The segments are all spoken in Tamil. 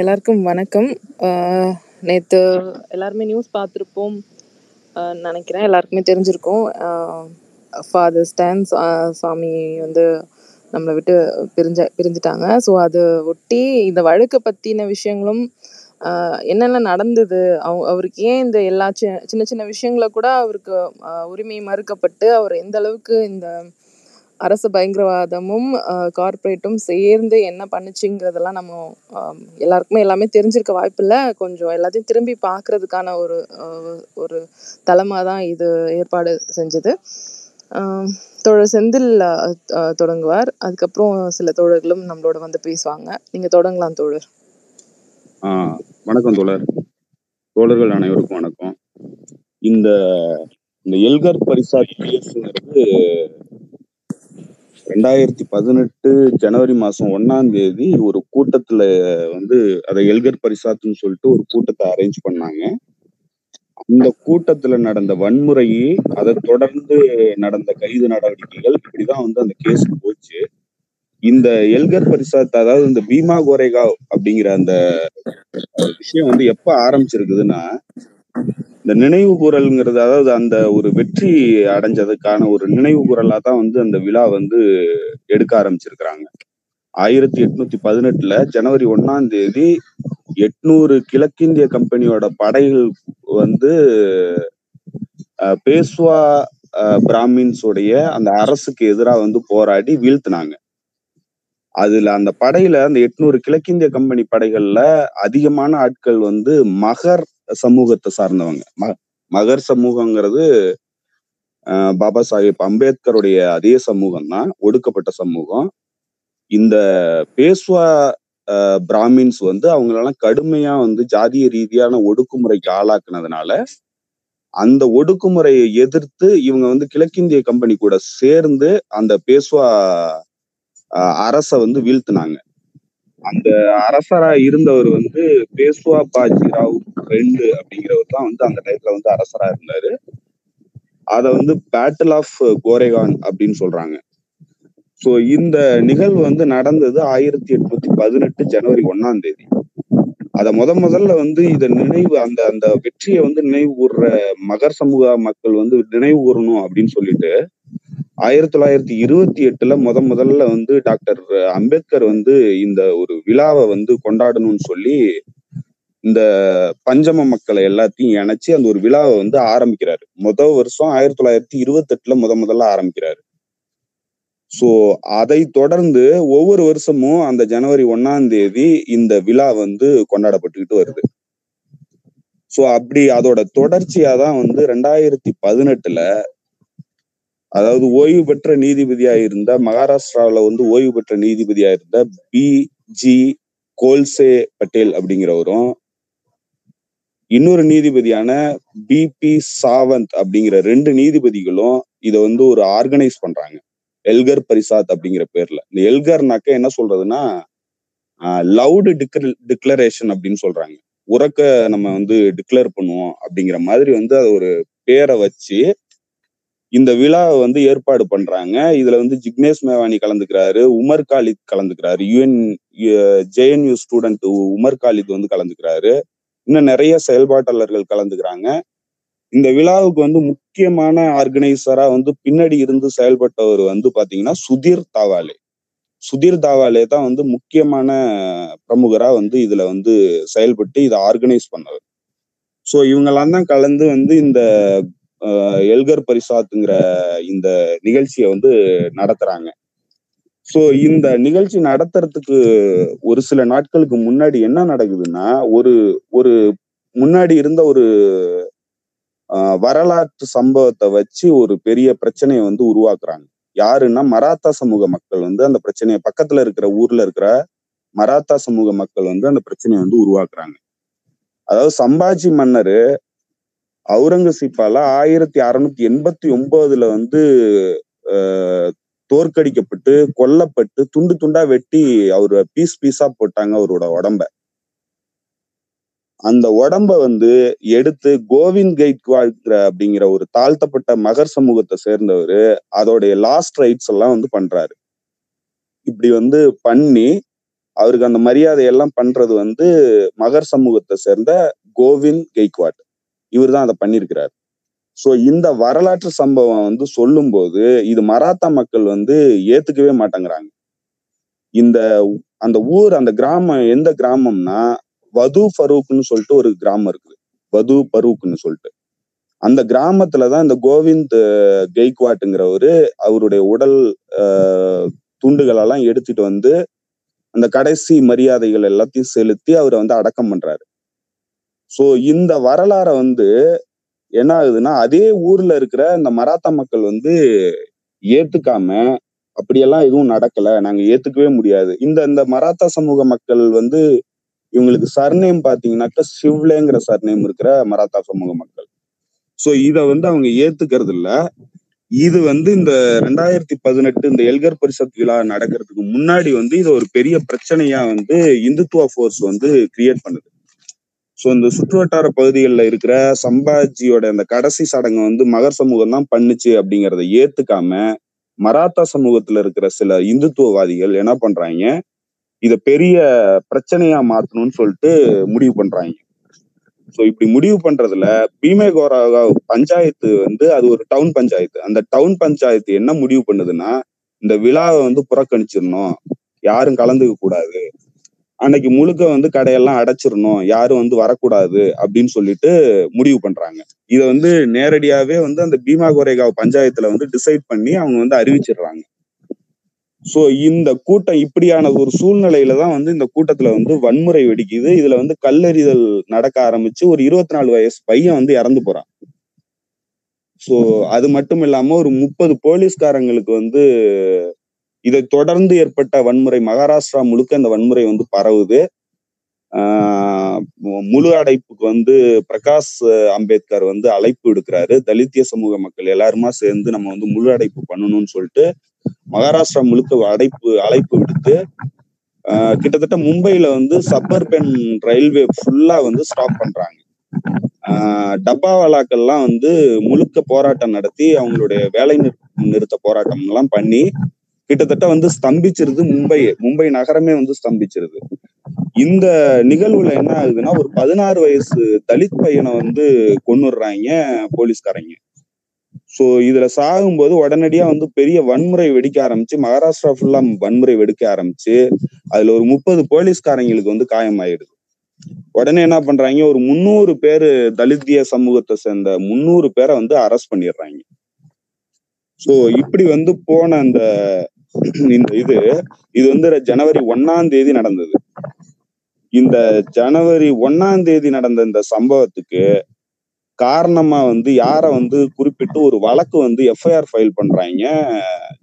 எல்லாருக்கும் வணக்கம். நேற்று எல்லாருமே நியூஸ் பார்த்துருப்போம் நினைக்கிறேன், எல்லாருக்குமே தெரிஞ்சிருக்கோம். ஃபாதர் ஸ்டான் சாமி வந்து நம்மளை விட்டு பிரிஞ்சிட்டாங்க. ஸோ அது ஒட்டி இந்த வழக்கை பற்றின விஷயங்களும் என்னென்ன நடந்தது, அவருக்கு ஏன் இந்த எல்லா சின்ன சின்ன விஷயங்கள கூட அவருக்கு உரிமை மறுக்கப்பட்டு அவர் எந்த அளவுக்கு இந்த அரசு பயங்கரவாதமும் கார்பரேட்டும் சேர்ந்து என்ன பண்ணுச்சுங்கிறதெல்லாம் நம்ம எல்லாருக்குமே எல்லாமே தெரிஞ்சிருக்க வாய்ப்பு இல்லை. கொஞ்சம் எல்லாத்தையும் திரும்பி பார்க்கறதுக்கான ஒரு தளமாக தான் இது ஏற்பாடு செஞ்சது. தோழர் செந்தில் தொடங்குவார், அதுக்கப்புறம் சில தோழர்களும் நம்மளோட வந்து பேசுவாங்க. நீங்கள் தொடங்கலாம் தோழர். வணக்கம் தோழர். தோழர்கள் அனைவருக்கும் வணக்கம். இந்த எல்கர் பரிஷாத் கேஸுங்கிறது 2018 ஜனவரி மாதம் 1ஆம் தேதி ஒரு கூட்டத்துல வந்து அதை எல்கர் பரிஷாத்னு சொல்லிட்டு ஒரு கூட்டத்தை அரேஞ்ச் பண்ணாங்க. அந்த கூட்டத்துல நடந்த வன்முறையே, அதை தொடர்ந்து நடந்த கைது நடவடிக்கைகள், இப்படிதான் வந்து அந்த கேஸ் போச்சு. இந்த எல்கர் பரிஷாத், அதாவது இந்த பீமா கோரேகாவ் அப்படிங்கிற அந்த விஷயம் வந்து எப்ப ஆரம்பிச்சிருக்குதுன்னா, இந்த நினைவு குரல்ங்கிறது, அதாவது அந்த ஒரு வெற்றி அடைஞ்சதுக்கான ஒரு நினைவு குரலா தான் வந்து அந்த விழா வந்து எடுக்க ஆரம்பிச்சிருக்கிறாங்க. 1818 ஜனவரி 1ஆம் தேதி 800 கிழக்கிந்திய கம்பெனியோட படைகள் வந்து பேஷ்வா பிராமின்ஸோடைய அந்த அரசுக்கு எதிராக வந்து போராடி வீழ்த்தினாங்க. அதுல அந்த படையில, அந்த 800 கிழக்கிந்திய கம்பெனி படைகள்ல அதிகமான ஆட்கள் வந்து மகர் சமூகத்தை சார்ந்தவங்க. மகர் சமூகங்கிறது பாபா சாஹேப் அம்பேத்கருடைய அதே சமூகம் தான், ஒடுக்கப்பட்ட சமூகம். இந்த பேஷ்வா பிராமின்ஸ் வந்து அவங்களெல்லாம் கடுமையா வந்து ஜாதிய ரீதியான ஒடுக்குமுறைக்கு ஆளாக்குனதுனால, அந்த ஒடுக்குமுறையை எதிர்த்து இவங்க வந்து கிழக்கிந்திய கம்பெனி கூட சேர்ந்து அந்த பேஷ்வா அரசை வந்து வீழ்த்தினாங்க. அந்த அரசரா இருந்தவர் வந்து பேஷ்வா பாஜி ராவ் 2 அப்படிங்கிறவர் தான் வந்து அந்த டைத்துல வந்து அரசரா இருந்தாரு. அத வந்து பேட்டில் ஆஃப் கோரேகான் அப்படின்னு சொல்றாங்க. சோ இந்த நிகழ்வு வந்து நடந்தது 1818 ஜனவரி 1ஆம் தேதி. அத முதல்ல வந்து இத நினைவு, அந்த அந்த வெற்றியை வந்து நினைவு கூர்ற மகர் சமூக மக்கள் வந்து நினைவு கூறணும் அப்படின்னு சொல்லிட்டு 1928 முதல்ல வந்து டாக்டர் அம்பேத்கர் வந்து இந்த ஒரு விழாவை வந்து கொண்டாடணும்னு சொல்லி இந்த பஞ்சம மக்களை எல்லாத்தையும் இணைச்சி அந்த ஒரு விழாவை வந்து ஆரம்பிக்கிறாரு. முதல் வருஷம் 1928 முதல்ல ஆரம்பிக்கிறாரு. ஸோ அதை தொடர்ந்து ஒவ்வொரு வருஷமும் அந்த ஜனவரி 1ஆம் தேதி இந்த விழா வந்து கொண்டாடப்பட்டுக்கிட்டு வருது. ஸோ அப்படி அதோட தொடர்ச்சியா தான் வந்து 2018, அதாவது ஓய்வு பெற்ற நீதிபதியா இருந்த, மகாராஷ்டிராவில வந்து ஓய்வு பெற்ற நீதிபதியா இருந்த பி.ஜி. கோல்சே பட்டேல் அப்படிங்கிறவரும், இன்னொரு நீதிபதியான பி.பி. சாவந்த் அப்படிங்கிற 2 நீதிபதிகளும் இதை வந்து ஒரு ஆர்கனைஸ் பண்றாங்க எல்கர் பரிஷாத் அப்படிங்கிற பேர்ல. இந்த எல்கர்னாக்க என்ன சொல்றதுன்னா, லவுடு டிக்ளரேஷன் அப்படின்னு சொல்றாங்க. உரக்க நம்ம வந்து டிக்ளேர் பண்ணுவோம் அப்படிங்கிற மாதிரி வந்து அது ஒரு பேரை வச்சு இந்த விழாவை வந்து ஏற்பாடு பண்றாங்க. இதுல வந்து ஜிக்னேஷ் மேவானி கலந்துக்கிறாரு, உமர் காலித் கலந்துக்கிறாரு, ஜேஎன்யூ ஸ்டூடெண்ட் உமர் காலித் வந்து கலந்துக்கிறாரு, இன்னும் நிறைய செயல்பாட்டாளர்கள் கலந்துக்கிறாங்க. இந்த விழாவுக்கு வந்து முக்கியமான ஆர்கனைசரா வந்து பின்னாடி இருந்து செயல்பட்டவர் வந்து பாத்தீங்கன்னா சுதீர் தாவாலே தான் வந்து முக்கியமான பிரமுகரா வந்து இதுல வந்து செயல்பட்டு இதை ஆர்கனைஸ் பண்ணவர். ஸோ இவங்கெல்லாம் தான் கலந்து வந்து இந்த எல்கர் பரிஷாத்துங்கிற இந்த நிகழ்ச்சியை வந்து நடத்துறாங்க. ஸோ இந்த நிகழ்ச்சி நடத்துறதுக்கு ஒரு சில நாட்களுக்கு முன்னாடி என்ன நடக்குதுன்னா, ஒரு முன்னாடி இருந்த ஒரு வரலாற்று சம்பவத்தை வச்சு ஒரு பெரிய பிரச்சனையை வந்து உருவாக்குறாங்க. யாருன்னா மராத்தா சமூக மக்கள் வந்து அந்த பிரச்சனையை, பக்கத்துல இருக்கிற ஊர்ல இருக்கிற மராத்தா சமூக மக்கள் வந்து அந்த பிரச்சனையை வந்து உருவாக்குறாங்க. அதாவது சம்பாஜி மன்னர் அவுரங்கசீப்பால 1689 வந்து தோற்கடிக்கப்பட்டு கொல்லப்பட்டு துண்டு துண்டா வெட்டி அவரு பீஸா போட்டாங்க அவரோட உடம்ப. அந்த உடம்ப வந்து எடுத்து கோவிந்த் கைக்வாட் அப்படிங்கிற ஒரு தாழ்த்தப்பட்ட மகர் சமூகத்தை சேர்ந்தவரு அதோடைய லாஸ்ட் ரைட்ஸ் எல்லாம் வந்து பண்றாரு. இப்படி வந்து பண்ணி அவருக்கு அந்த மரியாதையெல்லாம் பண்றது வந்து மகர் சமூகத்தை சேர்ந்த கோவிந்த் கெய்க்வாட், இவர் தான் அதை பண்ணியிருக்கிறார். ஸோ இந்த வரலாற்று சம்பவம் வந்து சொல்லும்போது இது மராத்தா மக்கள் வந்து ஏத்துக்கவே மாட்டேங்கிறாங்க. இந்த அந்த ஊர் அந்த கிராமம் எந்த கிராமம்னா வது ஃபரூக்னு சொல்லிட்டு ஒரு கிராமம் இருக்குது, வது பரூக்னு சொல்லிட்டு. அந்த கிராமத்துலதான் இந்த கோவிந்த் கெய்க்வாட்டுங்கிறவரு அவருடைய உடல் துண்டுகளெல்லாம் எடுத்துட்டு வந்து அந்த கடைசி மரியாதைகள் எல்லாத்தையும் செலுத்தி அவரை வந்து அடக்கம் பண்றாரு. ஸோ இந்த வரலாறை வந்து என்ன ஆகுதுன்னா அதே ஊர்ல இருக்கிற இந்த மராத்தா மக்கள் வந்து ஏத்துக்காம அப்படியெல்லாம் எதுவும் நடக்கல, நாங்க ஏத்துக்கவே முடியாது. இந்த மராத்தா சமூக மக்கள் வந்து இவங்களுக்கு சர்நேம் பாத்தீங்கன்னாக்கா சிவ்லேங்கிற சர்நேம் இருக்கிற மராத்தா சமூக மக்கள். ஸோ இதை வந்து அவங்க ஏத்துக்கிறது இல்லை. இது வந்து இந்த 2018 இந்த எல்கர் பரிஷத் விழா நடக்கிறதுக்கு முன்னாடி வந்து இது ஒரு பெரிய பிரச்சனையா வந்து இந்துத்துவா ஃபோர்ஸ் வந்து கிரியேட் பண்ணுது. ஸோ இந்த சுற்றுவட்டார பகுதிகளில் இருக்கிற சம்பாஜியோட அந்த கடைசி சடங்கை வந்து மகர் சமூகம் தான் பண்ணுச்சு அப்படிங்கிறத ஏத்துக்காம மராத்தா சமூகத்துல இருக்கிற சில இந்துத்துவவாதிகள் என்ன பண்றாங்க, இதை பெரிய பிரச்சனையா மாற்றணும்னு சொல்லிட்டு முடிவு பண்றாங்க. ஸோ இப்படி முடிவு பண்றதுல பீமே கோரகாவ் பஞ்சாயத்து வந்து அது ஒரு டவுன் பஞ்சாயத்து, அந்த டவுன் பஞ்சாயத்து என்ன முடிவு பண்ணுதுன்னா இந்த விழாவை வந்து புறக்கணிச்சிடணும், யாரும் கலந்துக்க கூடாது, அன்னைக்கு முழுக்க வந்து கடையெல்லாம் அடைச்சிடணும், யாரும் வந்து வரக்கூடாது அப்படின்னு சொல்லிட்டு முடிவு பண்றாங்க. இதை வந்து நேரடியாவே வந்து அந்த பீமா கோரேகாவ் பஞ்சாயத்துல வந்து டிசைட் பண்ணி அவங்க வந்து அறிவிச்சிடுறாங்க. ஸோ இந்த கூட்டம் இப்படியான ஒரு சூழ்நிலையில தான் வந்து இந்த கூட்டத்துல வந்து வன்முறை வெடிக்குது. இதுல வந்து கல்லெறிதல் நடக்க ஆரம்பிச்சு ஒரு 24 வயசு பையன் வந்து இறந்து போறான். ஸோ அது மட்டும் இல்லாம ஒரு 30 போலீஸ்காரங்களுக்கு வந்து இதை தொடர்ந்து ஏற்பட்ட வன்முறை மகாராஷ்டிரா முழுக்க இந்த வன்முறை வந்து பரவுது. முழு அடைப்புக்கு வந்து பிரகாஷ் அம்பேத்கர் வந்து அழைப்பு விடுக்கிறாரு, தலித்திய சமூக மக்கள் எல்லாருமா சேர்ந்து நம்ம வந்து முழு அடைப்பு பண்ணணும்னு சொல்லிட்டு மகாராஷ்டிரா முழுக்க அழைப்பு விடுத்து கிட்டத்தட்ட மும்பையில வந்து சப்பர்பன் ரயில்வே ஃபுல்லா வந்து ஸ்டாப் பண்றாங்க. டப்பாவாலாக்கள்லாம் வந்து முழுக்க போராட்டம் நடத்தி அவங்களுடைய வேலை நிறுத்த போராட்டம் எல்லாம் பண்ணி கிட்டத்தட்ட வந்து ஸ்தம்பிச்சிருது, மும்பை நகரமே வந்து ஸ்தம்பிச்சிருது. இந்த நிகழ்வுல என்ன ஆகுதுன்னா ஒரு 16 வயசு தலித் பையனை வந்து கொன்னுடுறாங்க போலீஸ்காரங்க. ஸோ இதுல சாகும்போது உடனடியா வந்து பெரிய வன்முறை வெடிக்க ஆரம்பிச்சு மகாராஷ்டிரா ஃபுல்லா வன்முறை வெடிக்க ஆரம்பிச்சு அதுல ஒரு 30 போலீஸ்காரங்களுக்கு வந்து காயமாயிடுது. உடனே என்ன பண்றாங்க, ஒரு 300 பேர் தலித்திய சமூகத்தை சேர்ந்த 300 பேரை வந்து அரெஸ்ட் பண்ணிடுறாங்க. ஸோ இப்படி வந்து போன அந்த இது வந்து ஜனவரி 1ஆம் தேதி நடந்தது. இந்த ஜனவரி 1ஆம் தேதி நடந்த இந்த சம்பவத்துக்கு காரணமா வந்து யார வந்து குறிப்பிட்டு ஒரு வழக்கு வந்து எஃப்ஐஆர் ஃபைல் பண்றாங்க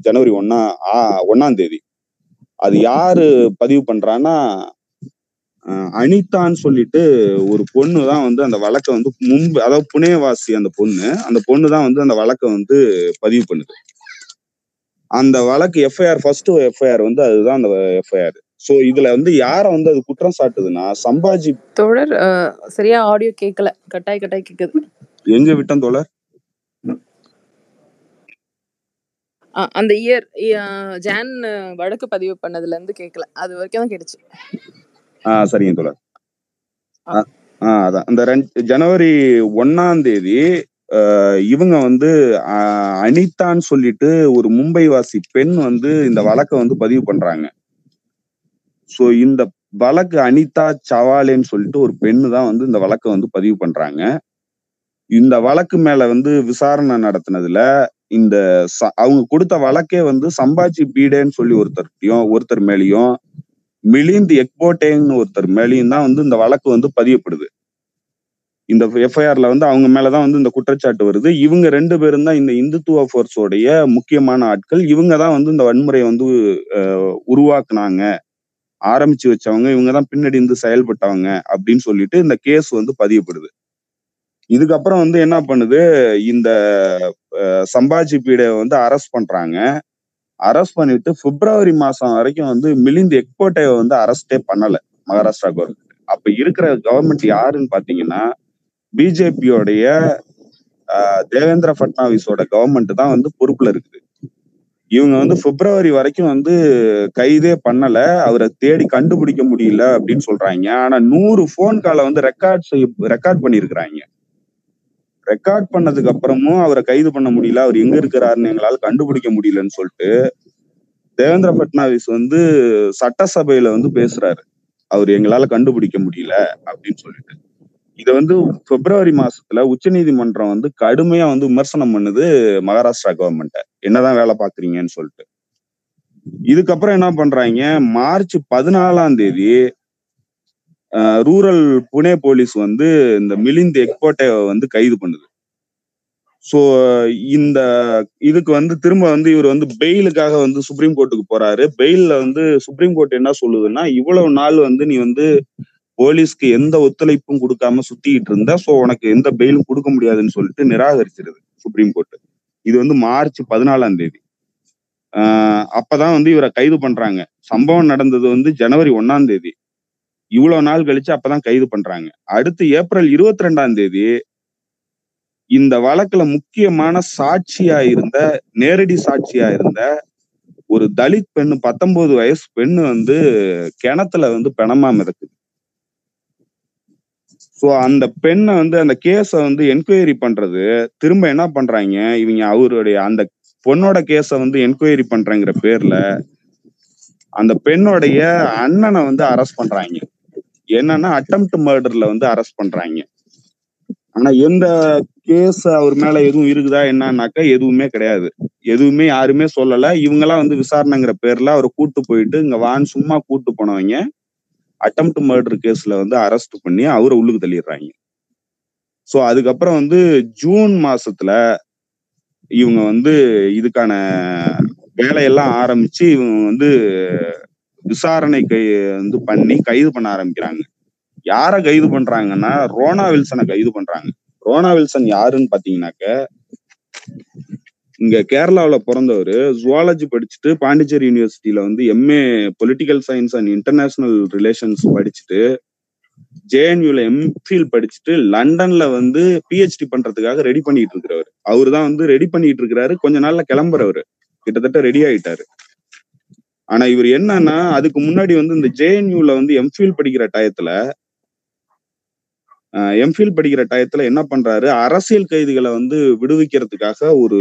ஜனவரி 1ஆம் தேதி. அது யாரு பதிவு பண்றான்னா அனிதான்னு சொல்லிட்டு ஒரு பொண்ணு தான் வந்து அந்த வழக்கை வந்து அதாவது புனேவாசி அந்த பொண்ணு தான் வந்து அந்த வழக்கை வந்து பதிவு பண்ணுது. அந்த வழக்கு ஃபர்ஸ்ட் எஃப்ஐஆர் வந்து அதுதான் அந்த எஃப்ஐஆர். சோ இதுல வந்து யார வந்து அது குற்றம் சாட்டுதுன்னா சம்பாஜி தோழர். சரியா ஆடியோ கேட்கல, கட்டாய் கேக்குது. எங்க விட்டம் தோழர்? அந்த இயர் ஜான் வழக்கு பதிவு பண்ணதுல இருந்து கேட்கல, அது வரைக்கும் தான் கேட்டுச்சு. சரிங்க தோழர். அதான் அந்த ஜனவரி 1ஆம் தேதி இவங்க வந்து அனிதான்னு சொல்லிட்டு ஒரு மும்பைவாசி பெண் வந்து இந்த வழக்கை வந்து பதிவு பண்றாங்க. ஸோ இந்த வழக்கு அனிதா சவாலேன்னு சொல்லிட்டு ஒரு பெண்ணு தான் வந்து இந்த வழக்கை வந்து பதிவு பண்றாங்க. இந்த வழக்கு மேல வந்து விசாரணை நடத்தினதுல இந்த அவங்க கொடுத்த வழக்கே வந்து சம்பாஜி பீடேன்னு சொல்லி ஒருத்தர் மேலேயும் மிலிந்த் எக்போட்டேங்னு ஒருத்தர் மேலேயும் தான் வந்து இந்த வழக்கு வந்து பதியப்படுது. இந்த எஃப்ஐஆர்ல வந்து அவங்க மேலதான் வந்து இந்த குற்றச்சாட்டு வருது. இவங்க 2 பேரும் தான் இந்த இந்துத்துவ ஃபோர்ஸோடைய முக்கியமான ஆட்கள். இவங்க தான் வந்து இந்த வன்முறையை வந்து உருவாக்குனாங்க, ஆரம்பிச்சு வச்சவங்க இவங்க தான், பின்னாடி இருந்து செயல்பட்டவங்க அப்படின்னு சொல்லிட்டு இந்த கேஸ் வந்து பதியப்படுது. இதுக்கப்புறம் வந்து என்ன பண்ணுது, இந்த சம்பாஜி பீடை வந்து அரெஸ்ட் பண்றாங்க. அரெஸ்ட் பண்ணிட்டு பிப்ரவரி 1 வரைக்கும் வந்து மிலிந்த் எக்போர்ட்டை வந்து அரெஸ்டே பண்ணல மகாராஷ்டிரா கவர்மெண்ட். அப்ப இருக்கிற கவர்மெண்ட் யாருன்னு பாத்தீங்கன்னா பிஜேபியோடைய தேவேந்திர பட்னாவிஸோட கவர்மெண்ட் தான் வந்து பொறுப்புல இருக்குது. இவங்க வந்து பிப்ரவரி வரைக்கும் வந்து கைதே பண்ணல, அவரை தேடி கண்டுபிடிக்க முடியல அப்படின்னு சொல்றாங்க. ஆனா 100 ஃபோன் காலை வந்து ரெக்கார்ட் பண்ணிருக்கிறாங்க. ரெக்கார்ட் பண்ணதுக்கு அப்புறமும் அவரை கைது பண்ண முடியல, அவர் எங்க இருக்கிறாருன்னு எங்களால கண்டுபிடிக்க முடியலன்னு சொல்லிட்டு தேவேந்திர பட்னாவிஸ் வந்து சட்டசபையில வந்து பேசுறாரு, அவர் எங்களால கண்டுபிடிக்க முடியல அப்படின்னு சொல்லிட்டு. இதை வந்து பிப்ரவரி மாசத்துல உச்ச நீதிமன்றம் வந்து கடுமையா வந்து விமர்சனம் பண்ணுது மகாராஷ்டிரா கவர்மெண்ட்டை, என்னதான் வேலை பாக்குறீங்கன்னு சொல்லிட்டு. இதுக்கப்புறம் என்ன பண்றாங்க, மார்ச் 14ஆம் தேதி ரூரல் புனே போலீஸ் வந்து இந்த மிலிந்த் எக்போட்டேவை வந்து கைது பண்ணுது. ஸோ இந்த இதுக்கு வந்து திரும்ப வந்து இவர் வந்து பெயிலுக்காக வந்து சுப்ரீம் கோர்ட்டுக்கு போறாரு. பெயில்ல வந்து சுப்ரீம் கோர்ட் என்ன சொல்லுதுன்னா, இவ்வளவு நாள் வந்து நீ வந்து போலீஸ்க்கு எந்த ஒத்துழைப்பும் கொடுக்காம சுத்திக்கிட்டு இருந்தா, ஸோ உனக்கு எந்த பெயிலும் கொடுக்க முடியாதுன்னு சொல்லிட்டு நிராகரிச்சிருது சுப்ரீம் கோர்ட். இது வந்து மார்ச் 14ஆம் தேதி. அப்பதான் வந்து இவரை கைது பண்றாங்க. சம்பவம் நடந்தது வந்து ஜனவரி 1ஆம் தேதி. இவ்வளவு நாள் கழிச்சு அப்பதான் கைது பண்றாங்க. அடுத்து ஏப்ரல் 22ஆம் தேதி இந்த வழக்குல முக்கியமான நேரடி சாட்சியா இருந்த ஒரு தலித் பெண்ணு, 19 வயசு பெண்ணு வந்து கிணத்துல வந்து பிணமா மிதக்குது. ஸோ அந்த பெண்ணை வந்து அந்த கேஸை வந்து என்கொயரி பண்றது திரும்ப என்ன பண்றாங்க இவங்க, அவருடைய அந்த பொண்ணோட கேஸை வந்து என்கொயரி பண்றங்கிற பேர்ல அந்த பெண்ணுடைய அண்ணனை வந்து அரெஸ்ட் பண்றாங்க. என்னன்னா அட்டெம்ப்ட் மர்டர்ல வந்து அரெஸ்ட் பண்றாங்க. ஆனா எந்த கேஸ் அவர் மேல எதுவும் இருக்குதா என்னன்னாக்கா எதுவுமே கிடையாது, எதுவுமே யாருமே சொல்லல. இவங்கெல்லாம் வந்து விசாரணைங்கிற பேர்ல அவரை கூட்டு போயிட்டு இங்க வான் சும்மா கூட்டு போனவங்க அட்டெம்ப்ட் மர்டர் கேஸ்ல வந்து அரெஸ்ட் பண்ணி அவரை உள்ளுக்கு தள்ளிடுறாங்க. ஸோ அதுக்கப்புறம் வந்து ஜூன் 1ஆம் மாசத்துல இவங்க வந்து இதுக்கான வேலையெல்லாம் ஆரம்பிச்சு இவங்க வந்து விசாரணை வந்து பண்ணி கைது பண்ண ஆரம்பிக்கிறாங்க. யாரை கைது பண்றாங்கன்னா ரோனா வில்சனை கைது பண்றாங்க. ரோனா வில்சன் யாருன்னு பாத்தீங்கன்னாக்க, இங்க கேரளாவில பிறந்தவர், ஜுவாலஜி படிச்சுட்டு பாண்டிச்சேரி யூனிவர்சிட்டியில வந்து MA political science and international relations படிச்சுட்டு, JNUல MPhil படிச்சுட்டு லண்டன்ல வந்து PhD பண்றதுக்காக ரெடி பண்ணிட்டு இருக்கிறவர். அவரு தான் வந்து ரெடி பண்ணிட்டு இருக்கிறாரு. கொஞ்ச நாள்ல கிளம்புறவரு, கிட்டத்தட்ட ரெடி ஆயிட்டாரு. ஆனா இவர் என்னன்னா, அதுக்கு முன்னாடி வந்து இந்த JNUல வந்து எம்ஃபில் படிக்கிற டயத்துல என்ன பண்றாரு, அரசியல் கைதிகளை வந்து விடுவிக்கிறதுக்காக ஒரு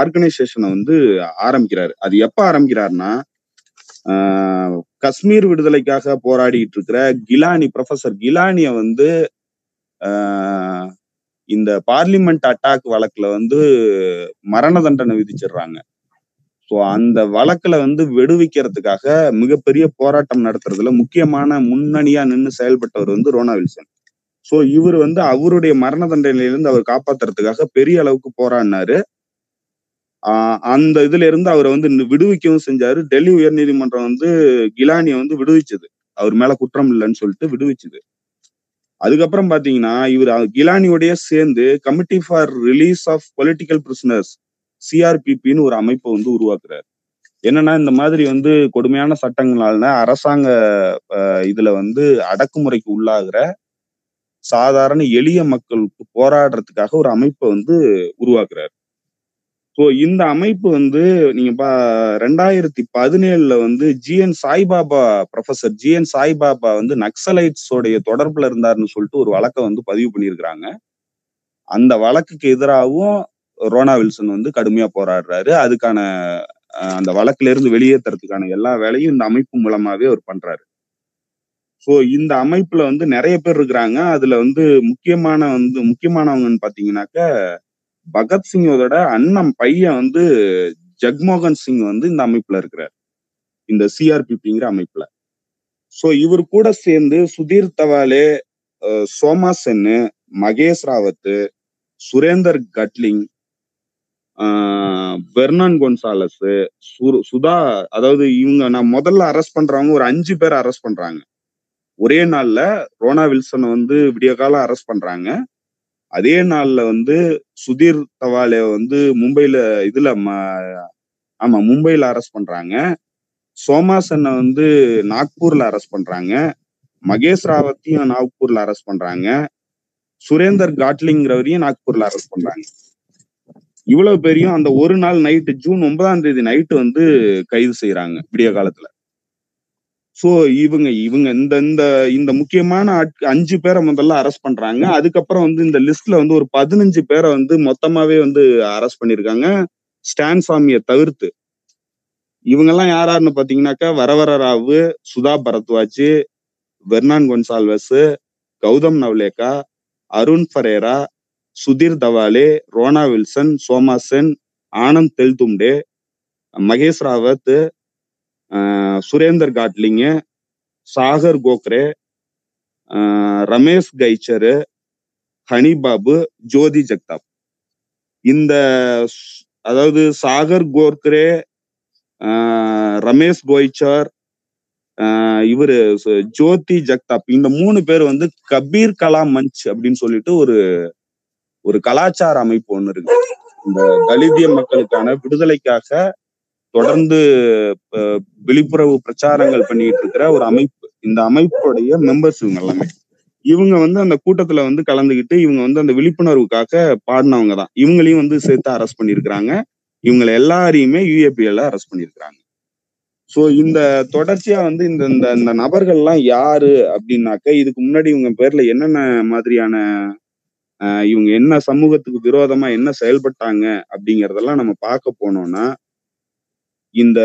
ஆர்கனைசேஷனை வந்து ஆரம்பிக்கிறாரு. அது எப்ப ஆரம்பிக்கிறாருன்னா, காஷ்மீர் விடுதலைக்காக போராடிட்டு இருக்கிற ப்ரொஃபசர் கிலானிய வந்து இந்த பார்லிமெண்ட் அட்டாக் வழக்குல வந்து மரண தண்டனை விதிச்சிடுறாங்க. ஸோ அந்த வழக்குல வந்து விடுவிக்கிறதுக்காக மிகப்பெரிய போராட்டம் நடத்துறதுல முக்கியமான முன்னணியா நின்று செயல்பட்டவர் வந்து ரோனா வில்சன். ஸோ இவர் வந்து அவருடைய மரண தண்டனையிலிருந்து அவர் காப்பாத்துறதுக்காக பெரிய அளவுக்கு போராடினாரு. அந்த இதுல இருந்து அவரை வந்து விடுவிக்கவும் செஞ்சாரு. டெல்லி உயர் நீதிமன்றம் வந்து கிலானியை வந்து விடுவிச்சது, அவர் மேல குற்றம் இல்லைன்னு சொல்லிட்டு விடுவிச்சது. அதுக்கப்புறம் பாத்தீங்கன்னா இவர் கிலானியோடைய சேர்ந்து committee for release of political prisoners CRPPன்னு ஒரு அமைப்பை வந்து உருவாக்குறாரு. என்னன்னா, இந்த மாதிரி வந்து கொடுமையான சட்டங்களால அரசாங்க இதுல வந்து அடக்குமுறைக்கு உள்ளாகிற சாதாரண எளிய மக்களுக்கு போராடுறதுக்காக ஒரு அமைப்பை வந்து உருவாக்குறாரு. ஸோ இந்த அமைப்பு வந்து நீங்க 2017ல வந்து ஜிஎன் சாய்பாபா வந்து நக்சலைட்ஸோடைய தொடர்புல இருந்தாருன்னு சொல்லிட்டு ஒரு வழக்கை வந்து பதிவு பண்ணியிருக்கிறாங்க. அந்த வழக்குக்கு எதிராகவும் ரோனா வில்சன் வந்து கடுமையா போராடுறாரு. அதுக்கான அந்த வழக்குல இருந்து வெளியேற்றுறதுக்கான எல்லா வேலையும் இந்த அமைப்பு மூலமாவே அவர் பண்றாரு. ஸோ இந்த அமைப்புல வந்து நிறைய பேர் இருக்கிறாங்க. அதுல வந்து முக்கியமானவங்கன்னு பாத்தீங்கன்னாக்க, பகத்சிங்கோட அண்ணன் பையன் வந்து ஜக்மோகன் சிங் வந்து இந்த அமைப்புல இருக்கிறார், இந்த CRPPங்கிற அமைப்புல. ஸோ இவர் கூட சேர்ந்து சுதீர் தவாலே, சோமா சென்னு, மகேஷ் ராவத், சுரேந்தர் கட்லிங், வெர்னன் கொன்சாலஸ், சுதா, அதாவது இவங்க நான் முதல்ல அரெஸ்ட் பண்றவங்க ஒரு 5 பேர் அரெஸ்ட் பண்றாங்க ஒரே நாள்ல. ரோனா வில்சனை வந்து விடிய காலம் அரெஸ்ட் பண்றாங்க. அதே நாள்ல வந்து சுதீர் தவாலே வந்து மும்பையில அரெஸ்ட் பண்றாங்க. சோமா சென்னை வந்து நாக்பூர்ல அரெஸ்ட் பண்றாங்க. மகேஷ் ராவத்தையும் நாக்பூர்ல அரெஸ்ட் பண்றாங்க. சுரேந்தர் காட்லிங்கிறவரையும் நாக்பூர்ல அரெஸ்ட் பண்றாங்க. இவ்வளவு பெரிய அந்த ஒரு நாள் நைட்டு ஜூன் 9ஆம் தேதி நைட்டு வந்து கைது செய்யறாங்க விடிய காலத்துல. சோ இவங்க இந்த முக்கியமான 5 பேரை முதல்ல அரெஸ்ட் பண்றாங்க. அதுக்கப்புறம் வந்து இந்த லிஸ்ட்ல வந்து ஒரு 15 பேரை வந்து மொத்தமாவே வந்து அரெஸ்ட் பண்ணிருக்காங்க ஸ்டான் சாமியை தவிர்த்து. இவங்க எல்லாம் யாராருன்னு பாத்தீங்கன்னாக்கா வரவர ராவு, சுதா பரத்வாஜ், வெர்னான் கொன்சால்வஸ், கௌதம் நவ்லேக்கா, அருண் ஃபரேரா, சுதீர் தவாலே, ரோனா வில்சன், சோமா சென், ஆனந்த் தெல்தும்டே, மகேஷ் ராவத், சுரேந்தர் காட்லிங்கு, சாகர் கோக்ரே, ரமேஷ் கைச்சரு, ஹனிபாபு, ஜோதி ஜக்தாப். இந்த அதாவது சாகர் கோக்ரே, ரமேஷ் கோய்ச்சர், இவரு ஜோதி ஜக்தாப், இந்த 3 பேர் வந்து கபீர் கலா மஞ்ச் அப்படின்னு சொல்லிட்டு ஒரு கலாச்சார அமைப்பு ஒண்ணு இருக்கு. இந்த தலிதிய மக்களுக்கான விடுதலைக்காக தொடர்ந்து விழிப்புணர்வு பிரச்சாரங்கள் பண்ணிட்டு இருக்கிற ஒரு அமைப்பு. இந்த அமைப்புடைய மெம்பர்ஸ் இவங்க எல்லாமே. இவங்க வந்து அந்த கூட்டத்துல வந்து கலந்துகிட்டு இவங்க வந்து அந்த விழிப்புணர்வுக்காக பாடினவங்க தான். இவங்களையும் வந்து சேர்த்து அரெஸ்ட் பண்ணியிருக்கிறாங்க. இவங்களை எல்லாரையுமே யூஏபிஎல்ல அரெஸ்ட் பண்ணியிருக்கிறாங்க. ஸோ இந்த தொடர்ச்சியா வந்து இந்த நபர்கள்லாம் யாரு அப்படின்னாக்க, இதுக்கு முன்னாடி இவங்க பேர்ல என்னென்ன மாதிரியான இவங்க என்ன சமூகத்துக்கு விரோதமா என்ன செயல்பட்டாங்க அப்படிங்கறதெல்லாம் நம்ம பார்க்க போனோம்னா, இந்த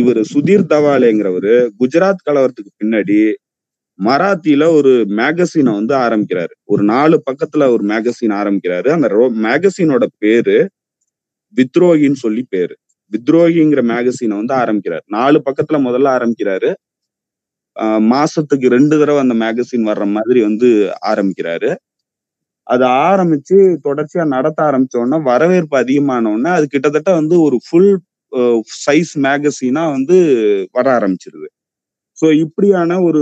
இவர் சுதீர் தவாலேங்கிறவரு குஜராத் கலவரத்துக்கு பின்னாடி மராத்தியில ஒரு மேகசினை வந்து ஆரம்பிக்கிறாரு. ஒரு 4 பக்கத்துல ஒரு மேகசின் ஆரம்பிக்கிறாரு. அந்த மேகசினோட பேரு வித்ரோகின்னு சொல்லி பேரு. வித்ரோகிங்கிற மேகசினை வந்து ஆரம்பிக்கிறாரு. 4 பக்கத்துல முதல்ல ஆரம்பிக்கிறாரு. மாசத்துக்கு 2 தடவை அந்த மேகசின் வர்ற மாதிரி வந்து ஆரம்பிக்கிறாரு. அது ஆரம்பிச்சு தொடர்ச்சியா நடத்த ஆரம்பிச்சோன்னா வரவேற்பு அதிகமானோடனே அது கிட்டத்தட்ட வந்து ஒரு ஃபுல் சைஸ் மேகசினா வந்து வர ஆரம்பிச்சிருது. ஸோ இப்படியான ஒரு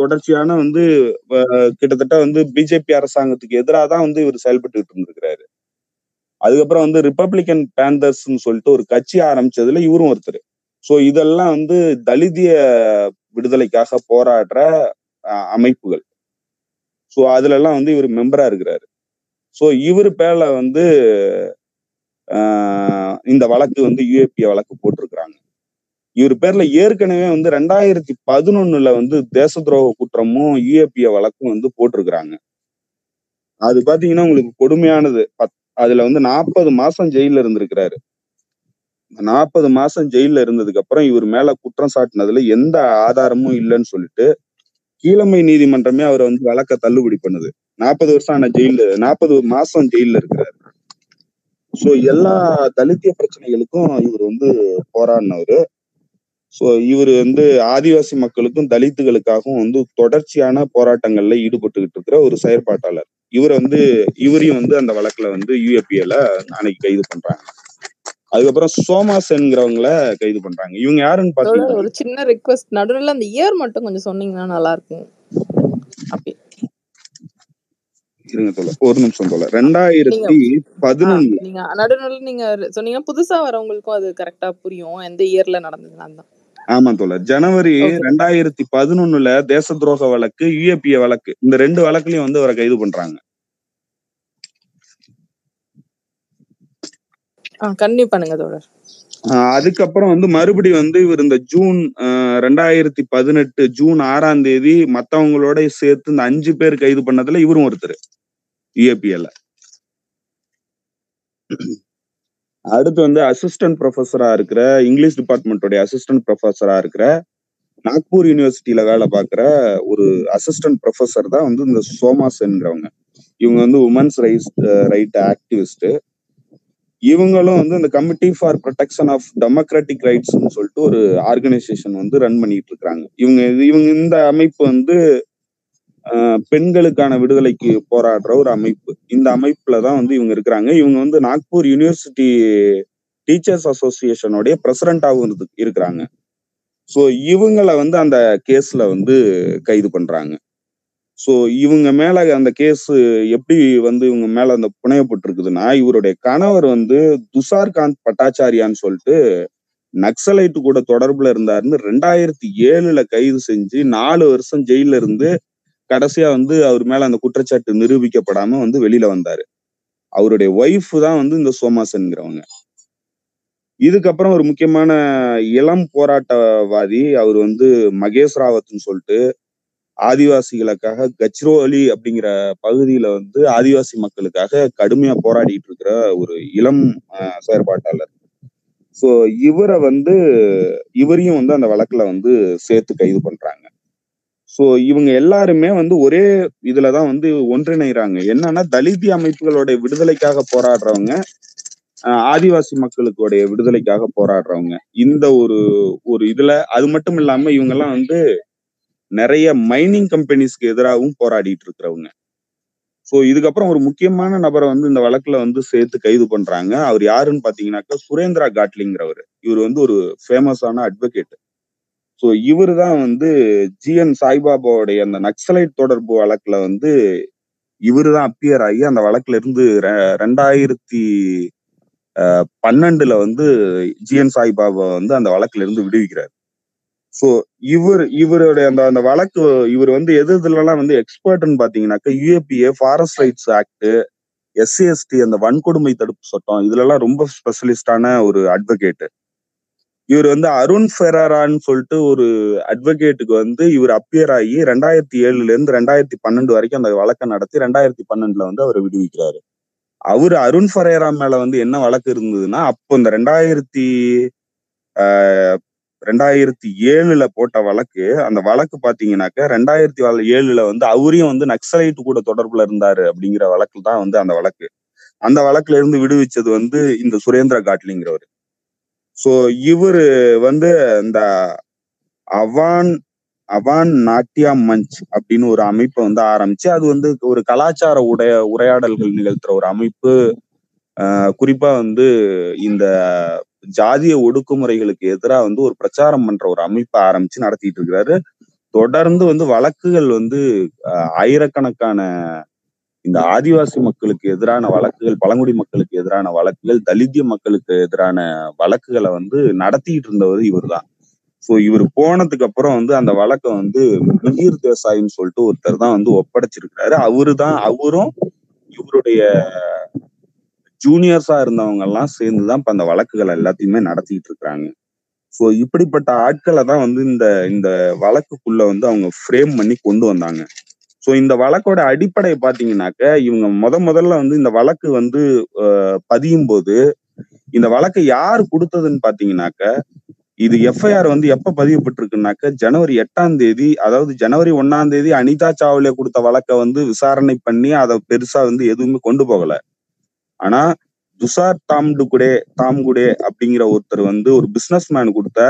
தொடர்ச்சியான வந்து கிட்டத்தட்ட வந்து பிஜேபி அரசாங்கத்துக்கு எதிராக தான் வந்து இவர் செயல்பட்டு இருந்திருக்கிறாரு. அதுக்கப்புறம் வந்து ரிப்பப்ளிகன் பேந்தர்ஸ்ன்னு சொல்லிட்டு ஒரு கட்சி ஆரம்பிச்சதுல இவரும் ஒருத்தர். ஸோ இதெல்லாம் வந்து தலிதிய விடுதலைக்காக போராடுற அமைப்புகள். ஸோ அதுல எல்லாம் வந்து இவர் மெம்பரா இருக்கிறாரு. ஸோ இவர் பேர்ல வந்து இந்த வழக்கு வந்து யூஏபிஏ வழக்கு போட்டிருக்கிறாங்க. இவர் பேர்ல ஏற்கனவே வந்து 2011 வந்து தேச துரோக குற்றமும் யூஏபிஏ வழக்கும் வந்து போட்டிருக்கிறாங்க. அது பாத்தீங்கன்னா உங்களுக்கு கொடுமையானது. அதுல வந்து 40 மாசம் ஜெயில இருந்திருக்கிறாரு. 40 மாசம் ஜெயில இருந்ததுக்கு அப்புறம் இவர் மேல குற்றம் சாட்டினதுல எந்த ஆதாரமும் இல்லைன்னு சொல்லிட்டு கீழமை நீதிமன்றமே அவரை வந்து வழக்க தள்ளுபடி பண்ணுது. 40 வருஷம் ஆன ஜெயில 40 மாசம் ஜெயில இருக்கிறாரு. ஸோ எல்லா தலித்திய பிரச்சனைகளுக்கும் இவர் வந்து போராடினவரு. ஸோ இவர் வந்து ஆதிவாசி மக்களுக்கும் தலித்துகளுக்காகவும் வந்து தொடர்ச்சியான போராட்டங்கள்ல ஈடுபட்டுக்கிட்டு இருக்கிற ஒரு செயற்பாட்டாளர். இவரையும் வந்து அந்த வழக்குல வந்து யூஏபிஏல அன்னைக்கு கைது பண்றாங்க. அதுக்கப்புறம் சோமாசன்ங்கிறவங்கள கைது பண்றாங்க. இவங்க யாருன்னு பாத்தீங்கன்னா, ஒரு சின்ன ரிக்வெஸ்ட், நடுவுல அந்த இயர் மட்டும் கொஞ்சம் சொன்னீங்கன்னா நல்லா இருக்கும். ஒரு நிமிஷம் போல. 2011 நடுவுல நீங்க சொன்னீங்கன்னா புதுசா வரவங்களுக்கும் அது கரெக்டா புரியும் எந்த இயர்ல நடந்ததுன்னா. ஆமா தோல, ஜனவரி 2011 தேச துரோக வழக்கு, யூஏபிஏ வழக்கு, இந்த 2 வழக்குலயும் வந்து அவரை கைது பண்றாங்க. அதுக்கப்புறம் வந்து மறுபடி வந்து இவர் இந்த ஜூன் 2018 ஜூன் 6ஆம் தேதி மத்தவங்களோட சேர்த்து இந்த 5 பேர் கைது பண்ணதுல இவரும் ஒருத்தர் யூஏபிஏல. அடுத்து வந்து அசிஸ்டன்ட் ப்ரொஃபஸரா இருக்கிற இங்கிலீஷ் டிபார்ட்மெண்ட்டோடைய அசிஸ்டன்ட் ப்ரொஃபஸரா இருக்கிற நாக்பூர் யூனிவர்சிட்டியில வேலை பார்க்குற ஒரு அசிஸ்டன்ட் ப்ரொஃபஸர் தான் வந்து இந்த சோமாசன்கிறவங்க. இவங்க வந்து உமன்ஸ் ரைட் ஆக்டிவிஸ்ட். இவங்களும் வந்து இந்த committee for protection of democratic ரைட்ஸ்ன்னு சொல்லிட்டு ஒரு ஆர்கனைசேஷன் வந்து ரன் பண்ணிட்டு இருக்கிறாங்க. இவங்க இந்த அமைப்பு வந்து பெண்களுக்கான விடுதலைக்கு போராடுற ஒரு அமைப்பு. இந்த அமைப்புல தான் வந்து இவங்க இருக்கிறாங்க. இவங்க வந்து நாக்பூர் யூனிவர்சிட்டி டீச்சர்ஸ் அசோசியேஷனுடைய பிரசிடண்டாகவும் இருக்கிறாங்க. ஸோ இவங்களை வந்து அந்த கேஸ்ல வந்து கைது பண்றாங்க. ஸோ இவங்க மேல அந்த கேஸ் எப்படி வந்து இவங்க மேல அந்த புனையப்பட்டிருக்குதுன்னா, இவருடைய கணவர் வந்து துஷார்காந்த் பட்டாச்சாரியான்னு சொல்லிட்டு நக்சலைட்டு கூட தொடர்புல இருந்தாருன்னு 2007 கைது செஞ்சு 4 வருஷம் ஜெயில இருந்து கடைசியா வந்து அவர் மேல அந்த குற்றச்சாட்டு நிரூபிக்கப்படாம வந்து வெளியில வந்தாரு. அவருடைய ஒய்ஃப் தான் வந்து இந்த சோமாசன்கிறவங்க. இதுக்கப்புறம் ஒரு முக்கியமான இளம் போராட்டவாதி, அவர் வந்து மகேஷ் ராவத்னு சொல்லிட்டு ஆதிவாசிகளுக்காக கச்ரோலி அப்படிங்கிற பகுதியில வந்து ஆதிவாசி மக்களுக்காக கடுமையா போராடிட்டு இருக்கிற ஒரு இளம் செயற்பாட்டாளர். ஸோ இவரை வந்து இவரையும் வந்து அந்த வழக்குல வந்து சேர்த்து கைது பண்றாங்க. ஸோ இவங்க எல்லாருமே வந்து ஒரே இதுலதான் வந்து ஒன்றிணைறாங்க. என்னன்னா, தலித் அமைப்புகளுடைய விடுதலைக்காக போராடுறவங்க, ஆதிவாசி மக்களுக்குடைய விடுதலைக்காக போராடுறவங்க, இந்த ஒரு ஒரு இதுல. அது மட்டும் இல்லாம இவங்க எல்லாம் வந்து நிறைய மைனிங் கம்பெனிஸ்க்கு எதிராகவும் போராடிட்டு இருக்கிறவங்க. ஸோ இதுக்கப்புறம் ஒரு முக்கியமான நபரை வந்து இந்த வழக்குல வந்து சேர்த்து கைது பண்றாங்க. அவர் யாருன்னு பாத்தீங்கன்னாக்கா சுரேந்திரா காட்லிங்கிறவர். இவர் வந்து ஒரு ஃபேமஸான அட்வொகேட். ஸோ இவர் தான் வந்து ஜிஎன் சாய்பாபாவுடைய அந்த நக்சலைட் தொடர்பு வழக்குல வந்து இவர் தான் அப்பியர் ஆகி அந்த வழக்குல இருந்து 2012 வந்து ஜிஎன் சாய்பாபா வந்து அந்த வழக்குல இருந்து விடுவிக்கிறார். ஸோ இவருடைய அந்த அந்த வழக்கு, இவர் வந்து எதுலாம் வந்து எக்ஸ்பர்ட்னு பாத்தீங்கன்னாக்கா UAPA, forest rights act, SC ST, அந்த வன்கொடுமை தடுப்பு சட்டம், இதுலலாம் ரொம்ப ஸ்பெஷலிஸ்டான ஒரு அட்வொகேட்டு இவர். வந்து அருண் ஃபெரரான்னு சொல்லிட்டு ஒரு அட்வொகேட்டுக்கு வந்து இவர் அப்பியர் ஆகி 2007 2012 வரைக்கும் அந்த வழக்கை நடத்தி 2012 வந்து அவரை விடுவிக்கிறாரு. அவரு அருண் ஃபெரேரா மேல வந்து என்ன வழக்கு இருந்ததுன்னா, அப்போ இந்த 2007 போட்ட வழக்கு, அந்த வழக்கு பாத்தீங்கன்னாக்க 2007 வந்து அவரையும் வந்து நக்சலைட்டு கூட தொடர்புல இருந்தாரு அப்படிங்கிற வழக்கு தான் வந்து அந்த வழக்கு. அந்த வழக்குல இருந்து விடுவிச்சது வந்து இந்த சுரேந்திர காட்லிங்கிறவர். ஸோ இவர் வந்து இந்த அவான் நாட்டியா மஞ்ச் அப்படின்னு ஒரு அமைப்பை வந்து ஆரம்பிச்சு, அது வந்து ஒரு கலாச்சார உரையாடல்கள் நிகழ்த்துற ஒரு அமைப்பு. குறிப்பா வந்து இந்த ஜாதிய ஒடுக்குமுறைகளுக்கு எதிராக வந்து ஒரு பிரச்சாரம் பண்ற ஒரு அமைப்பை ஆரம்பிச்சு நடத்திட்டு இருக்கிறாரு. தொடர்ந்து வந்து வழக்குகள் வந்து ஆயிரக்கணக்கான இந்த ஆதிவாசி மக்களுக்கு எதிரான வழக்குகள், பழங்குடி மக்களுக்கு எதிரான வழக்குகள், தலித்திய மக்களுக்கு எதிரான வழக்குகளை வந்து நடத்திட்டு இருந்தவர் இவர் தான். ஸோ இவர் போனதுக்கு அப்புறம் வந்து அந்த வழக்கை வந்து மிகிர் தேசாயின்னு சொல்லிட்டு ஒருத்தர் தான் வந்து ஒப்படைச்சிருக்கிறாரு. அவரும் இவருடைய ஜூனியர்ஸா இருந்தவங்க எல்லாம் சேர்ந்துதான் இப்ப அந்த வழக்குகள் எல்லாத்தையுமே நடத்திட்டு இருக்கிறாங்க. ஸோ இப்படிப்பட்ட ஆட்களை தான் வந்து இந்த இந்த வழக்குக்குள்ள வந்து அவங்க ஃப்ரேம் பண்ணி கொண்டு வந்தாங்க. ஸோ இந்த வழக்கோட அடிப்படையை பாத்தீங்கன்னாக்க, இவங்க முதல்ல வந்து இந்த வழக்கு வந்து பதியும் போது இந்த வழக்கை யார் கொடுத்ததுன்னு பாத்தீங்கன்னாக்க, இது எஃப்ஐஆர் வந்து எப்ப பதியப்பட்டிருக்குனாக்க ஜனவரி 8, அதாவது ஜனவரி 1 அனிதா சாவ்லே கொடுத்த வழக்கை வந்து விசாரணை பண்ணி அதை பெருசா வந்து எதுவுமே கொண்டு போகல. ஆனா துஷார் தாம்குடே அப்படிங்கிற ஒருத்தர் வந்து ஒரு பிசினஸ் மேன் கொடுத்த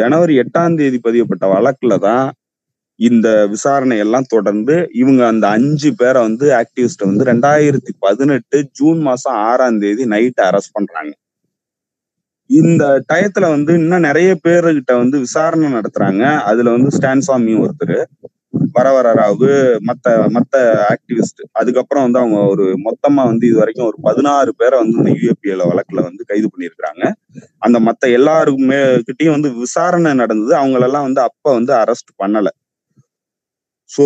ஜனவரி 8 பதியப்பட்ட வழக்குல தான் இந்த விசாரணை எல்லாம் தொடர்ந்து இவங்க அந்த 5 பேரை வந்து ஆக்டிவிஸ்ட வந்து 2018 ஜூன் 6 நைட்டு அரெஸ்ட் பண்றாங்க. இந்த டயத்துல வந்து இன்னும் நிறைய பேருக்கிட்ட வந்து விசாரணை நடத்துறாங்க. அதுல வந்து ஸ்டான் சாமியும் ஒருத்தர், வரவர ராவு, மத்த ஆக்டிவிஸ்ட். அதுக்கப்புறம் வந்து அவங்க ஒரு மொத்தமா வந்து இது வரைக்கும் ஒரு 16 பேரை வந்து இந்த யூஏபிஏல வழக்குல வந்து கைது பண்ணியிருக்கிறாங்க. அந்த மத்த எல்லாருக்குமே கிட்டையும் வந்து விசாரணை நடந்தது. அவங்களெல்லாம் வந்து அப்ப வந்து அரெஸ்ட் பண்ணல. ஸோ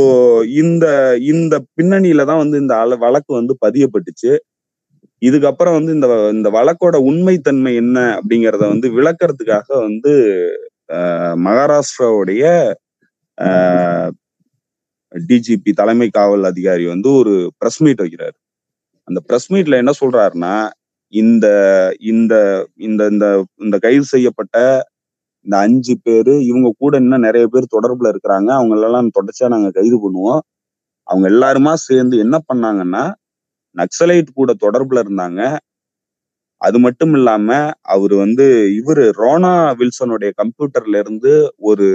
இந்த பின்னணியில தான் வந்து இந்த வழக்கு வந்து பதியப்பட்டுச்சு. இதுக்கப்புறம் வந்து இந்த வழக்கோட உண்மைத்தன்மை என்ன அப்படிங்கிறத வந்து விளக்கறதுக்காக வந்து மகாராஷ்டிராவுடைய டிஜிபி, தலைமை காவல் அதிகாரி வந்து ஒரு பிரஸ் மீட் வைக்கிறாரு. அந்த பிரஸ் மீட்ல என்ன சொல்றாருன்னா, இந்த இந்த இந்த இந்த கைது செய்யப்பட்ட இந்த 5 பேரு, இவங்க கூட இன்னும் நிறைய பேர் தொடர்புல இருக்கிறாங்க. அவங்களெல்லாம் தொடர்ச்சியா நாங்க கைது பண்ணுவோம். அவங்க எல்லாருமா சேர்ந்து என்ன பண்ணாங்கன்னா, நக்சலைட் கூட தொடர்புல இருந்தாங்க. அது மட்டும் இல்லாம அவர் வந்து இவரு ரோனா வில்சனுடைய கம்ப்யூட்டர்ல இருந்து ஒரு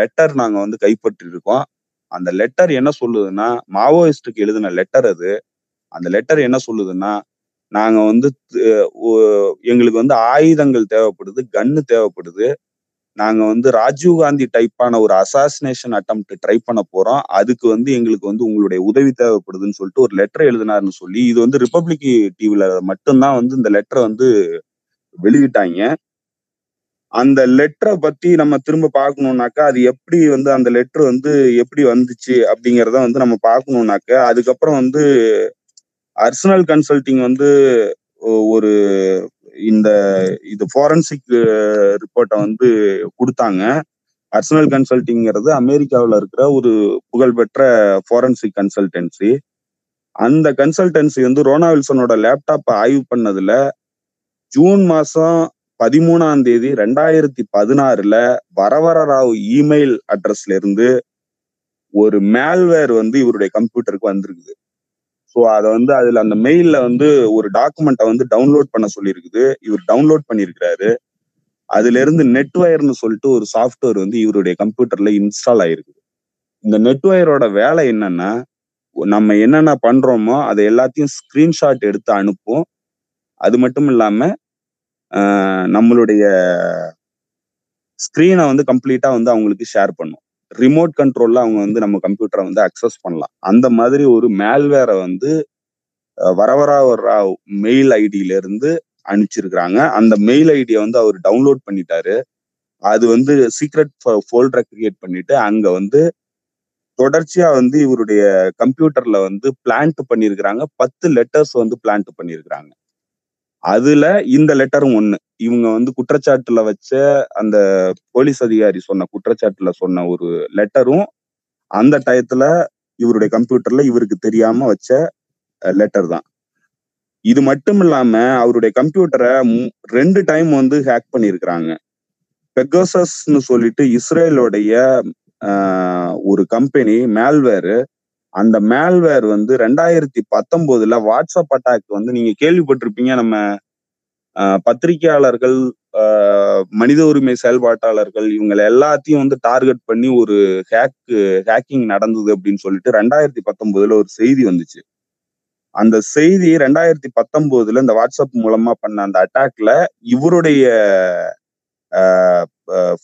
லெட்டர் நாங்க வந்து கைப்பற்றிருக்கோம். அந்த லெட்டர் என்ன சொல்லுதுன்னா, மாவோயிஸ்டுக்கு எழுதின லெட்டர். அது அந்த லெட்டர் என்ன சொல்லுதுன்னா, நாங்க வந்து எங்களுக்கு வந்து ஆயுதங்கள் தேவைப்படுது, கன்னு தேவைப்படுது. நாங்க வந்து ராஜீவ்காந்தி டைப்பான ஒரு அசாசினேஷன் அட்டம்ப்ட் ட்ரை பண்ண போறோம். அதுக்கு வந்து எங்களுக்கு வந்து உங்களுடைய உதவி தேவைப்படுதுன்னு சொல்லிட்டு ஒரு லெட்டர் எழுதினாருன்னு சொல்லி, இது வந்து ரிப்பப்ளிக் டிவில மட்டும்தான் வந்து இந்த லெட்டரை வந்து வெளியிட்டாங்க. அந்த லெட்டரை பத்தி நம்ம திரும்ப பார்க்கணும்னாக்கா, அது எப்படி வந்து அந்த லெட்டர் வந்து எப்படி வந்துச்சு அப்படிங்கிறத வந்து நம்ம பார்க்கணும்னாக்க, அதுக்கப்புறம் வந்து அர்சனல் கன்சல்டிங் வந்து ஒரு இது ஃபாரன்சிக் ரிப்போர்ட்டை வந்து கொடுத்தாங்க. அர்சனல் கன்சல்டிங்கிறது அமெரிக்காவில் இருக்கிற ஒரு புகழ்பெற்ற ஃபாரன்சிக் கன்சல்டன்சி. அந்த கன்சல்டன்சி வந்து ரோனாவில்சனோட லேப்டாப்பை ஆய்வு பண்ணதுல June 13, 2016 வரவர ராவ் இமெயில் அட்ரஸ்ல இருந்து ஒரு மேல்வேர் வந்து இவருடைய கம்ப்யூட்டருக்கு வந்திருக்குது. ஸோ அதை வந்து அதுல அந்த மெயில்ல வந்து ஒரு டாக்குமெண்ட்டை வந்து டவுன்லோட் பண்ண சொல்லியிருக்குது. இவர் டவுன்லோட் பண்ணியிருக்கிறாரு. அதுல இருந்து நெட்வயர்னு சொல்லிட்டு ஒரு சாஃப்ட்வேர் வந்து இவருடைய கம்ப்யூட்டர்ல இன்ஸ்டால் ஆயிருக்குது. இந்த நெட்வயரோட வேலை என்னன்னா, நம்ம என்னென்ன பண்றோமோ அதை எல்லாத்தையும் ஸ்கிரீன்ஷாட் எடுத்து அனுப்பும். அது மட்டும் இல்லாம நம்மளுடைய ஸ்கிரீனை வந்து கம்ப்ளீட்டா வந்து அவங்களுக்கு ஷேர் பண்ணும். ரிமோட் கண்ட்ரோல்ல அவங்க வந்து நம்ம கம்ப்யூட்டரை வந்து அக்சஸ் பண்ணலாம். அந்த மாதிரி ஒரு மேல்வேரை வந்து வரவர ராவ் மெயில் ஐடியில இருந்து அனுப்பிச்சிருக்கிறாங்க. அந்த மெயில் ஐடியை வந்து அவர் டவுன்லோட் பண்ணிட்டாரு. அது வந்து சீக்ரெட் ஃபோல்டரை கிரியேட் பண்ணிட்டு அங்க வந்து தொடர்ச்சியா வந்து இவருடைய கம்ப்யூட்டர்ல வந்து பிளான்ட் பண்ணியிருக்கிறாங்க. 10 லெட்டர்ஸ் வந்து பிளான்ட் பண்ணியிருக்கிறாங்க. அதுல இந்த லெட்டரும் ஒண்ணு. இவங்க வந்து குற்றச்சாட்டுல வச்ச அந்த போலீஸ் அதிகாரி சொன்ன குற்றச்சாட்டுல சொன்ன ஒரு லெட்டரும் அந்த டயத்துல இவருடைய கம்ப்யூட்டர்ல இவருக்கு தெரியாம வச்ச லெட்டர் தான். இது மட்டும் இல்லாம அவருடைய கம்ப்யூட்டரை 2 டைம் வந்து ஹேக் பண்ணியிருக்கிறாங்க. பெகாசஸ்ன்னு சொல்லிட்டு இஸ்ரேலோடைய ஒரு கம்பெனி மேல்வேரு. அந்த மேல்வேர் வந்து 2019 வாட்ஸ்அப் அட்டாக் வந்து நீங்க கேள்விப்பட்டிருப்பீங்க. நம்ம பத்திரிகையாளர்கள், மனித உரிமை செயல்பாட்டாளர்கள் இவங்களை எல்லாத்தையும் வந்து டார்கெட் பண்ணி ஒரு ஹேக்கிங் நடந்தது அப்படின்னு சொல்லிட்டு 2019 ஒரு செய்தி வந்துச்சு. அந்த செய்தி 2019 இந்த வாட்ஸ்அப் மூலமா பண்ண அந்த அட்டாக்ல இவருடைய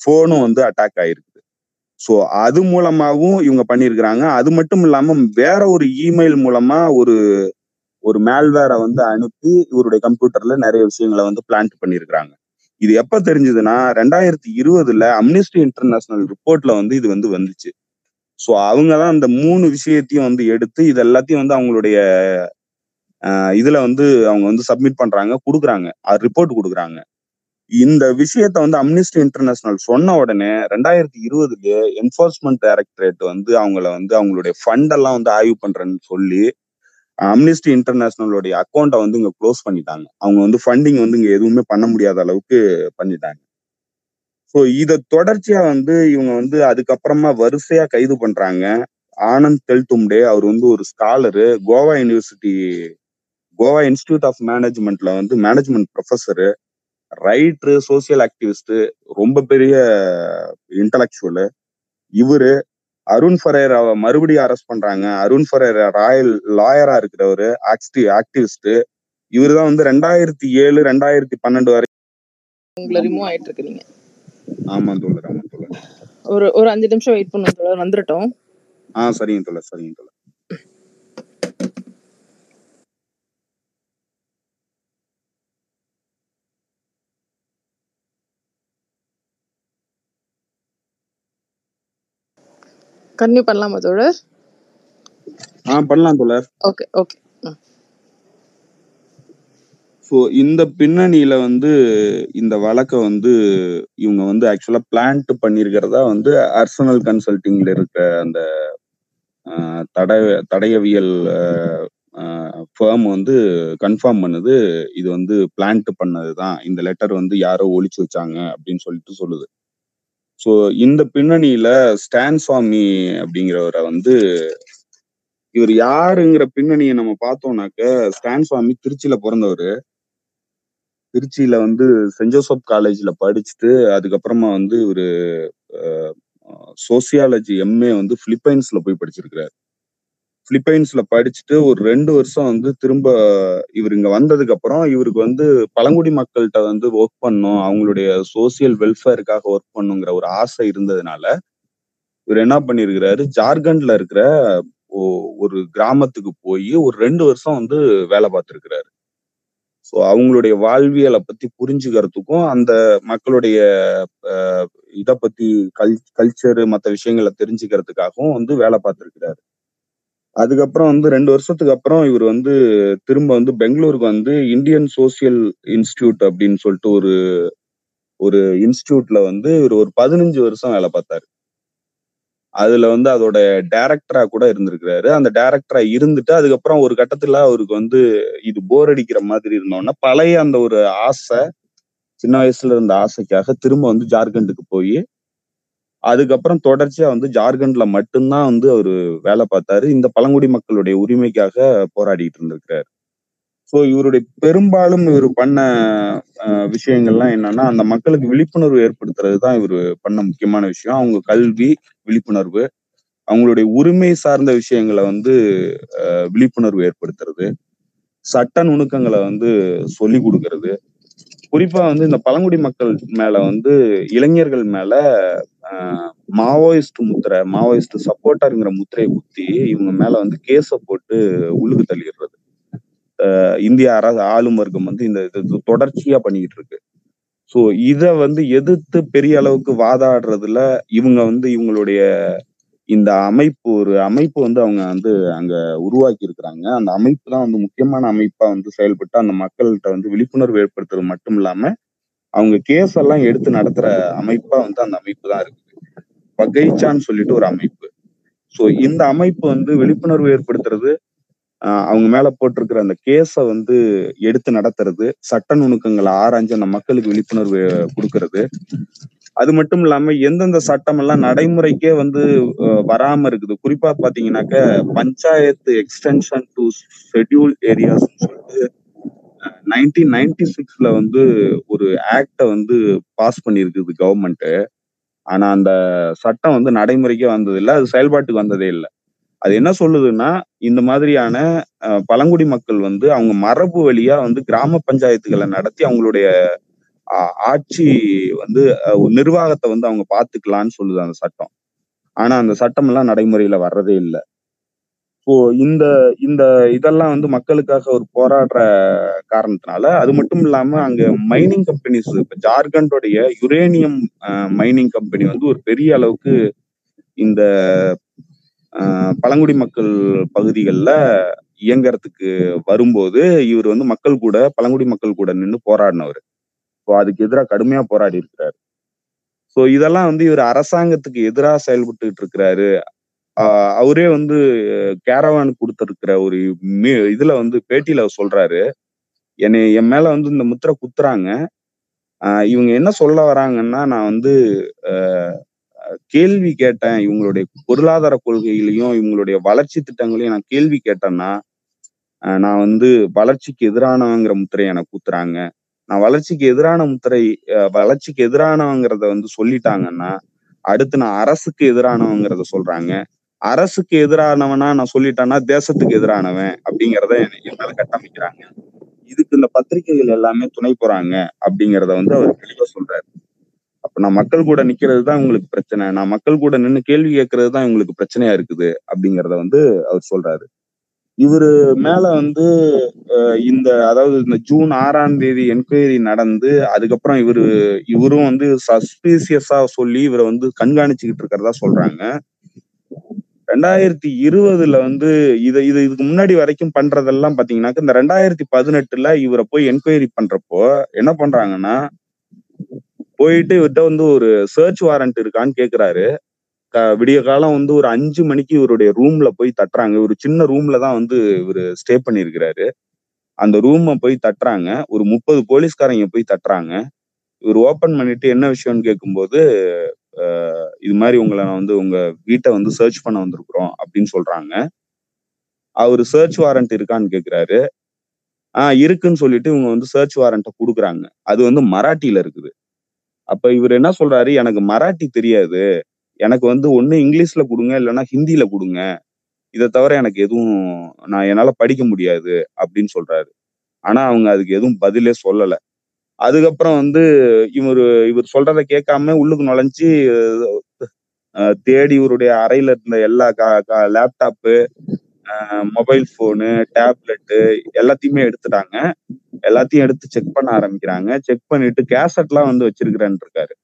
போனும் வந்து அட்டாக் ஆயிருக்கு. ஸோ அது மூலமாகவும் இவங்க பண்ணியிருக்கிறாங்க. அது மட்டும் இல்லாமல் வேற ஒரு இமெயில் மூலமா ஒரு மேல்வேரை வந்து அனுப்பி இவருடைய கம்ப்யூட்டர்ல நிறைய விஷயங்களை வந்து பிளான்ட் பண்ணியிருக்கிறாங்க. இது எப்போ தெரிஞ்சதுன்னா 2020 அம்னெஸ்டி இன்டர்நேஷனல் ரிப்போர்ட்ல வந்து இது வந்து வந்துச்சு. ஸோ அவங்க தான் அந்த 3 விஷயத்தையும் வந்து எடுத்து இது எல்லாத்தையும் வந்து அவங்களுடைய இதுல வந்து அவங்க வந்து சப்மிட் பண்றாங்க, கொடுக்குறாங்க, ரிப்போர்ட் கொடுக்குறாங்க. இந்த விஷயத்த வந்து அம்னெஸ்டி இன்டர்நேஷனல் சொன்ன உடனே 2020 என்போர்ஸ்மெண்ட் டைரக்டரேட் வந்து அவங்கள வந்து அவங்களுடைய ஃபண்ட் எல்லாம் வந்து ஆய்வு பண்றேன்னு சொல்லி அம்னெஸ்டி இன்டர்நேஷனலோடைய அக்கௌண்ட்டை வந்து இங்க க்ளோஸ் பண்ணிட்டாங்க. அவங்க வந்து ஃபண்டிங் வந்து இங்க எதுவுமே பண்ண முடியாத அளவுக்கு பண்ணிட்டாங்க. ஸோ இதை தொடர்ச்சியா வந்து இவங்க வந்து அதுக்கப்புறமா வரிசையா கைது பண்றாங்க. ஆனந்த் தெல்தும்டே, அவர் வந்து ஒரு ஸ்காலரு, கோவா இன்ஸ்டிடியூட் ஆஃப் மேனேஜ்மெண்ட்ல வந்து management professor, writer, social activist, ரொம்ப பெரிய இன்டலெக்சுவலு. இவரு அருண் ஃபெரேராவை மறுபடியும் அரெஸ்ட் பண்றாங்க. அருண் ஃபெரேரா ராயல் லாயரா இருக்கிறவரு, ஆக்டிவிஸ்ட். இவரு தான் வந்து 2007, 2012 வரை ரிமூவ் ஆயிட்டு இருக்கிறீங்க. ஆமா தோழர் ஒரு 5 நிமிஷம் வெயிட் பண்ணுங்க தோழர், வந்துட்டோம். சரிங்க தோழர். கன்னியூ பண்ணலாமா தோழர்? பண்ணலாம் தோழர். ஓகே. ஸோ இந்த பின்னணியில வந்து இந்த வழக்கை வந்து இவங்க வந்து ஆக்சுவலா பிளான்ட் பண்ணிருக்கிறதா வந்து அர்சனல் கன்சல்டிங்ல இருக்க அந்த தடயவியல் ஃபேர்ம் வந்து கன்ஃபார்ம் பண்ணுது. இது வந்து பிளான்ட் பண்ணதுதான், இந்த லெட்டர் வந்து யாரோ ஒழிச்சு வச்சாங்க அப்படின்னு சொல்லிட்டு சொல்லுது. ஸோ இந்த பின்னணியில ஸ்டான் சுவாமி அப்படிங்கிறவரை வந்து இவர் யாருங்கிற பின்னணியை நம்ம பார்த்தோம்னாக்க, ஸ்டான் சுவாமி திருச்சியில பிறந்தவர். திருச்சியில வந்து சென்ட் ஜோசப் காலேஜ்ல படிச்சுட்டு அதுக்கப்புறமா வந்து இவர் சோசியாலஜி எம்ஏ வந்து பிலிப்பைன்ஸ்ல போய் படிச்சிருக்கிறார். பிலிப்பைன்ஸ்ல படிச்சுட்டு ஒரு 2 வருஷம் வந்து திரும்ப இவர் இங்க வந்ததுக்கு அப்புறம் இவருக்கு வந்து பழங்குடி மக்கள்கிட்ட வந்து ஒர்க் பண்ணும், அவங்களுடைய சோசியல் வெல்ஃபேருக்காக ஒர்க் பண்ணுங்கிற ஒரு ஆசை இருந்ததுனால இவர் என்ன பண்ணிருக்கிறாரு, ஜார்க்கண்ட்ல இருக்கிற ஒரு கிராமத்துக்கு போய் ஒரு 2 வருஷம் வந்து வேலை பார்த்துருக்கிறாரு. ஸோ அவங்களுடைய வாழ்வியலை பத்தி புரிஞ்சுக்கிறதுக்கும் அந்த மக்களுடைய இதை பத்தி கல்ச்சரு மற்ற விஷயங்களை தெரிஞ்சுக்கிறதுக்காகவும் வந்து வேலை பார்த்துருக்கிறாரு. அதுக்கப்புறம் வந்து 2 வருஷத்துக்கு அப்புறம் இவர் வந்து திரும்ப வந்து பெங்களூருக்கு வந்து இந்தியன் சோசியல் இன்ஸ்டியூட் அப்படின்னு சொல்லிட்டு ஒரு ஒரு இன்ஸ்டியூட்ல வந்து இவர் ஒரு 15 வருஷம் வேலை பார்த்தாரு. அதுல வந்து அதோட டைரக்டரா கூட இருந்திருக்கிறாரு. அந்த டைரக்டரா இருந்துட்டு அதுக்கப்புறம் ஒரு கட்டத்துல அவருக்கு வந்து இது போர் அடிக்கிற மாதிரி இருந்தோம்னா பழைய அந்த ஒரு ஆசை, சின்ன வயசுல இருந்த ஆசைக்காக திரும்ப வந்து ஜார்க்கண்டுக்கு போய் அதுக்கப்புறம் தொடர்ச்சியா வந்து ஜார்க்கண்ட்ல மட்டும்தான் வந்து அவரு வேலை பார்த்தாரு. இந்த பழங்குடி மக்களுடைய உரிமைக்காக போராடிட்டு இருந்திருக்கிறாரு. ஸோ இவருடைய பெரும்பாலும் இவர் பண்ண விஷயங்கள்லாம் என்னன்னா அந்த மக்களுக்கு விழிப்புணர்வு ஏற்படுத்துறது தான் இவர் பண்ண முக்கியமான விஷயம். அவங்க கல்வி விழிப்புணர்வு, அவங்களுடைய உரிமை சார்ந்த விஷயங்களை வந்து விழிப்புணர்வு ஏற்படுத்துறது, சட்ட நுணுக்கங்களை வந்து சொல்லி கொடுக்கறது, குறிப்பா வந்து இந்த பழங்குடி மக்கள் மேல வந்து இளைஞர்கள் மேல மாவோயிஸ்ட் சப்போர்ட்டருங்கிற முத்திரையை குத்தி இவங்க மேல வந்து கேஸ போட்டு உழுகு தள்ளிடுறது இந்திய அரசு ஆளும் வர்க்கம் வந்து இந்த இது தொடர்ச்சியா பண்ணிக்கிட்டு இருக்கு. ஸோ இதை வந்து எதிர்த்து பெரிய அளவுக்கு வாதாடுறதுல இவங்க வந்து இவங்களுடைய இந்த அமைப்பு வந்து அவங்க வந்து அங்க உருவாக்கி இருக்கிறாங்க. அந்த அமைப்பு தான் வந்து முக்கியமான அமைப்பா வந்து செயல்பட்டு அந்த மக்கள்கிட்ட வந்து விழிப்புணர்வு ஏற்படுத்துறது மட்டும் இல்லாம அவங்க கேஸ் எல்லாம் எடுத்து நடத்துற அமைப்பா வந்து அந்த அமைப்பு தான் இருக்கு, பகைச்சான்னு சொல்லிட்டு ஒரு அமைப்பு. ஸோ இந்த அமைப்பு வந்து விழிப்புணர்வு ஏற்படுத்துறது, அவங்க மேல போட்டிருக்கிற அந்த கேஸை வந்து எடுத்து நடத்துறது, சட்ட நுணுக்கங்களை ஆராய்ஞ்சு அந்த மக்களுக்கு விழிப்புணர்வு கொடுக்கறது, அது மட்டும் இல்லாம எந்தெந்த சட்டம் எல்லாம் நடைமுறைக்கே வந்து வராம இருக்குது. குறிப்பா பாத்தீங்கன்னாக்க பஞ்சாயத்து எக்ஸ்டென்ஷன் டு ஷெட்யூல் ஏரியாஸ்ன்னு சொல்லிட்டு 1996 வந்து ஒரு ஆக்டை வந்து பாஸ் பண்ணியிருக்குது கவர்மெண்ட். ஆனா அந்த சட்டம் வந்து நடைமுறைக்கே வந்தது இல்லை, அது செயல்பாட்டுக்கு வந்ததே இல்லை. அது என்ன சொல்லுதுன்னா இந்த மாதிரியான பழங்குடி மக்கள் வந்து அவங்க மரபு வழியா வந்து கிராம பஞ்சாயத்துகளை நடத்தி அவங்களுடைய ஆட்சி வந்து நிர்வாகத்தை வந்து அவங்க பார்த்துக்கலான்னு சொல்லுது அந்த சட்டம். ஆனா அந்த சட்டம் எல்லாம் நடைமுறையில வர்றதே இல்லை. ஸோ இந்த இதெல்லாம் வந்து மக்களுக்காக ஒரு போராடுற காரணத்தினால, அது மட்டும் இல்லாம அங்க மைனிங் கம்பெனிஸ், இப்ப ஜார்க்கண்டோடைய யுரேனியம் மைனிங் கம்பெனி வந்து ஒரு பெரிய அளவுக்கு இந்த பழங்குடி மக்கள் பகுதிகளில் இயங்கறதுக்கு வரும்போது இவர் வந்து மக்கள் கூட பழங்குடி மக்கள் கூட நின்று போராடினவர். ஸோ அதுக்கு எதிராக கடுமையாக போராடி இருக்கிறாரு. ஸோ இதெல்லாம் வந்து இவர் அரசாங்கத்துக்கு எதிராக செயல்பட்டுக்கிட்டு இருக்கிறாரு. அவரே வந்து கேரவான் கொடுத்துருக்கிற ஒரு இதுல வந்து பேட்டியில சொல்றாரு, என் மேல வந்து இந்த முத்திரை குத்துறாங்க, இவங்க என்ன சொல்ல வராங்கன்னா நான் வந்து கேள்வி கேட்டேன், இவங்களுடைய பொருளாதார கொள்கையிலையும் இவங்களுடைய வளர்ச்சி திட்டங்களையும் நான் கேள்வி கேட்டேன்னா நான் வந்து வளர்ச்சிக்கு எதிரானவங்கிற முத்திரையை எனக்கு குத்துறாங்க, நான் வளர்ச்சிக்கு எதிரானவங்கிறத வந்து சொல்லிட்டாங்கன்னா அடுத்து நான் அரசுக்கு எதிரானவங்கிறத சொல்றாங்க, அரசுக்கு எதிரானவனா நான் சொல்லிட்டேன்னா தேசத்துக்கு எதிரானவன் அப்படிங்கிறத என்னால கட்டமைக்கிறாங்க, இதுக்கு இந்த பத்திரிகைகள் எல்லாமே துணை போறாங்க அப்படிங்கிறத வந்து அவர் தெளிவா சொல்றாரு. அப்ப நான் மக்கள் கூட நிக்கிறது தான் உங்களுக்கு பிரச்சனை, நான் மக்கள் கூட நின்று கேள்வி கேட்கறது தான் உங்களுக்கு பிரச்சனையா இருக்குது அப்படிங்கிறத வந்து அவர் சொல்றாரு. இவரு மேல வந்து இந்த ஜூன் 6 என்கொயரி நடந்து அதுக்கப்புறம் இவரும் வந்து சஸ்பீசியஸா சொல்லி இவரை வந்து கண்காணிச்சுக்கிட்டு இருக்கிறதா சொல்றாங்க. 2020 வந்து இதுக்கு முன்னாடி வரைக்கும் பண்றதெல்லாம் பாத்தீங்கன்னாக்க இந்த 2018 இவரை போய் என்கொயரி பண்றப்போ என்ன பண்றாங்கன்னா போயிட்டு இவர்கிட்ட வந்து ஒரு சர்ச் வாரண்ட் இருக்கான்னு கேட்குறாரு. விடிய காலம் வந்து ஒரு 5 மணிக்கு இவருடைய ரூம்ல போய் தட்டுறாங்க. ஒரு சின்ன ரூம்ல தான் வந்து இவர் ஸ்டே பண்ணியிருக்கிறாரு. அந்த ரூமை போய் தட்டுறாங்க. ஒரு 30 போலீஸ்காரங்க போய் தட்டுறாங்க. இவர் ஓப்பன் பண்ணிட்டு என்ன விஷயம்னு கேட்கும்போது இது மாதிரி உங்களை நான் வந்து உங்க வீட்டை வந்து சர்ச் பண்ண வந்திருக்கிறோம் அப்படின்னு சொல்றாங்க. அவரு சர்ச் வாரண்ட் இருக்கான்னு கேட்குறாரு. இருக்குன்னு சொல்லிட்டு இவங்க வந்து சர்ச் வாரண்ட்டை கொடுக்குறாங்க. அது வந்து மராட்டியில இருக்குது. அப்ப இவர் என்ன சொல்றாரு, எனக்கு மராட்டி தெரியாது, எனக்கு வந்து ஒண்ணு இங்கிலீஷ்ல கொடுங்க இல்லைன்னா ஹிந்தியில கொடுங்க, இதை தவிர எனக்கு எதுவும் என்னால படிக்க முடியாது அப்படின்னு சொல்றாரு. ஆனா அவங்க அதுக்கு எதுவும் பதிலே சொல்லலை. அதுக்கப்புறம் வந்து இவர் சொல்றதை கேட்காம உள்ளுக்கு நுழைஞ்சு தேடி இவருடைய அறையில இருந்த எல்லா லேப்டாப்பு, மொபைல் போனு, டேப்லெட்டு எல்லாத்தையுமே எடுத்துட்டாங்க. எல்லாத்தையும் எடுத்து செக் பண்ண ஆரம்பிக்கிறாங்க. செக் பண்ணிட்டு கேசட்லாம் வந்து வச்சிருக்கிறேன்னு இருக்காரு.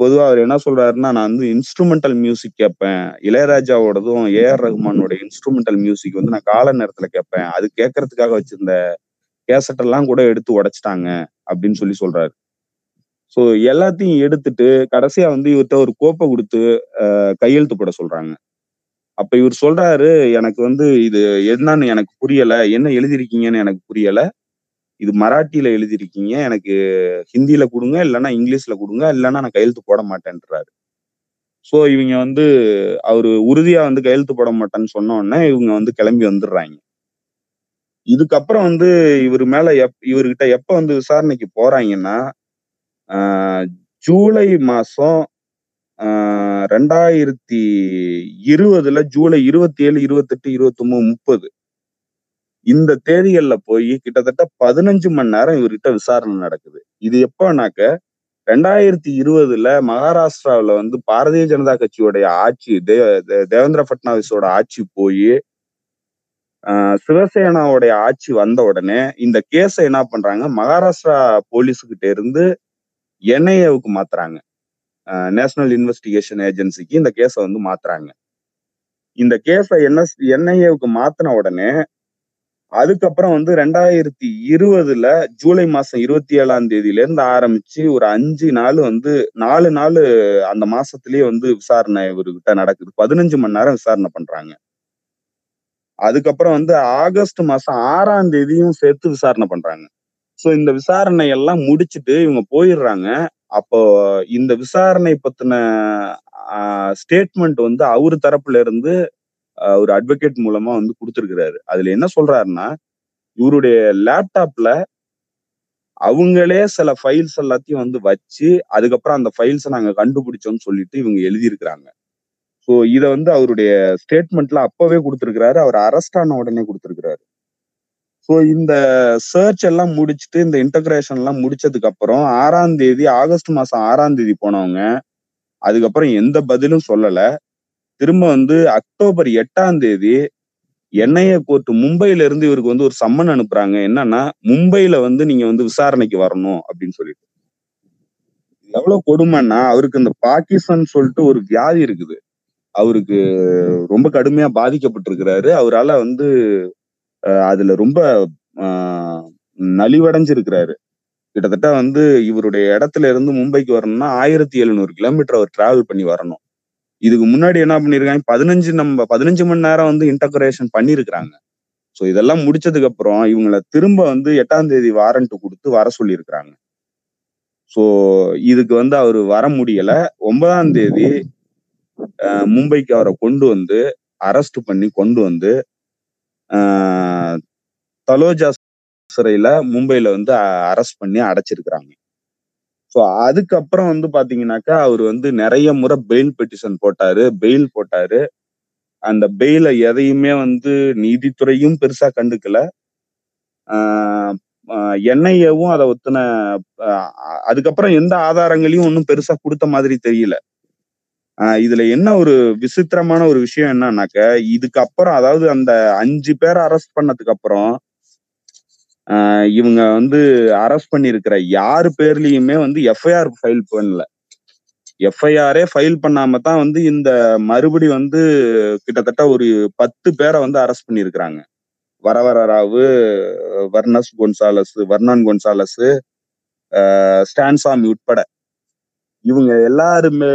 பொதுவா அவர் என்ன சொல்றாருன்னா, நான் வந்து இன்ஸ்ட்ருமெண்டல் மியூசிக் கேட்பேன், இளையராஜாவோடதும் ஏஆர் ரஹ்மானோட இன்ஸ்ட்ருமெண்டல் மியூசிக் வந்து நான் கால நேரத்துல கேட்பேன், அது கேட்கறதுக்காக வச்சிருந்த கேசட்டெல்லாம் கூட எடுத்து உடைச்சிட்டாங்க அப்படின்னு சொல்லி சொல்றாரு. ஸோ எல்லாத்தையும் எடுத்துட்டு கடைசியா வந்து இவர்கிட்ட ஒரு கோப்பை கொடுத்து கையெழுத்து போட சொல்றாங்க. அப்ப இவர் சொல்றாரு, எனக்கு வந்து இது என்னன்னு எனக்கு புரியல, என்ன எழுதிருக்கீங்கன்னு எனக்கு புரியல, இது மராட்டியில எழுதிருக்கீங்க, எனக்கு ஹிந்தியில கொடுங்க, இல்லைன்னா இங்கிலீஷ்ல கொடுங்க, இல்லைன்னா நான் கையெழுத்து போட மாட்டேன்றாரு. ஸோ இவங்க வந்து அவரு உறுதியா வந்து கையெழுத்து போட மாட்டேன்னு சொன்னோடனே இவங்க வந்து கிளம்பி வந்துடுறாங்க. இதுக்கப்புறம் வந்து இவர் மேல இவர்கிட்ட எப்ப வந்து விசாரணைக்கு போறாங்கன்னா, ஜூலை மாசம் 2020 ஜூலை 27, 28, 29, 30 இந்த தேதிகள்ல போய் கிட்டத்தட்ட 15 மணி நேரம் இவர்கிட்ட விசாரணை நடக்குது. இது எப்பனாக்க 2020 மகாராஷ்டிராவில வந்து பாரதிய ஜனதா கட்சியோடைய ஆட்சி, தேவேந்திர பட்னாவிஸோட ஆட்சி போய் சிவசேனாவுடைய ஆட்சி வந்த உடனே இந்த கேஸை என்ன பண்றாங்க, மகாராஷ்டிரா போலீஸுக்கிட்ட இருந்து என்ஐஏவுக்கு மாத்துறாங்க, நேஷனல் இன்வெஸ்டிகேஷன் ஏஜென்சிக்கு இந்த கேஸை வந்து மாத்துறாங்க. இந்த கேஸை என்ஐஏவுக்கு மாத்தின உடனே அதுக்கப்புறம் வந்து 2020 ஜூலை 27 ஆரம்பிச்சு ஒரு 5 நாள் வந்து 4 நாள் அந்த மாசத்திலேயே வந்து விசாரணை இவர்கிட்ட நடக்குது. 15 மணி நேரம் விசாரணை பண்றாங்க. அதுக்கப்புறம் வந்து ஆகஸ்ட் 6 சேர்த்து விசாரணை பண்றாங்க. ஸோ இந்த விசாரணை எல்லாம் முடிச்சுட்டு இவங்க போயிடுறாங்க. அப்போ இந்த விசாரணை பத்தின ஸ்டேட்மெண்ட் வந்து அவரு தரப்புல இருந்து ஒரு அட்வொகேட் மூலமா வந்து கொடுத்துருக்கிறாரு. அதுல என்ன சொல்றாருன்னா, இவருடைய லேப்டாப்ல அவங்களே சில ஃபைல்ஸ் எல்லாத்தையும் வந்து வச்சு அதுக்கப்புறம் அந்த ஃபைல்ஸை நாங்க கண்டுபிடிச்சோம்னு சொல்லிட்டு இவங்க எழுதியிருக்கிறாங்க. ஸோ இதை வந்து அவருடைய ஸ்டேட்மெண்ட்ல அப்பவே கொடுத்துருக்கிறாரு, அவர் அரெஸ்ட் ஆன உடனே கொடுத்துருக்கிறாரு. ஸோ இந்த சர்ச் எல்லாம் முடிச்சுட்டு இந்த இன்டகிரேஷன் எல்லாம் முடிச்சதுக்கு அப்புறம் ஆகஸ்ட் 6 போனவங்க அதுக்கப்புறம் எந்த பதிலும் சொல்லல. திரும்ப வந்து அக்டோபர் 8 என்ஐஏ கோர்ட் மும்பையில இருந்து இவருக்கு வந்து ஒரு சம்மன் அனுப்புறாங்க. என்னன்னா, மும்பையில வந்து நீங்க வந்து விசாரணைக்கு வரணும் அப்படின்னு சொல்லிட்டு. எவ்வளவு கொடுமைன்னா, அவருக்கு இந்த பாகிஸ்தான் சொல்லிட்டு ஒரு வியாதி இருக்குது, அவருக்கு ரொம்ப கடுமையா பாதிக்கப்பட்டிருக்கிறாரு, அவரால வந்து அதுல ரொம்ப நலிவடைஞ்சிருக்கிறாரு. கிட்டத்தட்ட வந்து இவருடைய இடத்துல இருந்து மும்பைக்கு வரணும்னா 1700 கிலோமீட்டர் அவர் டிராவல் பண்ணி வரணும். இதுக்கு முன்னாடி என்ன பண்ணிருக்காங்க, 15 மணி நேரம் வந்து இன்டகிரேஷன் பண்ணிருக்கிறாங்க. ஸோ இதெல்லாம் முடிச்சதுக்கு அப்புறம் இவங்களை திரும்ப வந்து 8 வாரண்ட் கொடுத்து வர சொல்லியிருக்கிறாங்க. ஸோ இதுக்கு வந்து அவரு வர முடியல. 9 மும்பைக்கு அவரை கொண்டு வந்து அரெஸ்ட் பண்ணி கொண்டு வந்து தலோஜா சிறையில மும்பையில வந்து அரெஸ்ட் பண்ணி அடைச்சிருக்கிறாங்க. ஸோ அதுக்கப்புறம் வந்து பாத்தீங்கன்னாக்கா அவர் வந்து நிறைய முறை பெயில் பெட்டிஷன் போட்டாரு, பெயில் போட்டாரு. அந்த பெயிலை எதையுமே வந்து நீதித்துறையும் பெருசா கண்டுக்கல, என்ஐஏவும் அதை ஒத்துன அதுக்கப்புறம் எந்த ஆதாரங்களையும் ஒன்றும் பெருசா கொடுத்த மாதிரி தெரியல. இதுல என்ன ஒரு விசித்திரமான ஒரு விஷயம் என்னன்னாக்க, இதுக்கப்புறம் அதாவது அந்த 5 பேரை அரெஸ்ட் பண்ணதுக்கு அப்புறம் இவங்க வந்து அரெஸ்ட் பண்ணிருக்கிற யாரு பேர்லயுமே வந்து எஃப்ஐஆர் ஃபைல் பண்ணல. எஃப்ஐஆரே ஃபைல் பண்ணாம தான் வந்து இந்த மறுபடி வந்து கிட்டத்தட்ட ஒரு 10 பேரை வந்து அரெஸ்ட் பண்ணியிருக்கிறாங்க. வரவர ராவு, வெர்னான் கொன்சாலஸ், ஸ்டான் சாமி உட்பட இவங்க எல்லாருமே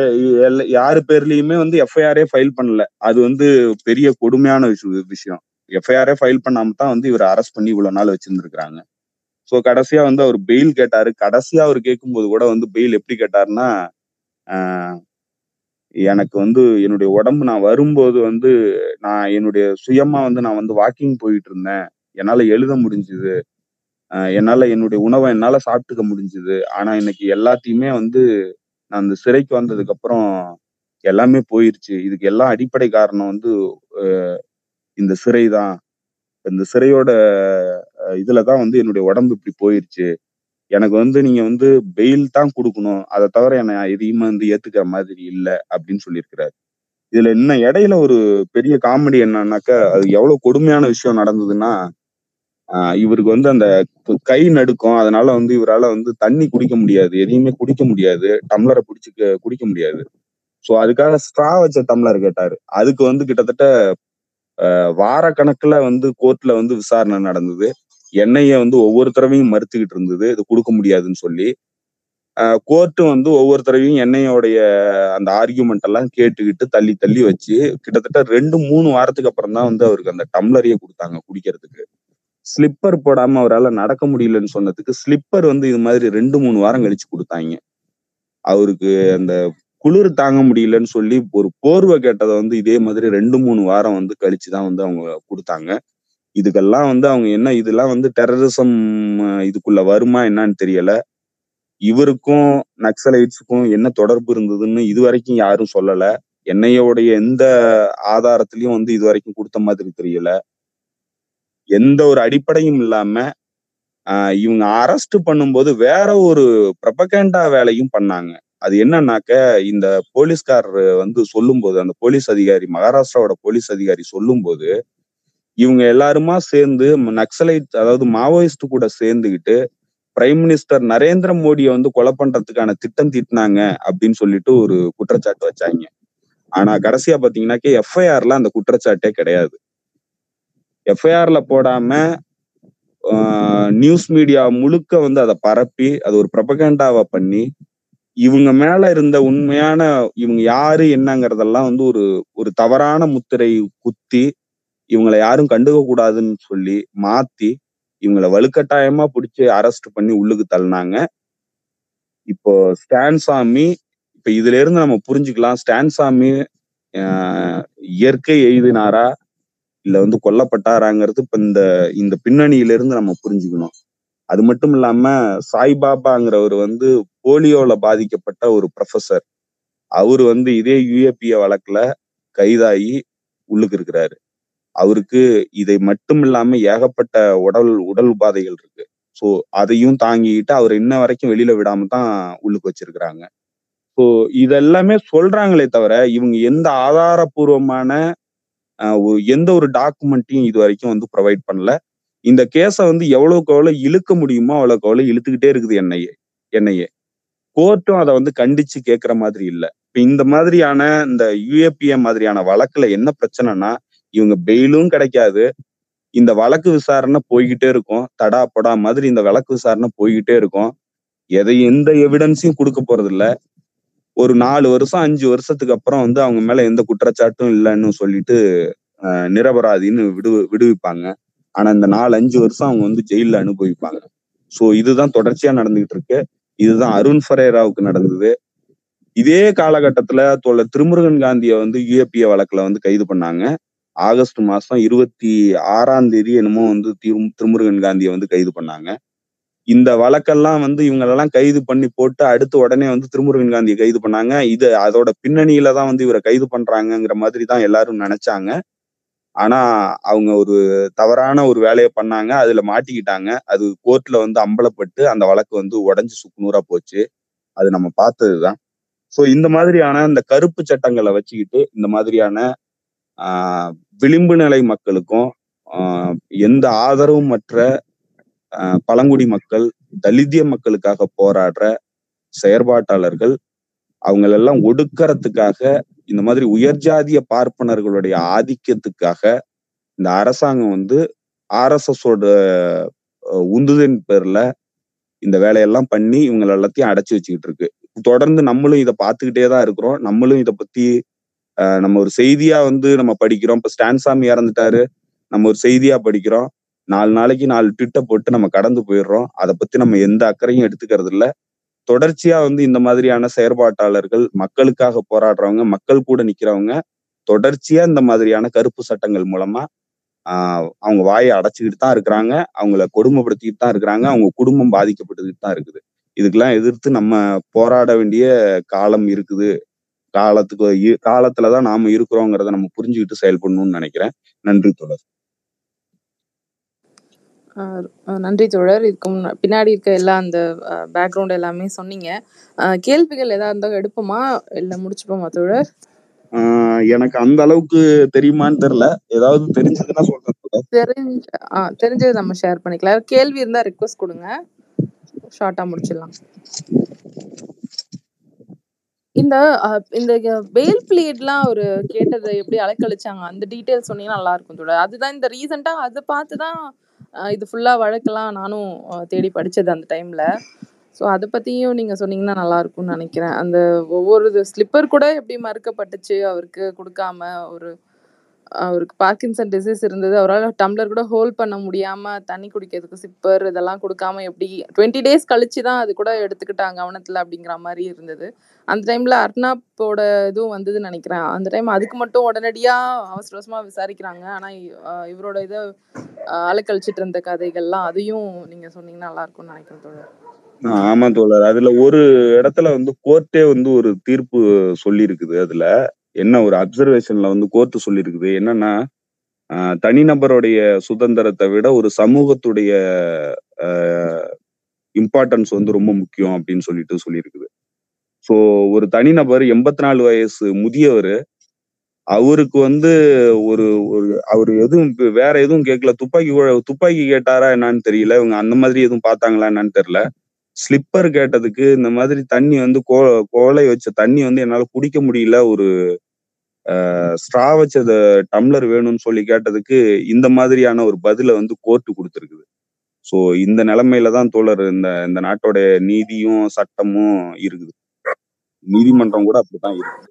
யாரு பேர்லயுமே வந்து எஃப்ஐஆரே ஃபைல் பண்ணல. அது வந்து பெரிய கொடுமையான விஷயம். எஃப்ஐஆரே ஃபைல் பண்ணாம தான் வந்து இவர் அரெஸ்ட் பண்ணி இவ்வளவு நாள் வச்சிருந்துருக்காங்க. ஸோ கடைசியா வந்து அவர் பெயில் கேட்டாரு. கடைசியா அவர் கேட்கும்போது கூட வந்து பெயில் எப்படி கேட்டாருன்னா, எனக்கு வந்து என்னுடைய உடம்பு, நான் வரும்போது வந்து நான் என்னுடைய சுயமா வந்து நான் வந்து வாக்கிங் போயிட்டு இருந்தேன், என்னால எழுத முடிஞ்சுது, என்னால என்னுடைய உணவை என்னால சாப்பிட்டுக்க முடிஞ்சுது, ஆனா இன்னைக்கு எல்லாத்தையுமே வந்து நான் அந்த சிறைக்கு வந்ததுக்கு அப்புறம் எல்லாமே போயிருச்சு. இதுக்கு எல்லாம் அடிப்படை காரணம் வந்து இந்த சிறை தான், இந்த சிறையோட இதுலதான் வந்து என்னுடைய உடம்பு இப்படி போயிருச்சு, எனக்கு வந்து நீங்க வந்து பெயில் தான் கொடுக்கணும், அதை தவிர என்னை எதையுமே வந்து ஏத்துக்கிற மாதிரி இல்லை அப்படின்னு சொல்லியிருக்கிறாரு. இதுல இன்னும் இடையில ஒரு பெரிய காமெடி என்னன்னாக்கா, அது எவ்வளவு கொடுமையான விஷயம் நடந்ததுன்னா, இவருக்கு வந்து அந்த கை நடுக்கும், அதனால வந்து இவரால் வந்து தண்ணி குடிக்க முடியாது, எதையுமே குடிக்க முடியாது, டம்ளரை பிடிச்சி குடிக்க முடியாது. ஸோ அதுக்காக ஸ்ட்ரா வச்ச டம்ளர் கேட்டாரு. அதுக்கு வந்து கிட்டத்தட்ட வாரக்கணக்கில் வந்து கோர்ட்ல வந்து விசாரணை நடந்தது. எண்ணெயை வந்து ஒவ்வொரு தடவையும் மறுத்துக்கிட்டு இருந்தது, இது கொடுக்க முடியாதுன்னு சொல்லி. கோர்ட்டு வந்து ஒவ்வொரு தடவையும் எண்ணெயோடைய அந்த ஆர்கியூமெண்ட் எல்லாம் கேட்டுக்கிட்டு தள்ளி தள்ளி வச்சு கிட்டத்தட்ட 2-3 வாரத்துக்கு அப்புறம் தான் வந்து அவருக்கு அந்த டம்ளரையே கொடுத்தாங்க குடிக்கிறதுக்கு. ஸ்லிப்பர் போடாம அவரால் நடக்க முடியலன்னு சொன்னதுக்கு ஸ்லிப்பர் வந்து இது மாதிரி 2-3 வாரம் கழிச்சு கொடுத்தாங்க. அவருக்கு அந்த குளிர் தாங்க முடியலன்னு சொல்லி ஒரு போர்வை கேட்டதை வந்து இதே மாதிரி 2-3 வாரம் வந்து கழிச்சுதான் வந்து அவங்க கொடுத்தாங்க. இதுக்கெல்லாம் வந்து அவங்க என்ன, இதெல்லாம் வந்து டெரரிசம் இதுக்குள்ள வருமா என்னன்னு தெரியல. இவருக்கும் நக்சலைட்ஸுக்கும் என்ன தொடர்பு இருந்ததுன்னு இது வரைக்கும் யாரும் சொல்லலை. என்ஐஏவுடைய எந்த ஆதாரத்திலையும் வந்து இது வரைக்கும் கொடுத்த மாதிரி தெரியல. எந்த ஒரு அடிப்படையும் இல்லாம இவங்க அரெஸ்ட் பண்ணும்போது வேற ஒரு ப்ரொபகண்டா வேலையும் பண்ணாங்க. அது என்னன்னாக்க, இந்த போலீஸ்காரர் வந்து சொல்லும் போது, அந்த போலீஸ் அதிகாரி, மகாராஷ்டிராவோட போலீஸ் அதிகாரி சொல்லும் போது, இவங்க எல்லாருமா சேர்ந்து நக்சலைட், அதாவது மாவோயிஸ்ட் கூட சேர்ந்துக்கிட்டு பிரைம் மினிஸ்டர் நரேந்திர மோடியை வந்து கொலை பண்றதுக்கான திட்டம் தீட்டினாங்க அப்படின்னு சொல்லிட்டு ஒரு குற்றச்சாட்டு வச்சாங்க. ஆனா கடைசியா பாத்தீங்கன்னாக்கே எஃப்ஐஆர்ல அந்த குற்றச்சாட்டே கிடையாது. எஃப்ஐஆர்ல போடாம நியூஸ் மீடியா முழுக்க வந்து அதை பரப்பி அது ஒரு ப்ரொபகண்டாவா பண்ணி இவங்க மேல இருந்த உண்மையான இவங்க யாரு என்னங்கிறதெல்லாம் வந்து ஒரு தவறான முத்திரை குத்தி இவங்களை யாரும் கண்டுக்க கூடாதுன்னு சொல்லி மாத்தி இவங்களை வலுக்கட்டாயமா பிடிச்சி அரெஸ்ட் பண்ணி உள்ளுக்கு தள்ளினாங்க. இப்போ ஸ்டான் சாமி, இப்ப இதுல இருந்து நம்ம புரிஞ்சுக்கலாம், ஸ்டான் சாமி இயற்கை எழுதினாரா இல்ல வந்து கொல்லப்பட்டாராங்கிறது இப்ப இந்த பின்னணியில இருந்து நம்ம புரிஞ்சுக்கணும். அது மட்டும் இல்லாம சாய்பாபாங்கிறவர் வந்து போலியோல பாதிக்கப்பட்ட ஒரு ப்ரொஃபசர், அவரு வந்து இதே யுஏபிஏ வழக்குல கைதாகி உள்ளுக்கு இருக்கிறாரு. அவருக்கு இதை மட்டும் இல்லாம ஏகப்பட்ட உடல் உபாதைகள் இருக்கு. ஸோ அதையும் தாங்கிக்கிட்டு அவர் இன்ன வரைக்கும் வெளியில விடாம தான் உள்ளுக்கு வச்சிருக்கிறாங்க. ஸோ இதெல்லாமே சொல்றாங்களே தவிர இவங்க எந்த ஆதாரபூர்வமான எந்த ஒரு டாக்குமெண்ட்டையும் இது வரைக்கும் வந்து ப்ரொவைட் பண்ணல. இந்த கேஸை வந்து எவ்வளவுக்கு எவ்வளவு இழுக்க முடியுமோ அவ்வளோக்கு எவ்வளவு இழுத்துக்கிட்டே இருக்குது என்ஐஏ. கோர்ட்டும் அதை வந்து கண்டிச்சு கேட்குற மாதிரி இல்லை. இப்போ இந்த மாதிரியான இந்த யுஏபிஏ மாதிரியான வழக்குல என்ன பிரச்சனைனா, இவங்க பெயிலும் கிடைக்காது, இந்த வழக்கு விசாரணை போய்கிட்டே இருக்கும், தடா படா மாதிரி இந்த வழக்கு விசாரணை போய்கிட்டே இருக்கும். எந்த எவிடன்ஸையும் கொடுக்க போறது இல்லை. ஒரு 4-5 வருஷத்துக்கு அப்புறம் வந்து அவங்க மேல எந்த குற்றச்சாட்டும் இல்லைன்னு சொல்லிட்டு நிரபராதின்னு விடுவிப்பாங்க. ஆனா இந்த 4-5 வருஷம் அவங்க வந்து ஜெயில அனுபவிப்பாங்க. ஸோ இதுதான் தொடர்ச்சியா நடந்துகிட்டு இருக்கு. இதுதான் அருண் ஃபெரேராவுக்கு நடந்தது. இதே காலகட்டத்துல திருமுருகன் காந்தியை வந்து யுஏபிஏ வழக்குல வந்து கைது பண்ணாங்க. ஆகஸ்ட் மாதம் 26ஆம் தேதி என்னமோ வந்து திருமுருகன் காந்தியை வந்து கைது பண்ணாங்க. இந்த வழக்கெல்லாம் வந்து இவங்களெல்லாம் கைது பண்ணி போட்டு அடுத்து உடனே வந்து திருமுருகன் காந்தியை கைது பண்ணாங்க. இது அதோட பின்னணியில தான் வந்து இவரை கைது பண்றாங்கிற மாதிரி தான் எல்லாரும் நினைச்சாங்க. ஆனா அவங்க ஒரு தவறான ஒரு வேலையை பண்ணாங்க, அதுல மாட்டிக்கிட்டாங்க. அது கோர்ட்ல வந்து அம்பலப்பட்டு அந்த வழக்கு வந்து உடஞ்சி சுக்குநூறா போச்சு. அது நம்ம பார்த்ததுதான். ஸோ இந்த மாதிரியான இந்த கருப்பு சட்டங்களை வச்சுக்கிட்டு இந்த மாதிரியான விளிம்பு நிலை மக்களுக்கும் எந்த ஆதரவும் மற்ற பழங்குடி மக்கள், தலித்திய மக்களுக்காக போராடுற செயற்பாட்டாளர்கள் அவங்களெல்லாம் ஒடுக்கறதுக்காக இந்த மாதிரி உயர்ஜாதிய பார்ப்பனர்களுடைய ஆதிக்கத்துக்காக இந்த அரசாங்கம் வந்து ஆர்எஸ்எஸோட உந்துதின் பேர்ல இந்த வேலையெல்லாம் பண்ணி இவங்களை எல்லாத்தையும் அடைச்சி வச்சுக்கிட்டு இருக்கு. தொடர்ந்து நம்மளும் இதை பார்த்துக்கிட்டே தான் இருக்கிறோம். நம்மளும் இதை பத்தி நம்ம ஒரு செய்தியா வந்து நம்ம படிக்கிறோம். இப்போ ஸ்டான் சாமி இறந்துட்டாரு, நம்ம ஒரு செய்தியா படிக்கிறோம். 4 நாளைக்கு 4 ட்விட்டர் போட்டு நம்ம கடந்து போயிடுறோம். அதை பத்தி நம்ம எந்த அக்கறையும் எடுத்துக்கிறது இல்லை. தொடர்ச்சியா வந்து இந்த மாதிரியான செயற்பாட்டாளர்கள், மக்களுக்காக போராடுறவங்க, மக்கள் கூட நிக்கிறவங்க தொடர்ச்சியா இந்த மாதிரியான கருப்பு சட்டங்கள் மூலமா அவங்க வாயை அடைச்சிக்கிட்டு தான் இருக்கிறாங்க, அவங்கள கொடுமைப்படுத்திக்கிட்டு தான் இருக்கிறாங்க, அவங்க குடும்பம் பாதிக்கப்பட்டுக்கிட்டு தான் இருக்குது. இதுக்கெல்லாம் எதிர்த்து நம்ம போராட வேண்டிய காலம் இருக்குது. காலத்துலதான் நாம இருக்கிறோங்கிறத நம்ம புரிஞ்சுக்கிட்டு செயல்படணும்னு நினைக்கிறேன். நன்றி தோழர். நன்றி தோழர். இதுக்கு பின்னாடி இருக்க எல்லா அந்த பேக்ரவுண்ட் எல்லாமே சொன்னீங்க. கேள்விகள் ஏதா இருந்தாலும் எடுப்போமா இல்ல முடிச்சுப்போமா தோழர்? எனக்கு அந்த அளவுக்கு தெரியுமான்னு தெரியல. ஏதாவது தெரிஞ்சதுன்னா சொல்றேன். தெரிஞ்சது நம்ம ஷேர் பண்ணிக்கலாம். கேள்வி இருந்தா ரிக்வெஸ்ட் கொடுங்க, ஷார்ட்டா முடிச்சிடலாம். இந்த பெயில் பிளீட்லாம் ஒரு கேட்டது எப்படி அலைக்கழிச்சாங்க அந்த டீட்டெயில் சொன்னீங்கன்னா நல்லா இருக்கும் தோட. அதுதான் இந்த ரீசெண்டாக அதை பார்த்து தான் இது ஃபுல்லாக வழக்கெல்லாம் நானும் தேடி படித்தது அந்த டைமில். ஸோ அதை பற்றியும் நீங்கள் சொன்னீங்கன்னா நல்லா இருக்கும்னு நினைக்கிறேன். அந்த ஒவ்வொரு இது ஸ்லிப்பர் கூட எப்படி மறுக்கப்பட்டுச்சு, அவருக்கு கொடுக்காம அவருக்கு பார்க்கின்சன் டிசீஸ் இருந்தது, அவரால் டம்ளர் கூட ஹோல்ட் பண்ண முடியாமல் தண்ணி குடிக்கிறதுக்கு சிப்பர் இதெல்லாம் கொடுக்காம எப்படி 20 days கழிச்சு தான் அது கூட எடுத்துக்கிட்டாங்க கவனத்தில் அப்படிங்கிற மாதிரி இருந்தது. அந்த டைமில் அர்னாப்போட இதுவும் வந்ததுன்னு நினைக்கிறேன் அந்த டைம். அதுக்கு மட்டும் உடனடியாக அவசர அவசரமாக விசாரிக்கிறாங்க. ஆனால் இவரோட இதை அலைக்கழிச்சிட்டு இருந்த கதைகள்லாம் அதையும் நீங்கள் சொன்னீங்கன்னா நல்லா இருக்கும்னு நினைக்கிறேன் தோழர். ஆமா தோழர், அதுல ஒரு இடத்துல கோர்ட்டே ஒரு தீர்ப்பு சொல்லி இருக்குது. அதுல என்ன ஒரு அப்சர்வேஷன்ல கோர்ட்டு சொல்லி இருக்குது என்னன்னா, தனிநபருடைய சுதந்திரத்தை விட ஒரு சமூகத்துடைய இம்பார்ட்டன்ஸ் ரொம்ப முக்கியம் அப்படின்னு சொல்லியிருக்குது. ஸோ ஒரு தனிநபர் 84 வயசு முதியவர், அவருக்கு ஒரு ஒரு அவர் எதுவும் வேற எதுவும் கேட்கல, துப்பாக்கி கேட்டாரா என்னன்னு தெரியல, இவங்க அந்த மாதிரி எதுவும் பார்த்தாங்களா என்னன்னு தெரியல. ஸ்லிப்பர் கேட்டதுக்கு இந்த மாதிரி தண்ணி கோலை வச்ச தண்ணி என்னால குடிக்க முடியல, ஒரு ஸ்ட்ரா வச்ச டம்ளர் வேணும்னு சொல்லி கேட்டதுக்கு இந்த மாதிரியான ஒரு பதில கோர்ட்டு கொடுத்துருக்குது. ஸோ இந்த நிலைமையில தான் தோழர் இந்த நாட்டோட நீதியும் சட்டமும் இருக்குது. நீதிமன்றம் கூட அப்படித்தான் இருக்குது.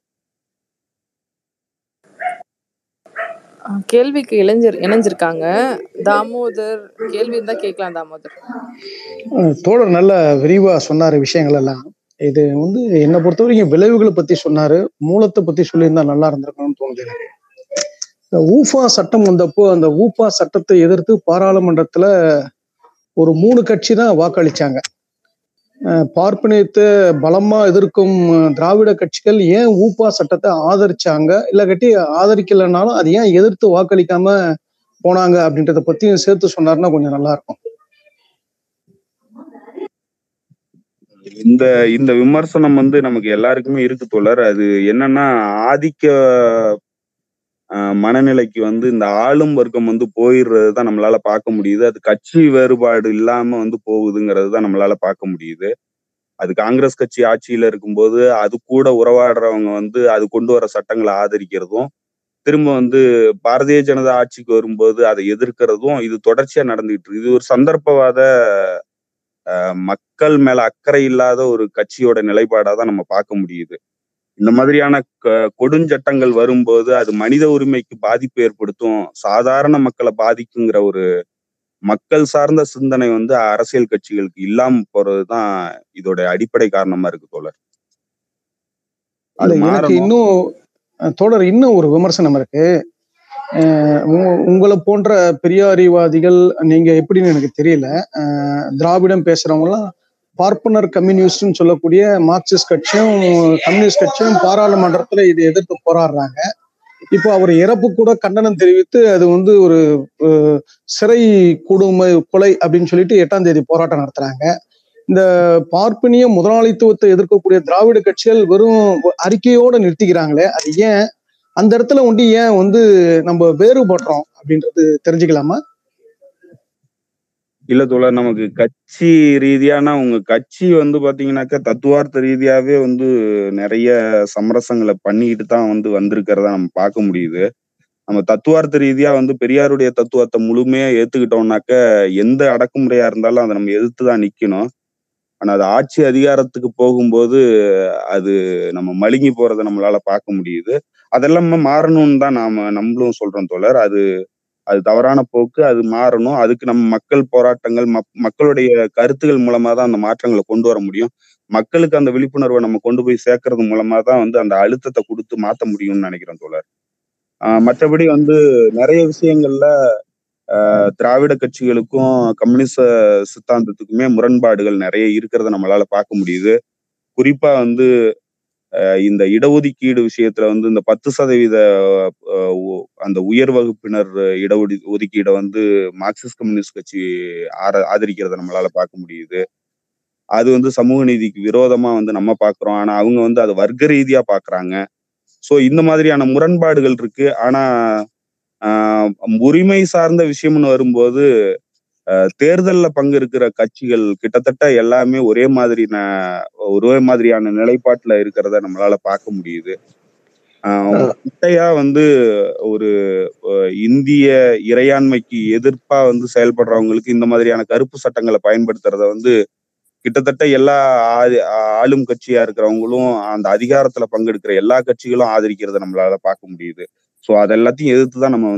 கேள்விக்கு இணைஞ்சிருக்காங்க தாமோதர். கேள்வி இருந்தா கேட்கலாம் தாமோதர். தோழர் நல்ல விரிவா சொன்னாரு விஷயங்கள் எல்லாம். இது என்னை பொறுத்த வரைக்கும் விளைவுகளை பத்தி சொன்னாரு, மூலத்தை பத்தி சொல்லியிருந்தா நல்லா இருந்திருக்கணும்னு தோணுது. இந்த ஊஃபா சட்டம் வந்தப்போ அந்த ஊஃபா சட்டத்தை எதிர்த்து பாராளுமன்றத்துல ஒரு 3 கட்சி தான் வாக்களிச்சாங்க. பார்ப்பனியத்தை பலமா எதிர்க்கும் திராவிட கட்சிகள் ஏன் ஊப்பா சட்டத்தை ஆதரிச்சாங்க, இல்லை கட்டி ஆதரிக்கலைன்னாலும் அது ஏன் எதிர்த்து வாக்களிக்காம போனாங்க அப்படின்றத பத்தியும் சேர்த்து சொன்னாருன்னா கொஞ்சம் நல்லா இருக்கும். இந்த விமர்சனம் நமக்கு எல்லாருக்குமே இருக்கு தோழர். அது என்னன்னா, ஆதிக்க மனநிலைக்கு இந்த ஆளும் வர்க்கம் போயிடுறது தான் நம்மளால பார்க்க முடியுது. அது கட்சி வேறுபாடு இல்லாம போகுதுங்கிறது தான் நம்மளால பார்க்க முடியுது. அது காங்கிரஸ் கட்சி ஆட்சியில இருக்கும்போது அது கூட உறவாடுறவங்க அது கொண்டு வர சட்டங்களை ஆதரிக்கிறதும், திரும்ப பாரதிய ஜனதா ஆட்சிக்கு வரும்போது அதை எதிர்க்கிறதும், இது தொடர்ச்சியா நடந்துகிட்டு இருக்கு. இது ஒரு சந்தர்ப்பவாத மக்கள் மேல அக்கறை இல்லாத ஒரு கட்சியோட நிலைப்பாடாதான் நம்ம பார்க்க முடியுது. இந்த மாதிரியான கொடுஞ்சட்டங்கள் வரும்போது அது மனித உரிமைக்கு பாதிப்பு ஏற்படுத்தும், சாதாரண மக்களை பாதிக்குங்கிற ஒரு மக்கள் சார்ந்த சிந்தனை அரசியல் கட்சிகளுக்கு இல்லாம போறதுதான் இதோட அடிப்படை காரணமா இருக்கு தோழர். எனக்கு இன்னும் தோழர் இன்னும் ஒரு விமர்சனம் இருக்கு. உங்களை போன்ற பெரியாரிவாதிகள் நீங்க எப்படின்னு எனக்கு தெரியல, திராவிடம் பேசுறவங்க எல்லாம் பார்ப்பனர் கம்யூனிஸ்ட்னு சொல்லக்கூடிய மார்க்சிஸ்ட் கட்சியும் கம்யூனிஸ்ட் கட்சியும் பாராளுமன்றத்துல இதை எதிர்த்து போராடுறாங்க. இப்போ அவர் இறப்பு கூட கண்டனம் தெரிவித்து அது ஒரு சிறை கொடுமை கொலை அப்படின்னு சொல்லிட்டு 8ஆம் தேதி போராட்டம் நடத்துறாங்க. இந்த பார்ப்பனிய முதலாளித்துவத்தை எதிர்க்கக்கூடிய திராவிட கட்சிகள் வெறும் அறிக்கையோட நிறுத்திக்கிறாங்களே, அது ஏன் அந்த இடத்துல ஏன் நம்ம வேறுபடுறோம் அப்படின்றது தெரிஞ்சுக்கலாமா? இல்ல தோழர், நமக்கு கட்சி ரீதியானா உங்க கட்சி பாத்தீங்கன்னாக்கா தத்துவார்த்த ரீதியாவே நிறைய சமரசங்களை பண்ணிக்கிட்டு தான் வந்திருக்கிறத நம்ம பார்க்க முடியுது. நம்ம தத்துவார்த்த ரீதியா பெரியாருடைய தத்துவத்தை முழுமையா ஏத்துக்கிட்டோம்னாக்க எந்த அடக்குமுறையா இருந்தாலும் அதை நம்ம எதிர்த்து தான் நிக்கணும். ஆனா அது ஆட்சி அதிகாரத்துக்கு போகும்போது அது நம்ம மழுங்கி போறதை நம்மளால பார்க்க முடியுது. அதெல்லாம் மாறணும்னு தான் நம்மளும் சொல்றோம் தோழர். அது தவறான போக்கு, அது மாறணும். அதுக்கு நம்ம மக்கள் போராட்டங்கள் மக்களுடைய கருத்துக்கள் மூலமா தான் அந்த மாற்றங்களை கொண்டு வர முடியும். மக்களுக்கு அந்த விழிப்புணர்வை நம்ம கொண்டு போய் சேர்க்கறது மூலமா தான் அந்த அழுத்தத்தை கொடுத்து மாற்ற முடியும்னு நினைக்கிறோம் தோழர். மற்றபடி நிறைய விஷயங்கள்ல திராவிட கட்சிகளுக்கும் கம்யூனிஸ்ட் சித்தாந்தத்துக்குமே முரண்பாடுகள் நிறைய இருக்கிறத நம்மளால பார்க்க முடியுது. குறிப்பா இந்த இடஒதுக்கீடு விஷயத்துல இந்த 10% அந்த உயர் வகுப்பினர் ஒதுக்கீடை மார்க்சிஸ்ட் கம்யூனிஸ்ட் கட்சி ஆதரிக்கிறத நம்மளால பார்க்க முடியுது. அது சமூக நீதிக்கு விரோதமா நம்ம பாக்குறோம். ஆனா அவங்க அதை வர்க்க ரீதியா பாக்குறாங்க. சோ இந்த மாதிரியான முரண்பாடுகள் இருக்கு. ஆனா உரிமை சார்ந்த விஷயம்னு வரும்போது தேர்தல்ல பங்கு இருக்கிற கட்சிகள் கிட்டத்தட்ட எல்லாமே ஒரே மாதிரியான நிலைப்பாட்டுல இருக்கிறத நம்மளால பார்க்க முடியுது. முட்டையா ஒரு இந்திய இறையாண்மைக்கு எதிர்ப்பா செயல்படுறவங்களுக்கு இந்த மாதிரியான கருப்பு சட்டங்களை பயன்படுத்துறத கிட்டத்தட்ட எல்லா ஆளும் கட்சியா இருக்கிறவங்களும் அந்த அதிகாரத்துல பங்கெடுக்கிற எல்லா கட்சிகளும் ஆதரிக்கிறத நம்மளால பார்க்க முடியுது. ஸோ அது எல்லாத்தையும் எதிர்த்துதான் நம்ம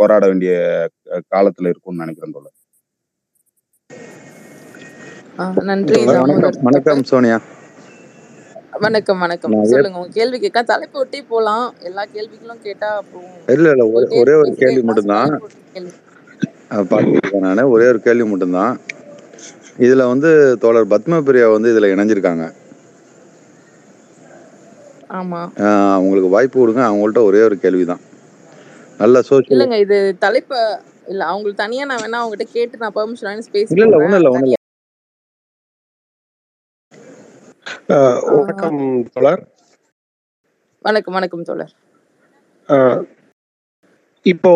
போராட வேண்டிய காலத்துல இருக்கும்னு நினைக்கிறேன் தோழர். நன்றி. வணக்கம் சோனியா. வணக்கம் வணக்கம். சொல்லுங்க, உங்க கேள்வி கேட்க தலைப்பு ஒட்டி போலாம். எல்லா கேள்விகளும் கேட்டா இல்ல ஒரே ஒரு கேள்வி மட்டும்தான் பார்த்துருக்கேன். நான் ஒரே ஒரு கேள்வி மட்டும்தான். இதுல தோழர் பத்மபிரியா இதுல இணைஞ்சிருக்காங்க. ஆமா, உங்களுக்கு வாய்ப்பு கொடுங்க. அவங்கள்ட்ட ஒரே ஒரு கேள்விதான். நல்ல சோஷியல் இல்லங்க இது தலைப்பு இல்ல. அவங்களுக்கு தனியா நான் வேணா அவங்ககிட்ட கேட்டு நான் பெர்மிஷன் வாங்கி ஸ்பேஸ் இல்ல ஒண்ணு இல்ல. வணக்கம் தோழர். வணக்கம் வணக்கம் தோழர். இப்போ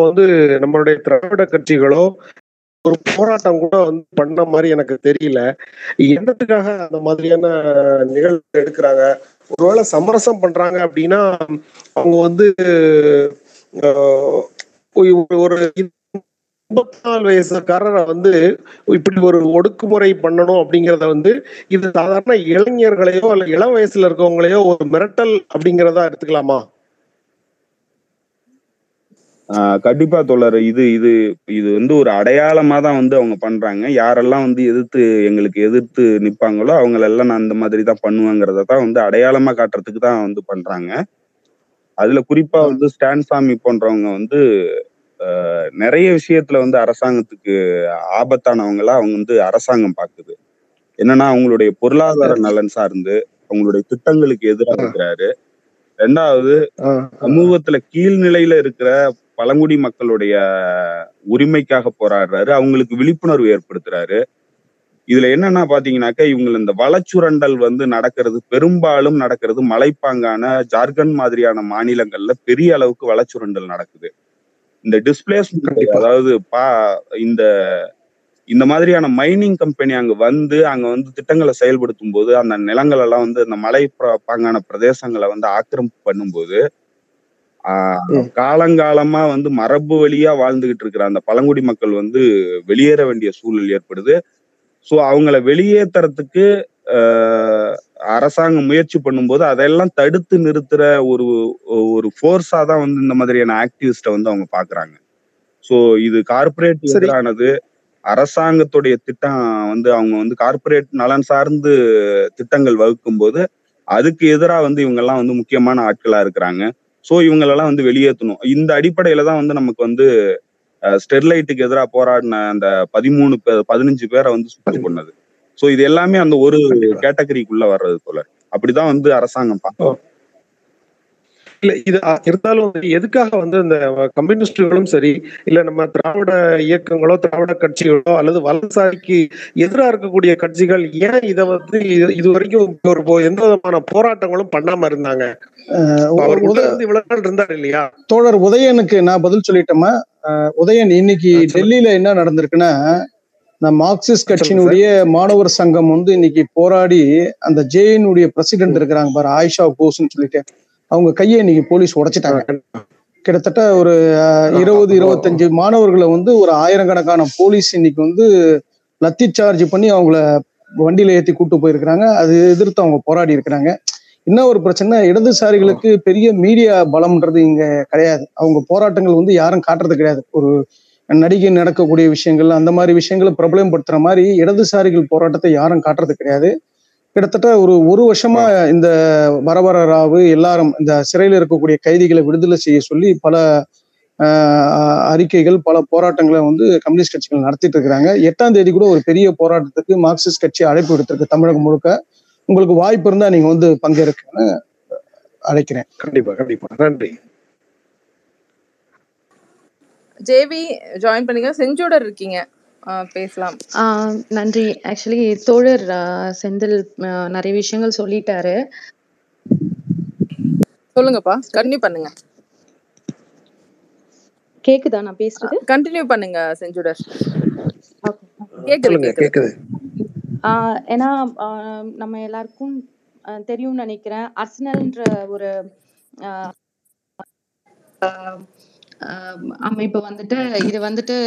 நம்மளுடைய திராவிட கட்சிகளோ ஒரு போராட்டம் கூட பண்ண மாதிரி எனக்கு தெரியல. என்னத்துக்காக அந்த மாதிரியான நிகழ்வு எடுக்கிறாங்க? ஒருவேளை சமரசம் பண்றாங்க அப்படின்னா அவங்க ஒரு 34 வயசுக்காரரை இப்படி ஒரு ஒடுக்குமுறை பண்ணணும் அப்படிங்கிறத இது சாதாரண இளைஞர்களையோ அல்ல இளம் வயசுல இருக்கவங்களையோ ஒரு மிரட்டல் அப்படிங்கிறதா எடுத்துக்கலாமா? கண்டிப்பா தோழர். இது இது இது ஒரு அடையாளமா தான் அவங்க பண்றாங்க. யாரெல்லாம் எதிர்த்து எங்களுக்கு எதிர்த்து நிப்பாங்களோ அவங்களெல்லாம் நான் இந்த மாதிரி தான் பண்ணுவாங்கிறதான் அடையாளமா காட்டுறதுக்கு தான் பண்றாங்க. அதுல குறிப்பா ஸ்டான் சாமி போன்றவங்க நிறைய விஷயத்துல அரசாங்கத்துக்கு ஆபத்தானவங்களா அரசாங்கம் பாக்குது. என்னன்னா அவங்களுடைய பொருளாதார நலன் சார்ந்து அவங்களுடைய திட்டங்களுக்கு எதிராக இருக்கிறாரு. ரெண்டாவது சமூகத்துல கீழ்நிலையில இருக்கிற பழங்குடி மக்களுடைய உரிமைக்காக போராடுறாரு, அவங்களுக்கு விழிப்புணர்வு ஏற்படுத்துறாரு. இதுல என்னன்னா பாத்தீங்கன்னாக்கா இவங்க இந்த வளச்சுரண்டல் பெரும்பாலும் நடக்கிறது மலைப்பாங்கான ஜார்க்கண்ட் மாதிரியான மாநிலங்கள்ல பெரிய அளவுக்கு வளச்சுரண்டல் நடக்குது. இந்த டிஸ்பிளேஸ்மெண்ட், அதாவது இந்த மாதிரியான மைனிங் கம்பெனி அங்க வந்து திட்டங்களை செயல்படுத்தும் போது அந்த நிலங்கள் எல்லாம் அந்த மலை பாங்கான பிரதேசங்களை ஆக்கிரமிப்பு பண்ணும்போது காலங்காலமா மரபு வழியா வாழ்ந்துகிட்டு இருக்கிற அந்த பழங்குடி மக்கள் வெளியேற வேண்டிய சூழல் ஏற்படுது. ஸோ அவங்களை வெளியேற்றுறதுக்கு அரசாங்கம் முயற்சி பண்ணும்போது அதெல்லாம் தடுத்து நிறுத்துற ஒரு ஃபோர்ஸா தான் இந்த மாதிரியான ஆக்டிவிஸ்ட அவங்க பாக்குறாங்க. ஸோ இது கார்பரேட் எதிரானது. அரசாங்கத்துடைய திட்டம் அவங்க கார்பரேட் நலன் சார்ந்து திட்டங்கள் வகுக்கும் போது அதுக்கு எதிராக இவங்கெல்லாம் முக்கியமான ஆட்களா இருக்கிறாங்க. ஸோ இவங்களெல்லாம் வெளியேற்றணும். இந்த அடிப்படையில தான் நமக்கு ஸ்டெர்லைட்டுக்கு எதிராக போராடின அந்த 15 பேரை சுட்டு கொண்டது. சோ இது எல்லாமே அந்த ஒரு கேட்டகரிக்குள்ள வர்றது போல. அப்படிதான் அரசாங்கம் பார்க்கும். இல்ல இது இருந்தாலும் எதுக்காக இந்த கம்யூனிஸ்டுகளும் சரி இல்ல நம்ம திராவிட இயக்கங்களோ திராவிட கட்சிகளோ அல்லது வலதுசாரிக்கு எதிராக இருக்கக்கூடிய கட்சிகள் ஏன் இதை இது வரைக்கும் ஒரு எந்த விதமான போராட்டங்களும் பண்ணாம இருந்தாங்க? அவர் இவ்வளவு நாள் இருந்தார் இல்லையா தோழர் உதயனுக்கு நான் பதில் சொல்லிட்டோமா? உதயன், இன்னைக்கு டெல்லியில என்ன நடந்திருக்குன்னா மார்க்சிஸ்ட் கட்சியினுடைய மாணவர் சங்கம் இன்னைக்கு போராடி அந்த ஜேஎன்யுடைய பிரசிடென்ட் இருக்கிறாங்க பாரு ஆயிஷா கோஸ்ன்னு சொல்லிட்டு அவங்க கையை இன்னைக்கு போலீஸ் உடைச்சிட்டாங்க. கிட்டத்தட்ட ஒரு 20-25 மாணவர்களை ஒரு 1000 கணக்கான போலீஸ் இன்னைக்கு லத்தி சார்ஜ் பண்ணி அவங்கள வண்டியில ஏற்றி கூப்பிட்டு போயிருக்கிறாங்க. அது எதிர்த்து அவங்க போராடி இருக்கிறாங்க. இன்னும் ஒரு பிரச்சனை, இடதுசாரிகளுக்கு பெரிய மீடியா பலம்ன்றது இங்க கிடையாது. அவங்க போராட்டங்கள் யாரும் காட்டுறது கிடையாது. ஒரு நடிகை நடக்கக்கூடிய விஷயங்கள் அந்த மாதிரி விஷயங்களை பிரபலப்படுத்துற மாதிரி இடதுசாரிகள் போராட்டத்தை யாரும் காட்டுறது கிடையாது. கிட்டத்தட்ட ஒரு வருஷமா இந்த வரவர ராவு எல்லாரும் இந்த சிறையில் இருக்கக்கூடிய கைதிகளை விடுதலை செய்ய சொல்லி பல அறிக்கைகள் பல போராட்டங்களை கம்யூனிஸ்ட் கட்சிகள் நடத்திட்டு இருக்கிறாங்க. 8ஆம் தேதி கூட ஒரு பெரிய போராட்டத்துக்கு மார்க்சிஸ்ட் கட்சி அழைப்பு விடுத்திருக்கு தமிழகம் முழுக்க. உங்களுக்கு வாய்ப்பு இருந்தா நீங்க பங்கேற்கன்னு அழைக்கிறேன். கண்டிப்பா கண்டிப்பா. நன்றி. ஜேவி ஜாயின் பண்ணிங்க. செஞ்சோட இருக்கீங்க, பேசலாம். நன்றி. ஆக்சுவலி தோழர் செந்தில் நிறைய விஷயங்கள் சொல்லிட்டாரு. சொல்லுங்கப்பா, கண்டிப்பா பண்ணுங்க. கேக்குதா நான் பேசுறது? கண்டினியூ பண்ணுங்க செஞ்சுடர். கேக்குது கேக்குது. ஏன்னா நம்ம எல்லாருக்கும் தெரியும்னு நினைக்கிறேன், அர்சனல்ன்ற ஒரு அமைப்பு வந்துட்டு இது வந்துட்டு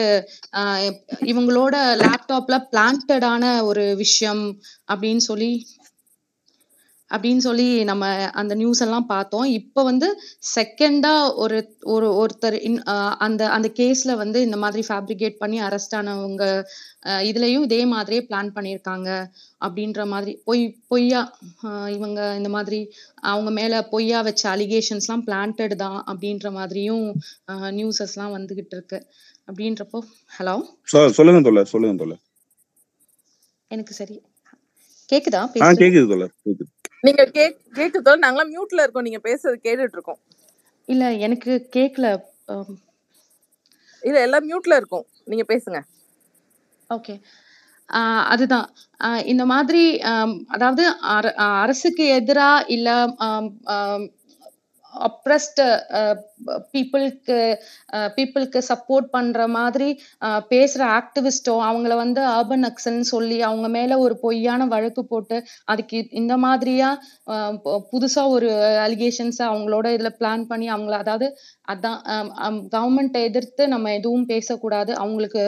இவங்களோட லேப்டாப்ல பிளான்டடான ஒரு விஷயம் அப்படின்னு சொல்லி நம்ம அந்த நியூஸ் எல்லாம் பார்த்தோம். இப்ப வந்து செகண்டா ஒருத்தர் அந்த கேஸ்ல வந்து இந்த மாதிரி ஃபேப்ரிகேட் பண்ணி அரெஸ்ட் ஆனவங்க இதுலயும் இதே மாதிரியே பிளான் பண்ணியிருக்காங்க அப்படின்ற மாதிரி பொய்யா இவங்க இந்த மாதிரி அவங்க மேல பொய்யா வச்ச அலிகேஷன்ஸ் எல்லாம் பிளான்டட் தான் அப்படின்ற மாதிரியும் நியூஸஸ் எல்லாம் வந்துகிட்டு இருக்கு. அப்படின்றப்போ ஹலோ சொல்லுங்க. எனக்கு சரி கேக்குதா? கேக்குது. நீங்க கேக்குதோ? நாங்களா மியூட்ல இருக்கோம், நீங்க பேசுறது கேட்டுட்டு இருக்கோம். இல்ல எனக்கு கேக்கல. இல்ல எல்லாம் மியூட்ல இருக்கோம், நீங்க பேசுங்க. ஓகே, அதுதான் இந்த மாதிரி அதாவது அரசுக்கு எதிரா இல்ல அப்ரஸ்ட் பீப்புளுக்கு சப்போர்ட் பண்ற மாதிரி பேசுற ஆக்டிவிஸ்டோ அவங்கள வந்து அர்பன் நக்சல்னு சொல்லி அவங்க மேல ஒரு பொய்யான வழக்கு போட்டு அதுக்கு இந்த மாதிரியா புதுசா ஒரு அலிகேஷன்ஸை அவங்களோட இதுல பிளான் பண்ணி அவங்கள அதாவது அதான் கவர்மெண்ட்டை எதிர்த்து நம்ம எதுவும் பேசக்கூடாது, அவங்களுக்கு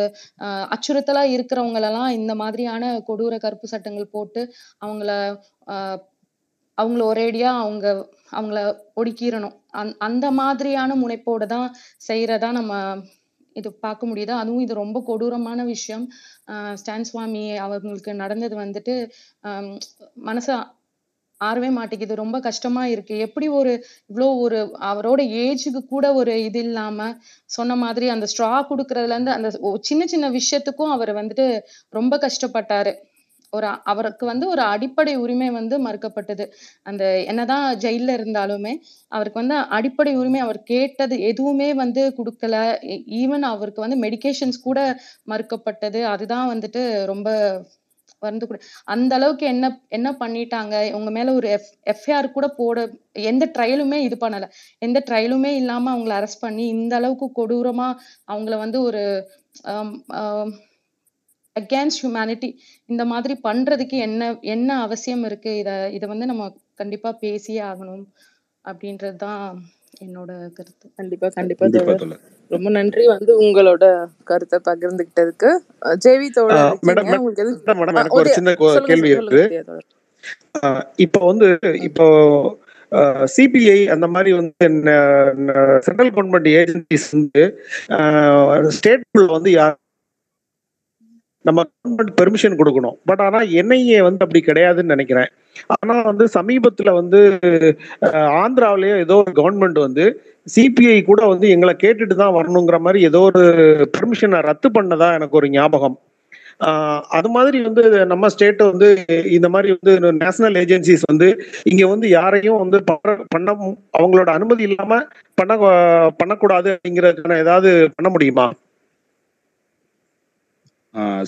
அச்சுறுத்தலா இருக்கிறவங்களெல்லாம் இந்த மாதிரியான கொடூர கருப்பு சட்டங்கள் போட்டு அவங்கள ஒரேடியா அவங்கள ஒடுக்கிறணும் அந்த மாதிரியான முனைப்போட தான் செய்யறதா நம்ம இது பார்க்க முடியுது. அதுவும் இது ரொம்ப கொடூரமான விஷயம். ஸ்டான் சுவாமி அவங்களுக்கு நடந்தது வந்துட்டு மனசு ஆறவே மாட்டேங்குது, ரொம்ப கஷ்டமா இருக்கு. எப்படி இவ்வளோ அவரோட ஏஜுக்கு கூட ஒரு இது இல்லாம சொன்ன மாதிரி அந்த ஸ்ட்ரா கொடுக்கறதுல இருந்து அந்த சின்ன சின்ன விஷயத்துக்கும் அவர் வந்துட்டு ரொம்ப கஷ்டப்பட்டாரு. அவருக்கு வந்து ஒரு அடிப்படை உரிமை வந்து மறுக்கப்பட்டது. அந்த என்னதான் ஜெயில இருந்தாலுமே அவருக்கு வந்து அடிப்படை உரிமை, அவர் கேட்டது எதுவுமே வந்து கொடுக்கல. ஈவன் அவருக்கு வந்து மெடிக்கேஷன்ஸ் கூட மறுக்கப்பட்டது. அதுதான் வந்துட்டு ரொம்ப வந்து கூட அந்த அளவுக்கு என்ன பண்ணிட்டாங்க. உங்க மேல ஒரு எஃப்ஐஆர் கூட போட எந்த ட்ரையலுமே இல்லாம அவங்களை அரெஸ்ட் பண்ணி இந்த அளவுக்கு கொடூரமா அவங்கள வந்து ஒரு அகேன்ஸ்ட் ஹியூமனிட்டி இந்த மாதிரி பண்றதுக்கு என்ன அவசியம் இருக்கு? இதை வந்து நம்ம கண்டிப்பா பேசியே ஆகணும் அப்படின்றதுதான் என்னோட கருத்து. கண்டிப்பா ரொம்ப நன்றி வந்து உங்களோட கருத்தை பகிர்ந்துகிட்டதுக்கு. ஜேவிதோட மேடம் ஒரு சின்ன கேள்வி இருக்கு. இப்போ சிபிஐ அந்த மாதிரி வந்து சென்ட்ரல் கவர்மெண்ட் ஏஜென்சிஸ் வந்து ஸ்டேட்ல வந்து நம்ம கவர்மெண்ட் பெர்மிஷன் கொடுக்கணும். பட் ஆனா என்ஐஏ வந்து அப்படி கிடையாதுன்னு நினைக்கிறேன். ஆனா வந்து சமீபத்துல வந்து ஆந்திராவிலேயோ ஏதோ ஒரு கவர்மெண்ட் வந்து சிபிஐ கூட வந்து எங்களை கேட்டுட்டு தான் வரணுங்கிற மாதிரி ஏதோ ஒரு பெர்மிஷனை ரத்து பண்ணதா எனக்கு ஒரு ஞாபகம். அது மாதிரி வந்து நம்ம ஸ்டேட் வந்து இந்த மாதிரி வந்து நேஷனல் ஏஜென்சிஸ் வந்து இங்க வந்து யாரையும் வந்து பண்ண அவங்களோட அனுமதி இல்லாம பண்ணக்கூடாது அப்படிங்கிறதுக்கான ஏதாவது பண்ண முடியுமா?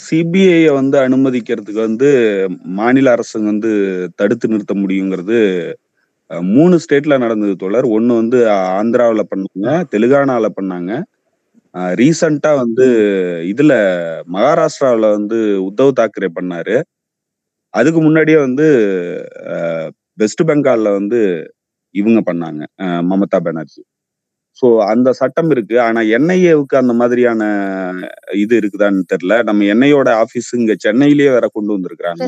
சிபிஐயை வந்து அனுமதிக்கிறதுக்கு வந்து மாநில அரசு வந்து தடுத்து நிறுத்த முடியுங்கிறது 3 ஸ்டேட்ல நடந்தது தொடர். 1 வந்து ஆந்திராவில் பண்ணாங்க, தெலுங்கானால பண்ணாங்க, ரீசண்டா வந்து இதுல மகாராஷ்டிராவில் வந்து உத்தவ் தாக்கரே பண்ணாரு. அதுக்கு முன்னாடியே வந்து வெஸ்ட் பெங்கால்ல வந்து இவங்க பண்ணாங்க, மமதா பானர்ஜி. ஸோ அந்த சட்டம் இருக்கு. ஆனா என்ஐஏவுக்கு அந்த மாதிரியான இது இருக்குதான்னு தெரியல. நம்ம என்ஐயோட ஆபீஸ் இங்க சென்னையிலேயே வேற கொண்டு வந்திருக்காங்க.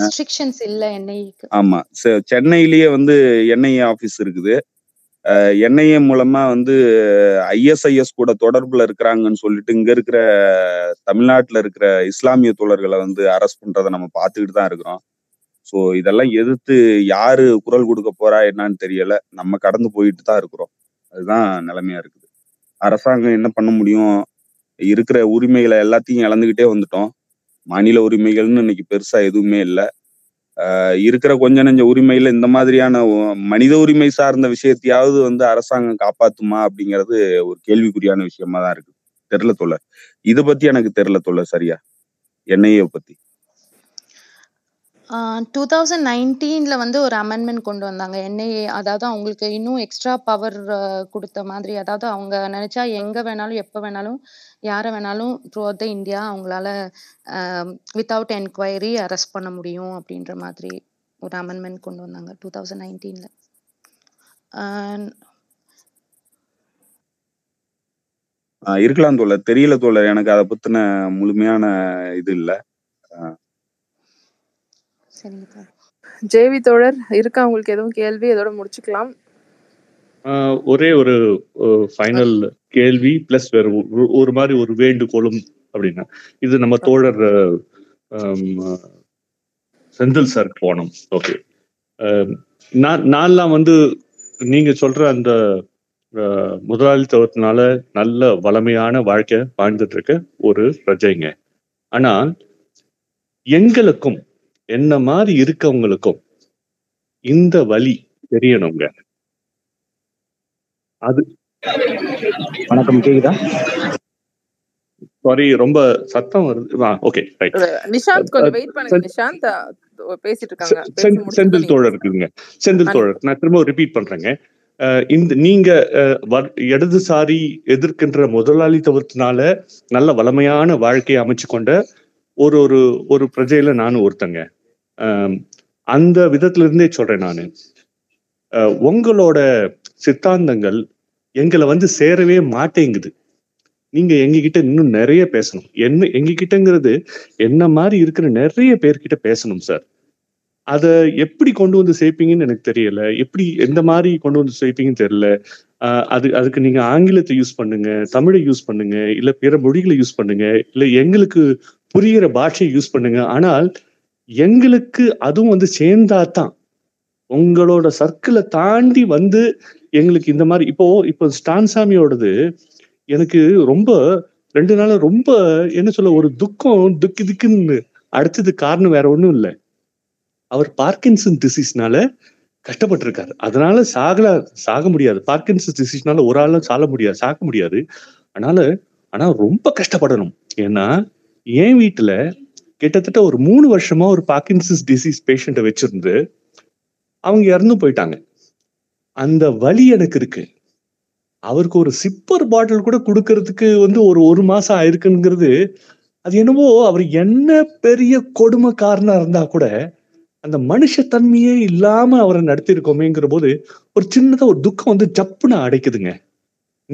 ஆமா, சென்னையிலேயே வந்து என்ஐஏ ஆபீஸ் இருக்குது. என்ஐஏ மூலமா வந்து ஐஎஸ்ஐஎஸ் கூட தொடர்புல இருக்கிறாங்கன்னு சொல்லிட்டு இங்க இருக்கிற தமிழ்நாட்டுல இருக்கிற இஸ்லாமிய தோழர்களை வந்து அரெஸ்ட் பண்றதை நம்ம பார்த்துக்கிட்டு தான் இருக்கிறோம். ஸோ இதெல்லாம் எதிர்த்து யாரு குரல் கொடுக்க போறா என்னன்னு தெரியல. நம்ம கடந்து போயிட்டு தான் இருக்கிறோம். அதுதான் நிலைமையா இருக்குது. அரசாங்கம் என்ன பண்ண முடியும்? இருக்கிற உரிமைகளை எல்லாத்தையும் இழந்துகிட்டே வந்துட்டோம். மாநில உரிமைகள்னு இன்னைக்கு பெருசா எதுவுமே இல்லை. இருக்கிற கொஞ்ச நஞ்ச உரிமையில இந்த மாதிரியான மனித உரிமை சார்ந்த விஷயத்தையாவது வந்து அரசாங்கம் காப்பாத்துமா அப்படிங்கிறது ஒரு கேள்விக்குறியான விஷயமா தான் இருக்குது. தெரியல தோழர், இதை பத்தி எனக்கு தெரியல தோழர் சரியா, என்னைய பத்தி. 2019 வந்து ஒரு அமெண்ட்மெண்ட் கொண்டு வந்தாங்க என்ஐஏ, அதாவது அவங்களுக்கு இன்னும் எக்ஸ்ட்ரா பவர் கொடுத்த மாதிரி, அதாவது அவங்க நினைச்சா எங்க வேணாலும் எப்ப வேணாலும் யாரை வேணாலும் த்ரூ அவுட் த இந்தியா அவங்களால வித்தவுட் என்கொயரி அரெஸ்ட் பண்ண முடியும் அப்படின்ற மாதிரி ஒரு அமெண்ட்மெண்ட் கொண்டு வந்தாங்க 2019. இருக்கலாம் தோழர், தெரியல தோழர், எனக்கு அதை பத்தின முழுமையான இது இல்ல. ஜேவி தோழர் இருக்கா உங்களுக்கு எதுவும் கேள்வி? இதோட முடிச்சுக்கலாம். ஒரே ஒரு ஃபைனல் கேள்வி பிளஸ் வேற ஒரு மாதிரி ஒரு வேண்டுகோளும் அப்படின்னா, இது நம்ம தோழர் செந்தில் சார் போனோம். ஓகே, நான்லாம் வந்து நீங்க சொல்ற அந்த முதலாளித்துவத்தினால நல்ல வளமையான வாழ்க்கை வாழ்ந்துட்டு இருக்க ஒரு பிரஜைங்க. ஆனா எங்களுக்கும் என்ன மாதிரி இருக்கவங்களுக்கும் இந்த வழி தெரியணுங்க. அது வணக்கம், கேக்குதா? சாரி, ரொம்ப சத்தம் வருது. Okay, right. நிஷாந்த் கொஞ்சம் வெயிட் பண்ணுங்க. நிஷாந்த் பேசிட்டு இருக்காங்க. செந்தில் தோழர் இருக்குங்க. செந்தில் தோழர், நான் திரும்ப ரிப்பீட் பண்றேங்க. இந்த நீங்க இடதுசாரி எதிர்க்கின்ற முதலாளித்துவத்தினால நல்ல வளமையான வாழ்க்கையை அமைச்சு கொண்ட ஒரு பிரஜையில நானும் ஒருத்தங்க. அந்த விதத்துல இருந்தே சொல்றேன், நான் உங்களோட சித்தாந்தங்கள் எங்களை வந்து சேரவே மாட்டேங்குது. நீங்க எங்ககிட்ட இன்னும் நிறைய பேசணும். என்ன எங்ககிட்டங்கிறது என்ன மாதிரி இருக்கிற நிறைய பேர்கிட்ட பேசணும் சார். அதை எப்படி கொண்டு வந்து சேர்ப்பீங்கன்னு எனக்கு தெரியல, எப்படி எந்த மாதிரி கொண்டு வந்து சேர்ப்பீங்கன்னு தெரியல. அதுக்கு நீங்க ஆங்கிலத்தை யூஸ் பண்ணுங்க, தமிழை யூஸ் பண்ணுங்க, இல்லை பிற மொழிகளை யூஸ் பண்ணுங்க, இல்லை எங்களுக்கு புரிகிற பாஷையை யூஸ் பண்ணுங்க. ஆனால் எங்களுக்கு அதுவும் வந்து சேர்ந்தாதான் உங்களோட சர்க்கிளை தாண்டி வந்து எங்களுக்கு இந்த மாதிரி இப்போ ஸ்டான் சாமியோடது எனக்கு ரொம்ப 2 நாள் ரொம்ப என்ன சொல்ல ஒரு துக்கம் துக்குன்னு அடிச்சது. காரணம் வேற ஒன்றும் இல்லை, அவர் பார்க்கின்சன் டிசீஸ்னால கஷ்டப்பட்டிருக்காரு. அதனால சாக முடியாது. பார்க்கின்சன் டிசீஸ்னால ஒரு ஆளும் சாக முடியாது. ஆனா ரொம்ப கஷ்டப்படணும். ஏன்னா என் வீட்டுல கிட்டத்தட்ட ஒரு 3 வருஷமா ஒரு பார்க்கின்சன் டிசீஸ் பேஷண்ட்டை வச்சிருந்து அவங்க இறந்து போயிட்டாங்க. அந்த வலி எனக்கு இருக்கு. அவருக்கு ஒரு சிப்பர் பாட்டில் கூட கொடுக்கறதுக்கு வந்து ஒரு மாசம் ஆயிருக்குங்கிறது அது என்னவோ அவர் என்ன பெரிய கொடுமைக்காரனா இருந்தா கூட அந்த மனுஷத்தன்மையே இல்லாம அவரை நடத்திருக்கோமேங்கிற போது ஒரு சின்னதா ஒரு துக்கம் வந்து ஜப்புன்னு அடைக்குதுங்க.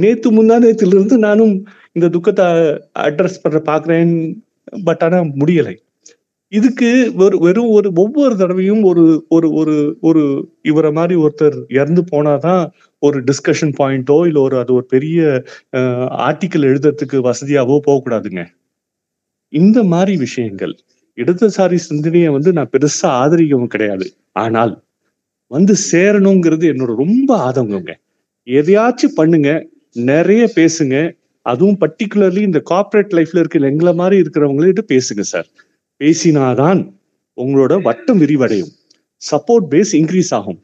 நேத்து முந்தா நேத்துல இருந்து நானும் இந்த துக்கத்தை அட்ரஸ் பண்ண பாக்குறேன், பட் ஆனா முடியலை. இதுக்கு வெறும் ஒவ்வொரு தடவையும் ஒரு ஒரு ஒரு இவரை மாதிரி ஒருத்தர் இறந்து போனாதான் ஒரு டிஸ்கஷன் பாயிண்டோ இல்லை அது ஒரு பெரிய ஆர்டிக்கல் எழுதுறதுக்கு வசதியாவோ போகக்கூடாதுங்க. இந்த மாதிரி விஷயங்கள் இடதுசாரி சிந்தனையை வந்து நான் பெருசா ஆதரிக்கவும் கிடையாது. ஆனால் வந்து சேரணுங்கிறது என்னோட ரொம்ப ஆதங்கங்க. எதையாச்சும் பண்ணுங்க, நிறைய பேசுங்க. அதுவும் பர்டிகுலர்லி இந்த கார்பரேட் லைஃப்ல இருக்கிற எங்களை மாதிரி இருக்கிறவங்கள்ட்ட பேசுங்க சார். பேசினாதான் உங்களோட வட்டம் விரிவடையும், சப்போர்ட் பேஸ் இன்க்ரீஸ் ஆகும்.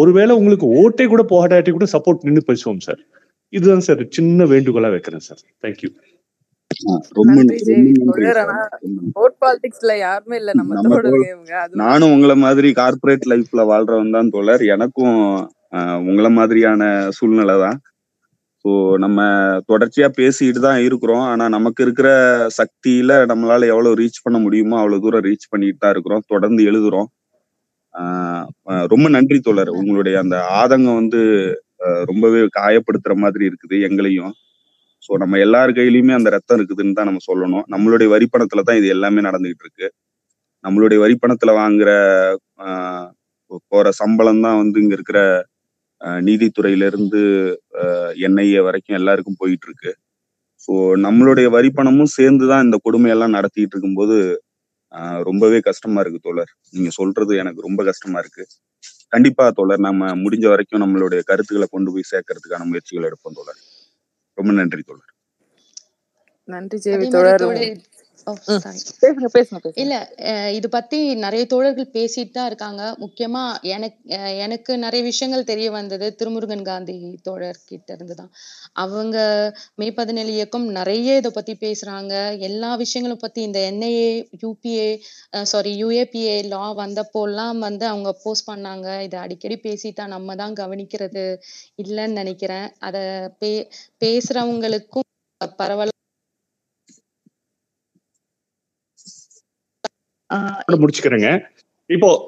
ஒருவேளை உங்களுக்கு ஓட்டை கூட போகாட்டி கூட சப்போர்ட் நின்று பேசுவோம் சார். இதுதான் சார் சின்ன வேண்டுகோளா வைக்கிறேன் சார். தேங்க்யூ. நானும் உங்களை மாதிரி கார்பரேட் லைஃப்ல வாழ்றவன் தான் தோழர். எனக்கும் உங்களை மாதிரியான சூழ்நிலை தான். ஸோ நம்ம தொடர்ச்சியா பேசிட்டு தான் இருக்கிறோம். ஆனா நமக்கு இருக்கிற சக்தியில நம்மளால எவ்வளவு ரீச் பண்ண முடியுமோ அவ்வளவு தூரம் ரீச் பண்ணிட்டு தான் இருக்கிறோம். தொடர்ந்து எழுதுறோம். ரொம்ப நன்றி தோழர். உங்களுடைய அந்த ஆதங்கம் வந்து ரொம்பவே காயப்படுத்துற மாதிரி இருக்குது எங்களையும். ஸோ நம்ம எல்லார் கையிலையுமே அந்த ரத்தம் இருக்குதுன்னு தான் நம்ம சொல்லணும். நம்மளுடைய வரிப்பணத்துல தான் இது எல்லாமே நடந்துகிட்டு இருக்கு. நம்மளுடைய வரிப்பணத்துல வாங்குற போற சம்பளம் தான் வந்து இங்க இருக்கிற நீதித்துறையிலிருந்து என்ஐஏ வரைக்கும் எல்லாருக்கும் போயிட்டு இருக்கு. ஸோ நம்மளுடைய வரிப்பணமும் சேர்ந்துதான் இந்த கொடுமையெல்லாம் நடத்திட்டு இருக்கும்போது ரொம்பவே கஷ்டமா இருக்கு தோழர். நீங்க சொல்றது எனக்கு ரொம்ப கஷ்டமா இருக்கு. கண்டிப்பா தோழர், நம்ம முடிஞ்ச வரைக்கும் நம்மளுடைய கருத்துக்களை கொண்டு போய் சேர்க்கறதுக்கான முயற்சிகள் எடுப்போம் தோழர். ரொம்ப நன்றி தோழர். நன்றி. இல்ல இது பத்தி நிறைய தோழர்கள் பேசிட்டு தான் இருக்காங்க. முக்கியமா எனக்கு நிறைய விஷயங்கள் தெரிய வந்தது திருமுருகன் காந்தி தோழர்கிட்ட இருந்துதான். அவங்க மே 17 இயக்கம் நிறைய இதை பத்தி பேசுறாங்க, எல்லா விஷயங்களும் பத்தி. இந்த யுஏபிஏ லா வந்தப்போலாம் அவங்க அப்போஸ் பண்ணாங்க. இதை அடிக்கடி பேசிட்டா நம்ம தான் கவனிக்கிறது இல்லைன்னு நினைக்கிறேன். அத பேசுறவங்களுக்கும் பரவாயில்ல. முடிச்சுக்கிறேங்க.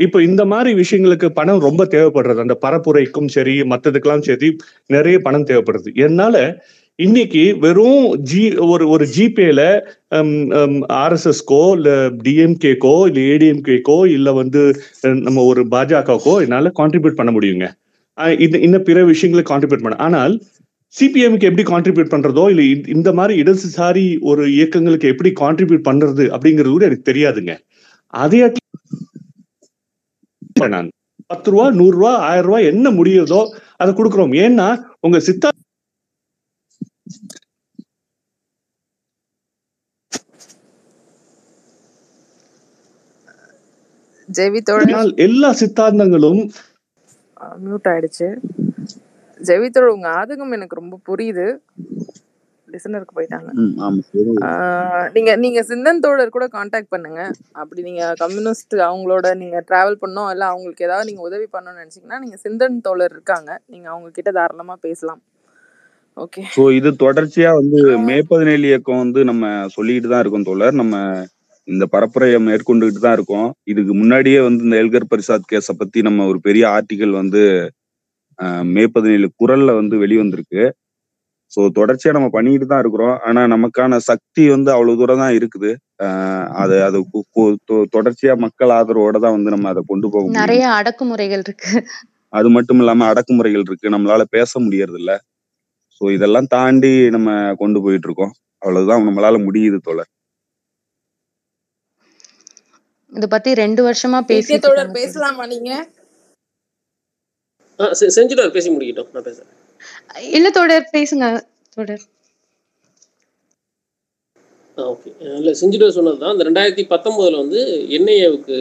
இப்போ இந்த மாதிரி விஷயங்களுக்கு பணம் ரொம்ப தேவைப்படுறது, அந்த பரப்புரைக்கும் சரி மற்றதுக்கெல்லாம் சரி நிறைய பணம் தேவைப்படுறது. என்னால இன்னைக்கு வெறும் ஒரு ஜிபேல ஆர்எஸ்எஸ்கோ இல்ல டிஎம்கேக்கோ இல்ல ஏடிஎம்கேக்கோ இல்ல நம்ம ஒரு பாஜகக்கோ என்னால கான்ட்ரிபியூட் பண்ண முடியுங்க. இன்னும் பிற விஷயங்களுக்கு கான்ட்ரிபியூட் பண்ண. ஆனால் சிபிஎம்க்கு எப்படி கான்ட்ரிபியூட் பண்றதோ இல்ல இந்த மாதிரி இடதுசாரி ஒரு இயக்கங்களுக்கு எப்படி கான்ட்ரிபியூட் பண்றது அப்படிங்கிறது கூட எனக்கு தெரியாதுங்க. அதே 10 ரூபா 100 ரூபா 1000 ரூபாய் என்ன முடியுதோ அதை கொடுக்குறோம். ஏன்னா உங்க எல்லா சித்தாந்தங்களும் மியூட் ஆயிடுச்சு. ஜெவித்தோட உங்க ஆதகம் எனக்கு ரொம்ப புரியுது. லிசனருக்கு போயிட்டாங்க. நீங்க சிந்தன்தோடர் கூட காண்டாக்ட் பண்ணுங்க. அப்படி நீங்க கம்யூனிஸ்ட் அவங்களோட நீங்க டிராவல் பண்ணோம் இல்ல அவங்களுக்கு ஏதாவது நீங்க உதவி பண்ணணும்னு நினைச்சீங்கன்னா நீங்க சிந்தன் தோழர் இருக்காங்க, நீங்க அவங்க கிட்ட தாராளமா பேசலாம். ஓகே, சோ இது தொடர்ச்சியா மே 17 இயக்கம் நம்ம சொல்லிட்டு தான் இருக்கோம் தோழர். நம்ம இந்த பரப்புரையை மேற்கொண்டுகிட்டு தான் இருக்கோம். இதுக்கு முன்னாடியே இந்த எல்கர் பரிஷாத் கேஸ பத்தி நம்ம ஒரு பெரிய ஆர்டிகல் மே 17 குரல்ல வெளிவந்திருக்கு. ஸோ தொடர்ச்சியா நம்ம பண்ணிட்டு தான் இருக்கிறோம். ஆனா நமக்கான சக்தி அவ்வளவு தூரம் தான் இருக்குது. அது தொடர்ச்சியா மக்கள் ஆதரவோட தான் நம்ம அதை கொண்டு போகணும். நிறைய அடக்குமுறைகள் இருக்கு, அது மட்டும் இல்லாம அடக்குமுறைகள் இருக்கு, நம்மளால பேச முடியறது இல்ல. ஸோ இதெல்லாம் தாண்டி நம்ம கொண்டு போயிட்டு இருக்கோம். அவ்வளவுதான் நம்மளால முடியுது தோழர். இத பத்தி 2 வருஷமா பேசிய தோழர் பேசலாமா? நீங்க செஞ்சுட்டு பேசி முடிக்கிட்டோம். நான் பேசுறேன். இல்ல தோடர் பேசுங்க தோடர். ஓகே, இல்ல செஞ்சுட்டு சொன்னதுதான். இந்த 2019 என்ஐஏவுக்கு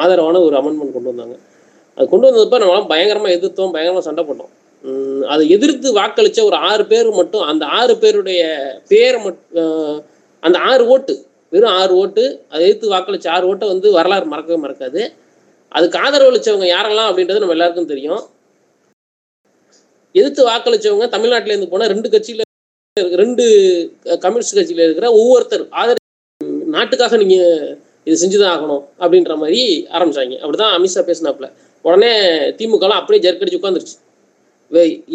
ஆதரவான ஒரு அமெண்ட்மெண்ட் கொண்டு வந்தாங்க. அது கொண்டு வந்ததுப்ப நம்மளாம் பயங்கரமா எதிர்த்தோம், பயங்கரமா சண்டை போட்டோம். அதை எதிர்த்து வாக்களிச்ச ஒரு 6 பேர் மட்டும், அந்த 6 பேருடைய பேர் மட்டும், அந்த 6 ஓட்டு, வெறும் 6 ஓட்டு, அதை எதிர்த்து வாக்களிச்ச 6 ஓட்டை வரலாறு மறக்கவே மறக்காது. அதுக்கு ஆதரவளிச்சவங்க யாரெல்லாம் அப்படின்றது நம்ம எல்லாருக்கும் தெரியும். எதிர்த்து வாக்களிச்சவங்க தமிழ்நாட்டில இருந்து போன 2 கட்சியில 2 கம்யூனிஸ்ட் கட்சியில இருக்கிற ஒவ்வொருத்தர் ஆதரவு நாட்டுக்காக நீங்க இது செஞ்சுதான் ஆகணும் அப்படின்ற மாதிரி ஆரம்பிச்சாங்க. அப்படிதான் அமித்ஷா பேசினாப்புல உடனே திமுகலாம் அப்படியே ஜர்க்கடிச்சு உட்காந்துருச்சு.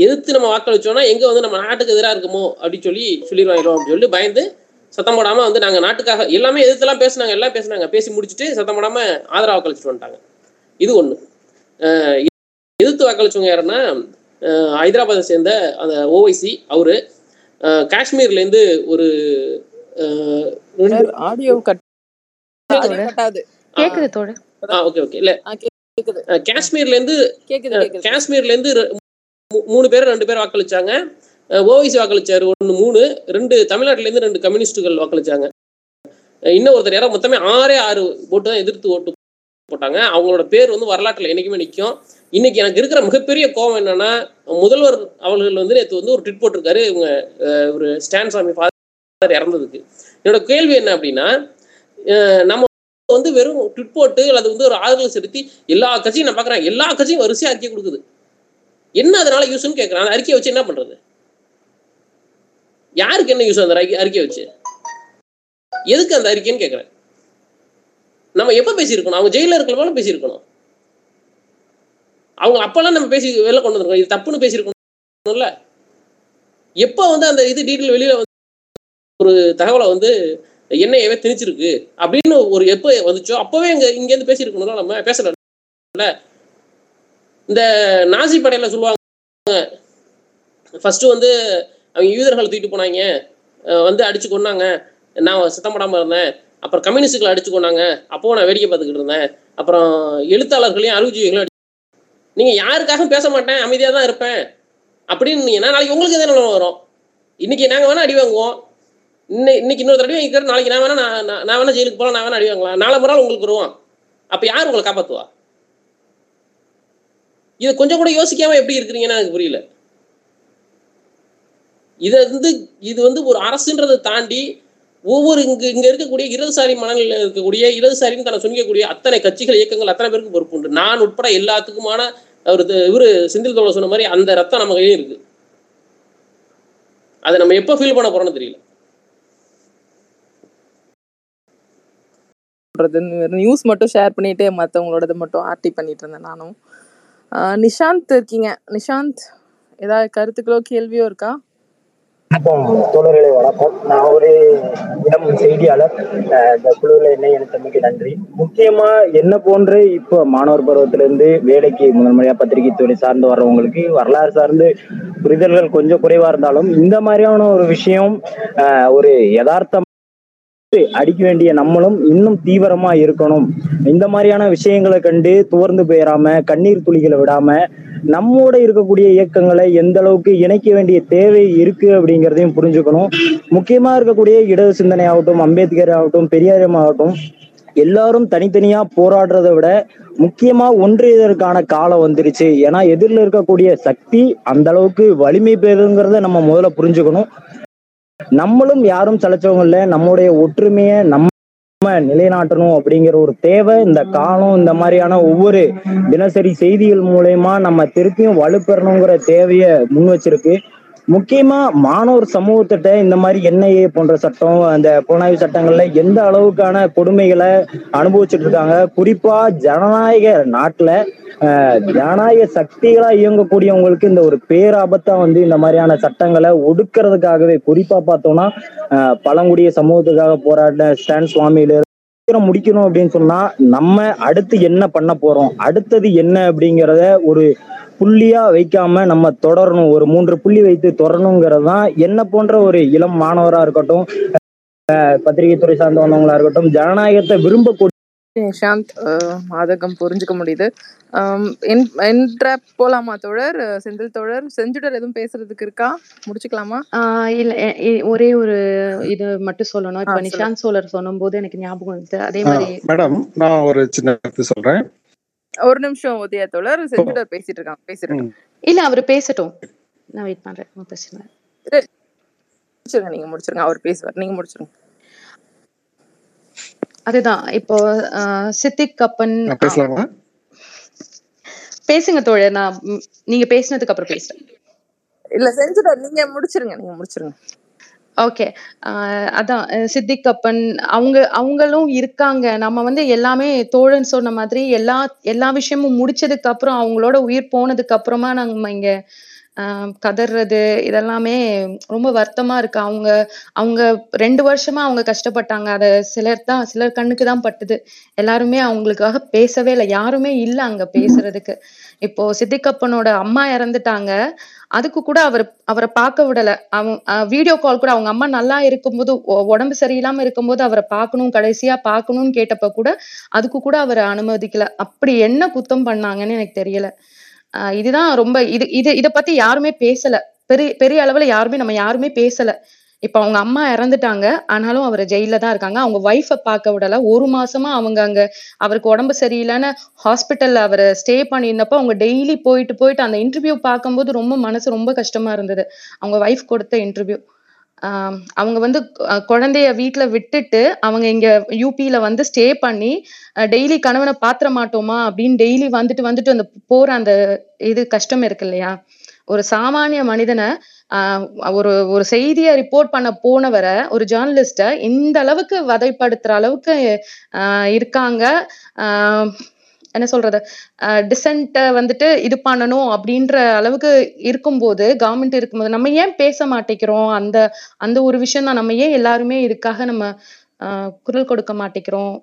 எதிர்த்து நம்ம வாக்களிச்சோம்னா எங்க நம்ம நாட்டுக்கு எதிராக இருக்குமோ அப்படின்னு சொல்லிடுவாங்க அப்படின்னு சொல்லி பயந்து சத்தம் போடாம நாங்க நாட்டுக்காக எல்லாமே எதிர்த்துலாம் பேசினாங்க. எல்லாம் பேசினாங்க, பேசி முடிச்சுட்டு சத்தம் போடாம ஆதரவு வாக்களிச்சுட்டு வந்துட்டாங்க. இது ஒண்ணு. எதிர்த்து வாக்களிச்சவங்க யாருன்னா ஹைதராபாத்தை சேர்ந்த அந்த ஓவைசி, அவரு காஷ்மீர்ல இருந்து ஒரு காஷ்மீர்ல இருந்து 3 பேர் 2 பேர் வாக்களிச்சாங்க. ஓவைசி வாக்களிச்சாரு 1 3, 2 தமிழ்நாட்டுல இருந்து 2 கம்யூனிஸ்டுகள் வாக்களிச்சாங்க. இன்னும் ஒருத்தர் யாரோ மொத்தமே 6 ஓட்டு தான் எதிர்த்து ஓட்டு போட்டாங்க. அவங்களோட பேர் வரலாற்றுல என்னைக்குமே நிற்கும். இன்னைக்கு எனக்கு இருக்கிற மிகப்பெரிய கோபம் என்னன்னா, முதல்வர் அவர்கள் நேற்று ஒரு ட்விட் போட்டிருக்காரு இவங்க ஒரு ஸ்டான் சாமி ஃபாதர் இறந்ததுக்கு. என்னோட கேள்வி என்ன அப்படின்னா, நம்ம வெறும் ட்விட் போட்டு அல்லது ஒரு ஆதரவு செலுத்தி எல்லா கட்சியும் நான் பாக்குறேன், எல்லா கட்சியும் வரிசையா அறிக்கை கொடுக்குது. என்ன அதனால யூஸ்ன்னு கேட்கறேன். அந்த அறிக்கையை வச்சு என்ன பண்றது? யாருக்கு என்ன யூஸ்? அந்த அறிக்கையை வச்சு எதுக்கு அந்த அறிக்கைன்னு கேட்கறேன். நம்ம எப்ப பேசியிருக்கணும்? அவங்க ஜெயில இருக்கிற போல பேசியிருக்கணும். அவங்க அப்பெல்லாம் நம்ம பேசி வெளில கொண்டு வந்துருக்கோம், இது தப்புன்னு பேசியிருக்கணும்ல. எப்போ அந்த இது டீட்டெயில் வெளியில ஒரு தகவலை என்னையவே திணிச்சிருக்கு அப்படின்னு ஒரு எப்போ வந்துச்சோ அப்பவே இங்கேருந்து பேசியிருக்கணும். நம்ம பேசல. இந்த நாசி படையில சொல்லுவாங்க, ஃபர்ஸ்ட் அவங்க யூதர்களை தூக்கிட்டு போனாங்க, அடிச்சு கொண்டாங்க, நான் சத்தம் போடாம இருந்தேன். அப்புறம் கம்யூனிஸ்டுகளை அடிச்சு கொண்டாங்க, அப்போ நான் வேடிக்கை பார்த்துக்கிட்டு இருந்தேன். அப்புறம் எழுத்தாளர்களையும் அறிவுஜீவிகளையும் நீங்க யாருக்காக பேச மாட்டேன், அமைதியா தான் இருப்பேன் அப்படின்னு. நாளைக்கு உங்களுக்கு எதே நிலம் வரும். இன்னைக்கு நாங்க வேணா அடி வாங்குவோம், இன்னைக்கு இன்னொரு தடவை இருக்கிற நாளைக்கு நான் வேணா நான் வேணா ஜெயிலுக்கு போகலாம், நான் வேணா அடிவாங்களாம், நாலு முறை உங்களுக்கு வருவான், அப்ப யார் உங்களை காப்பாத்துவா? இது கொஞ்சம் கூட யோசிக்காம எப்படி இருக்கிறீங்கன்னா எனக்கு புரியல. இது வந்து ஒரு அரசுன்றதை தாண்டி ஒவ்வொரு இங்க இருக்கக்கூடிய இடதுசாரி மனநிலையில் இருக்கக்கூடிய இடதுசாரின்னு தன்னை சொல்லிக்கக்கூடிய அத்தனை கட்சிகள் இயக்கங்கள் அத்தனை பேருக்கு பொறுப்பு உண்டு. நான் உட்பட எல்லாத்துக்குமான இவரு செந்தில் தோழர் சொன்ன மாதிரி அந்த ரத்தம் நம்ம கையிலே இருக்கு. அதை நம்ம எப்ப ஃபீல் பண்ண போறோம்னு தெரியல. நியூஸ் மட்டும் ஷேர் பண்ணிட்டு மற்றவங்களோடது மட்டும் ஆர்டி பண்ணிட்டு இருந்தேன் நானும். நிஷாந்த் இருக்கீங்க, நிஷாந்த் ஏதாவது கருத்துக்களோ கேள்வியோ இருக்கா? தோழர்களே வணக்கம். நான் ஒரு இடம் செய்தியாளர். இந்த குழுவில் என்ன எனக்கு நன்றி. முக்கியமா என்ன போன்று இப்போ மாணவர் பருவத்திலிருந்து வேலைக்கு முதல் முறையா பத்திரிகை துறை சார்ந்து வர்றவங்களுக்கு வரலாறு சார்ந்து புரிதல்கள் கொஞ்சம் குறைவா இருந்தாலும் இந்த மாதிரியான ஒரு விஷயம் ஒரு யதார்த்தம் அடிக்க வேண்டிய நம்மளும் இன்னும் தீவிரமா இருக்கணும். இந்த மாதிரியான விஷயங்களை கண்டு துவர்ந்து போயிடாம கண்ணீர் துளிகளை விடாம நம்மோட இருக்கக்கூடிய இயக்கங்களை எந்த அளவுக்கு இணைக்க வேண்டிய தேவை இருக்கு அப்படிங்கிறதையும் புரிஞ்சுக்கணும். முக்கியமா இருக்கக்கூடிய இடது சிந்தனை ஆகட்டும், அம்பேத்கர் ஆகட்டும், பெரியாரம் ஆகட்டும், எல்லாரும் தனித்தனியா போராடுறதை விட முக்கியமா ஒன்றியதற்கான காலம் வந்துருச்சு. ஏன்னா எதிரில் இருக்கக்கூடிய சக்தி அந்த அளவுக்கு வலிமை பெறுங்கிறத நம்ம முதல்ல புரிஞ்சுக்கணும். நம்மளும் யாரும் சளைச்சவங்க இல்ல, நம்மளுடைய ஒற்றுமையை நம்ம நிலைநாட்டணும் அப்படிங்கிற ஒரு தேவை இந்த காலம் இந்த மாதிரியான ஒவ்வொரு தினசரி செய்திகள் மூலயமா நம்ம திருப்பியும் வலுப்பெறணுங்கிற தேவையை முன் வச்சிருக்கு. முக்கியமா மாணவர் சமூகத்திட்ட இந்த மாதிரி என்ஐஏ போன்ற சட்டம் அந்த புலனாய்வு சட்டங்கள்ல எந்த அளவுக்கான கொடுமைகளை அனுபவிச்சுட்டு இருக்காங்க. குறிப்பா ஜனநாயக நாட்டுல ஜனநாயக சக்திகளா இயங்கக்கூடியவங்களுக்கு இந்த ஒரு பேராபத்தா வந்து இந்த மாதிரியான சட்டங்களை ஒடுக்கிறதுக்காகவே குறிப்பா பார்த்தோம்னா பழங்குடிய சமூகத்துக்காக போராடின ஸ்டான் சுவாமியில முடிக்கணும் அப்படின்னு சொன்னா நம்ம அடுத்து என்ன பண்ண போறோம், அடுத்தது என்ன அப்படிங்கிறத ஒரு புள்ளியா வைக்காம நம்ம தொடரணும். ஒரு 3 புள்ளி வைத்து தொடரணுங்கிறது தான் என்ன போன்ற ஒரு இளம் மாணவரா இருக்கட்டும், பத்திரிகை துறை சார்ந்த வந்தவங்களா இருக்கட்டும், ஜனநாயகத்தை விரும்பக்கூடிய நிஷாந்த் மாதகம் புரிஞ்சுக்க முடியுது. போலாமா தோழர்? செந்தில் தோழர் செஞ்சுடர் எதுவும் பேசுறதுக்கு இருக்கா? முடிச்சுக்கலாமா? இல்ல ஒரே ஒரு இது மட்டும் சொல்லணும். இப்ப நிஷாந்த் சோழர் சொன்னும் போது எனக்கு ஞாபகம் இருந்தது. அதே மாதிரி மேடம் நான் ஒரு சின்ன சொல்றேன். ஒரு நிமிஷம் உதயா தோழர், செஞ்சுடர் பேசிட்டு இருக்காங்க. பேசிட்டு இல்ல அவரு பேசட்டும், நான் வெயிட் பண்றேன். பிரச்சனை முடிச்சிருங்க, நீங்க முடிச்சிருங்க, அவர் பேசுவார், நீங்க முடிச்சிருங்க. அதுதான் இப்போ சித்திக் கப்பன் பேசுங்க தோழர், நான் நீங்க பேசினதுக்கு அப்புறம் பேசுறேன். இல்ல செஞ்சுடர் நீங்க முடிச்சிருங்க, நீங்க முடிச்சிருங்க. ஓகே, அதான் சித்திக் கப்பன் அவங்களும் இருக்காங்க. நம்ம வந்து எல்லாமே தோழன் சொன்ன மாதிரி எல்லா விஷயமும் முடிச்சதுக்கு அப்புறம் அவங்களோட உயிர் போனதுக்கு அப்புறமா நம்ம இங்க கதறது இதெல்லாமே ரொம்ப வருத்தமா இருக்கு. அவங்க 2 வருஷமா அவங்க கஷ்டப்பட்டாங்க. அதை சிலர் கண்ணுக்குதான் பட்டுது. எல்லாருமே அவங்களுக்காக பேசவே இல்லை, யாருமே இல்லை அங்க பேசுறதுக்கு. இப்போ சித்திகப்பனோட அம்மா இறந்துட்டாங்க, அதுக்கு கூட அவரை பார்க்க விடல. வீடியோ கால் கூட அவங்க அம்மா நல்லா இருக்கும்போது, உடம்பு சரியில்லாம இருக்கும்போது அவரை பார்க்கணும், கடைசியா பார்க்கணும்னு கேட்டப்ப கூட அதுக்கு கூட அவரை அனுமதிக்கல. அப்படி என்ன குத்தம் பண்ணாங்கன்னு எனக்கு தெரியல. இதுதான் ரொம்ப இதை பத்தி யாருமே பேசல, பெரிய அளவுல நம்ம யாருமே பேசல. இப்ப அவங்க அம்மா இறந்துட்டாங்க, ஆனாலும் அவர் ஜெயில தான் இருக்காங்க. அவங்க ஒய்ஃபை பார்க்க விடல. 1 மாசமா அவங்க அங்க அவருக்கு உடம்பு சரியில்லைன்னு ஹாஸ்பிட்டல்ல அவர் ஸ்டே பண்ணியிருந்தப்ப அவங்க டெய்லி போயிட்டு அந்த இன்டர்வியூ பார்க்கும்போது ரொம்ப மனசு ரொம்ப கஷ்டமா இருந்தது. அவங்க ஒய்ஃப் கொடுத்த இன்டர்வியூ. அவங்க வந்து குழந்தைய வீட்டுல விட்டுட்டு அவங்க இங்க யூபியில வந்து ஸ்டே பண்ணி டெய்லி கணவனை பாத்திர மாட்டோமா அப்படின்னு டெய்லி வந்துட்டு அந்த போற அந்த இது கஷ்டம் இருக்கு இல்லையா? ஒரு சாமானிய மனிதனை ஒரு செய்தியை ரிப்போர்ட் பண்ண போனவரை, ஒரு ஜேர்னலிஸ்ட இந்த அளவுக்கு வதைப்படுத்துற அளவுக்கு இருக்காங்க. என்ன சொல்றது, டிசன்ட்ட வந்துட்டு இது பண்ணணும் அப்படின்ற அளவுக்கு இருக்கும்போது, கவர்மெண்ட் இருக்கும்போது நம்ம ஏன் பேச மாட்டேங்கிறோம்? அந்த ஒரு விஷயம் தான். நம்ம ஏன் எல்லாருமே இதுக்காக நம்ம குரல் கொடுக்க மாட்டேங்கிறோம்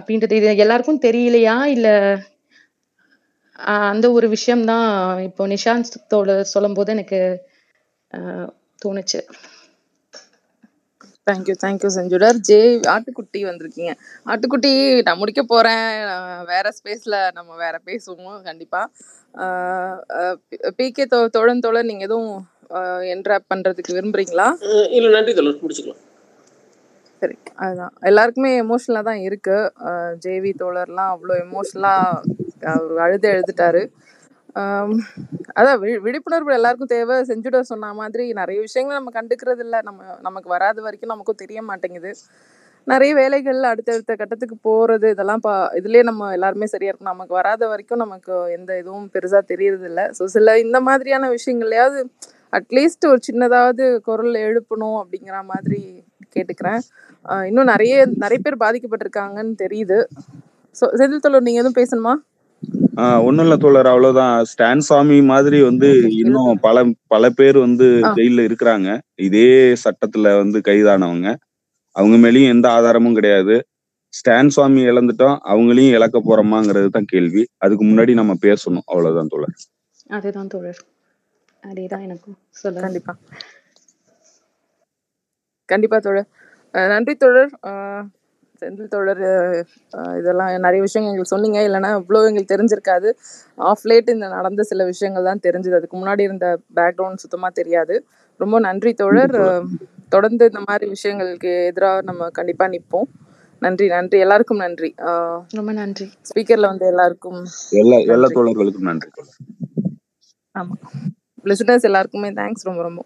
அப்படின்றது இது எல்லாருக்கும் தெரியலையா? இல்ல அந்த ஒரு விஷயம்தான் இப்போ நிஷாந்தோட சொல்லும் போது எனக்கு தோணுச்சு. தேங்க்யூ செஞ்சுடர். ஜெய் ஆட்டுக்குட்டி வந்திருக்கீங்க. ஆட்டுக்குட்டி, நான் முடிக்க போறேன், வேற ஸ்பேஸ்ல நம்ம வேற பேசுவோம் கண்டிப்பா. பிகே தோழன், நீங்க எதுவும் என்ட்ராப் பண்றதுக்கு விரும்புறீங்களா? இல்ல நன்றி தோழன், முடிச்சுக்கலாம். சரி, அதுதான் எல்லாருக்குமே எமோஷனலாக தான் இருக்கு. ஜேவி தோழர்லாம் அவ்வளோ எமோஷனலாக எழுதிட்டாரு. அதான் விழிப்புணர்வு எல்லாருக்கும் தேவை. செஞ்சுட சொன்ன மாதிரி நிறைய விஷயங்கள் நம்ம கண்டுக்கிறது இல்லை, நமக்கு வராத வரைக்கும் நமக்கும் தெரிய மாட்டேங்குது. நிறைய வேலைகள் அடுத்தடுத்த கட்டத்துக்கு போகிறது இதெல்லாம் இதுலேயே நம்ம எல்லாருமே சரியாக இருக்கும். நமக்கு வராத வரைக்கும் நமக்கு எந்த இதுவும் பெருசாக தெரியறதில்ல. ஸோ சில இந்த மாதிரியான விஷயங்கள்லையாவது அட்லீஸ்ட் ஒரு சின்னதாவது குரல் எழுப்பணும் அப்படிங்கிற மாதிரி கேட்டுக்கிறேன். இன்னும் நிறைய பேர் பாதிக்கப்பட்டிருக்காங்கன்னு தெரியுது. ஸோ செந்தில் தோழர் நீங்கள் எதுவும் பேசணுமா? ஒன்றும் இல்லை தோழர், அவ்வளோதான். ஸ்டான் சாமி மாதிரி இன்னும் பல பேர் ஜெயிலில் இருக்கிறாங்க. இதே சட்டத்தில் கைதானவங்க, அவங்க மேலேயும் எந்த ஆதாரமும் கிடையாது. ஸ்டான் சுவாமி இழந்துட்டோம், அவங்களையும் இழக்க போறோமாங்கிறது தான் கேள்வி. அதுக்கு முன்னாடி நம்ம பேசணும், அவ்வளவுதான் தோழர். அதேதான் தோழர், அதேதான் எனக்கும் சொல்ல. கண்டிப்பா தோழர், நன்றி தோழர். செந்தில் தோழர் இதெல்லாம் நிறைய விஷயங்கள் எங்களுக்கு சொன்னீங்க. இல்லைன்னா இவ்வளோ எங்களுக்கு தெரிஞ்சிருக்காது. ஆஃப் லேட் இந்த நடந்த சில விஷயங்கள் தான் தெரிஞ்சது, அதுக்கு முன்னாடி இருந்த பேக்ரவுண்ட் சுத்தமாக தெரியாது. ரொம்ப நன்றி தோழர். தொடர்ந்து இந்த மாதிரி விஷயங்களுக்கு எதிராக நம்ம கண்டிப்பாக நிற்போம். நன்றி, நன்றி எல்லாருக்கும், நன்றி, ரொம்ப நன்றி. ஸ்பீக்கர்ல எல்லாருக்கும், எல்லா தோழர்களுக்கும் நன்றி. ஆமாம், லிசனர்ஸ் எல்லாருக்குமே தேங்க்ஸ் ரொம்ப ரொம்ப.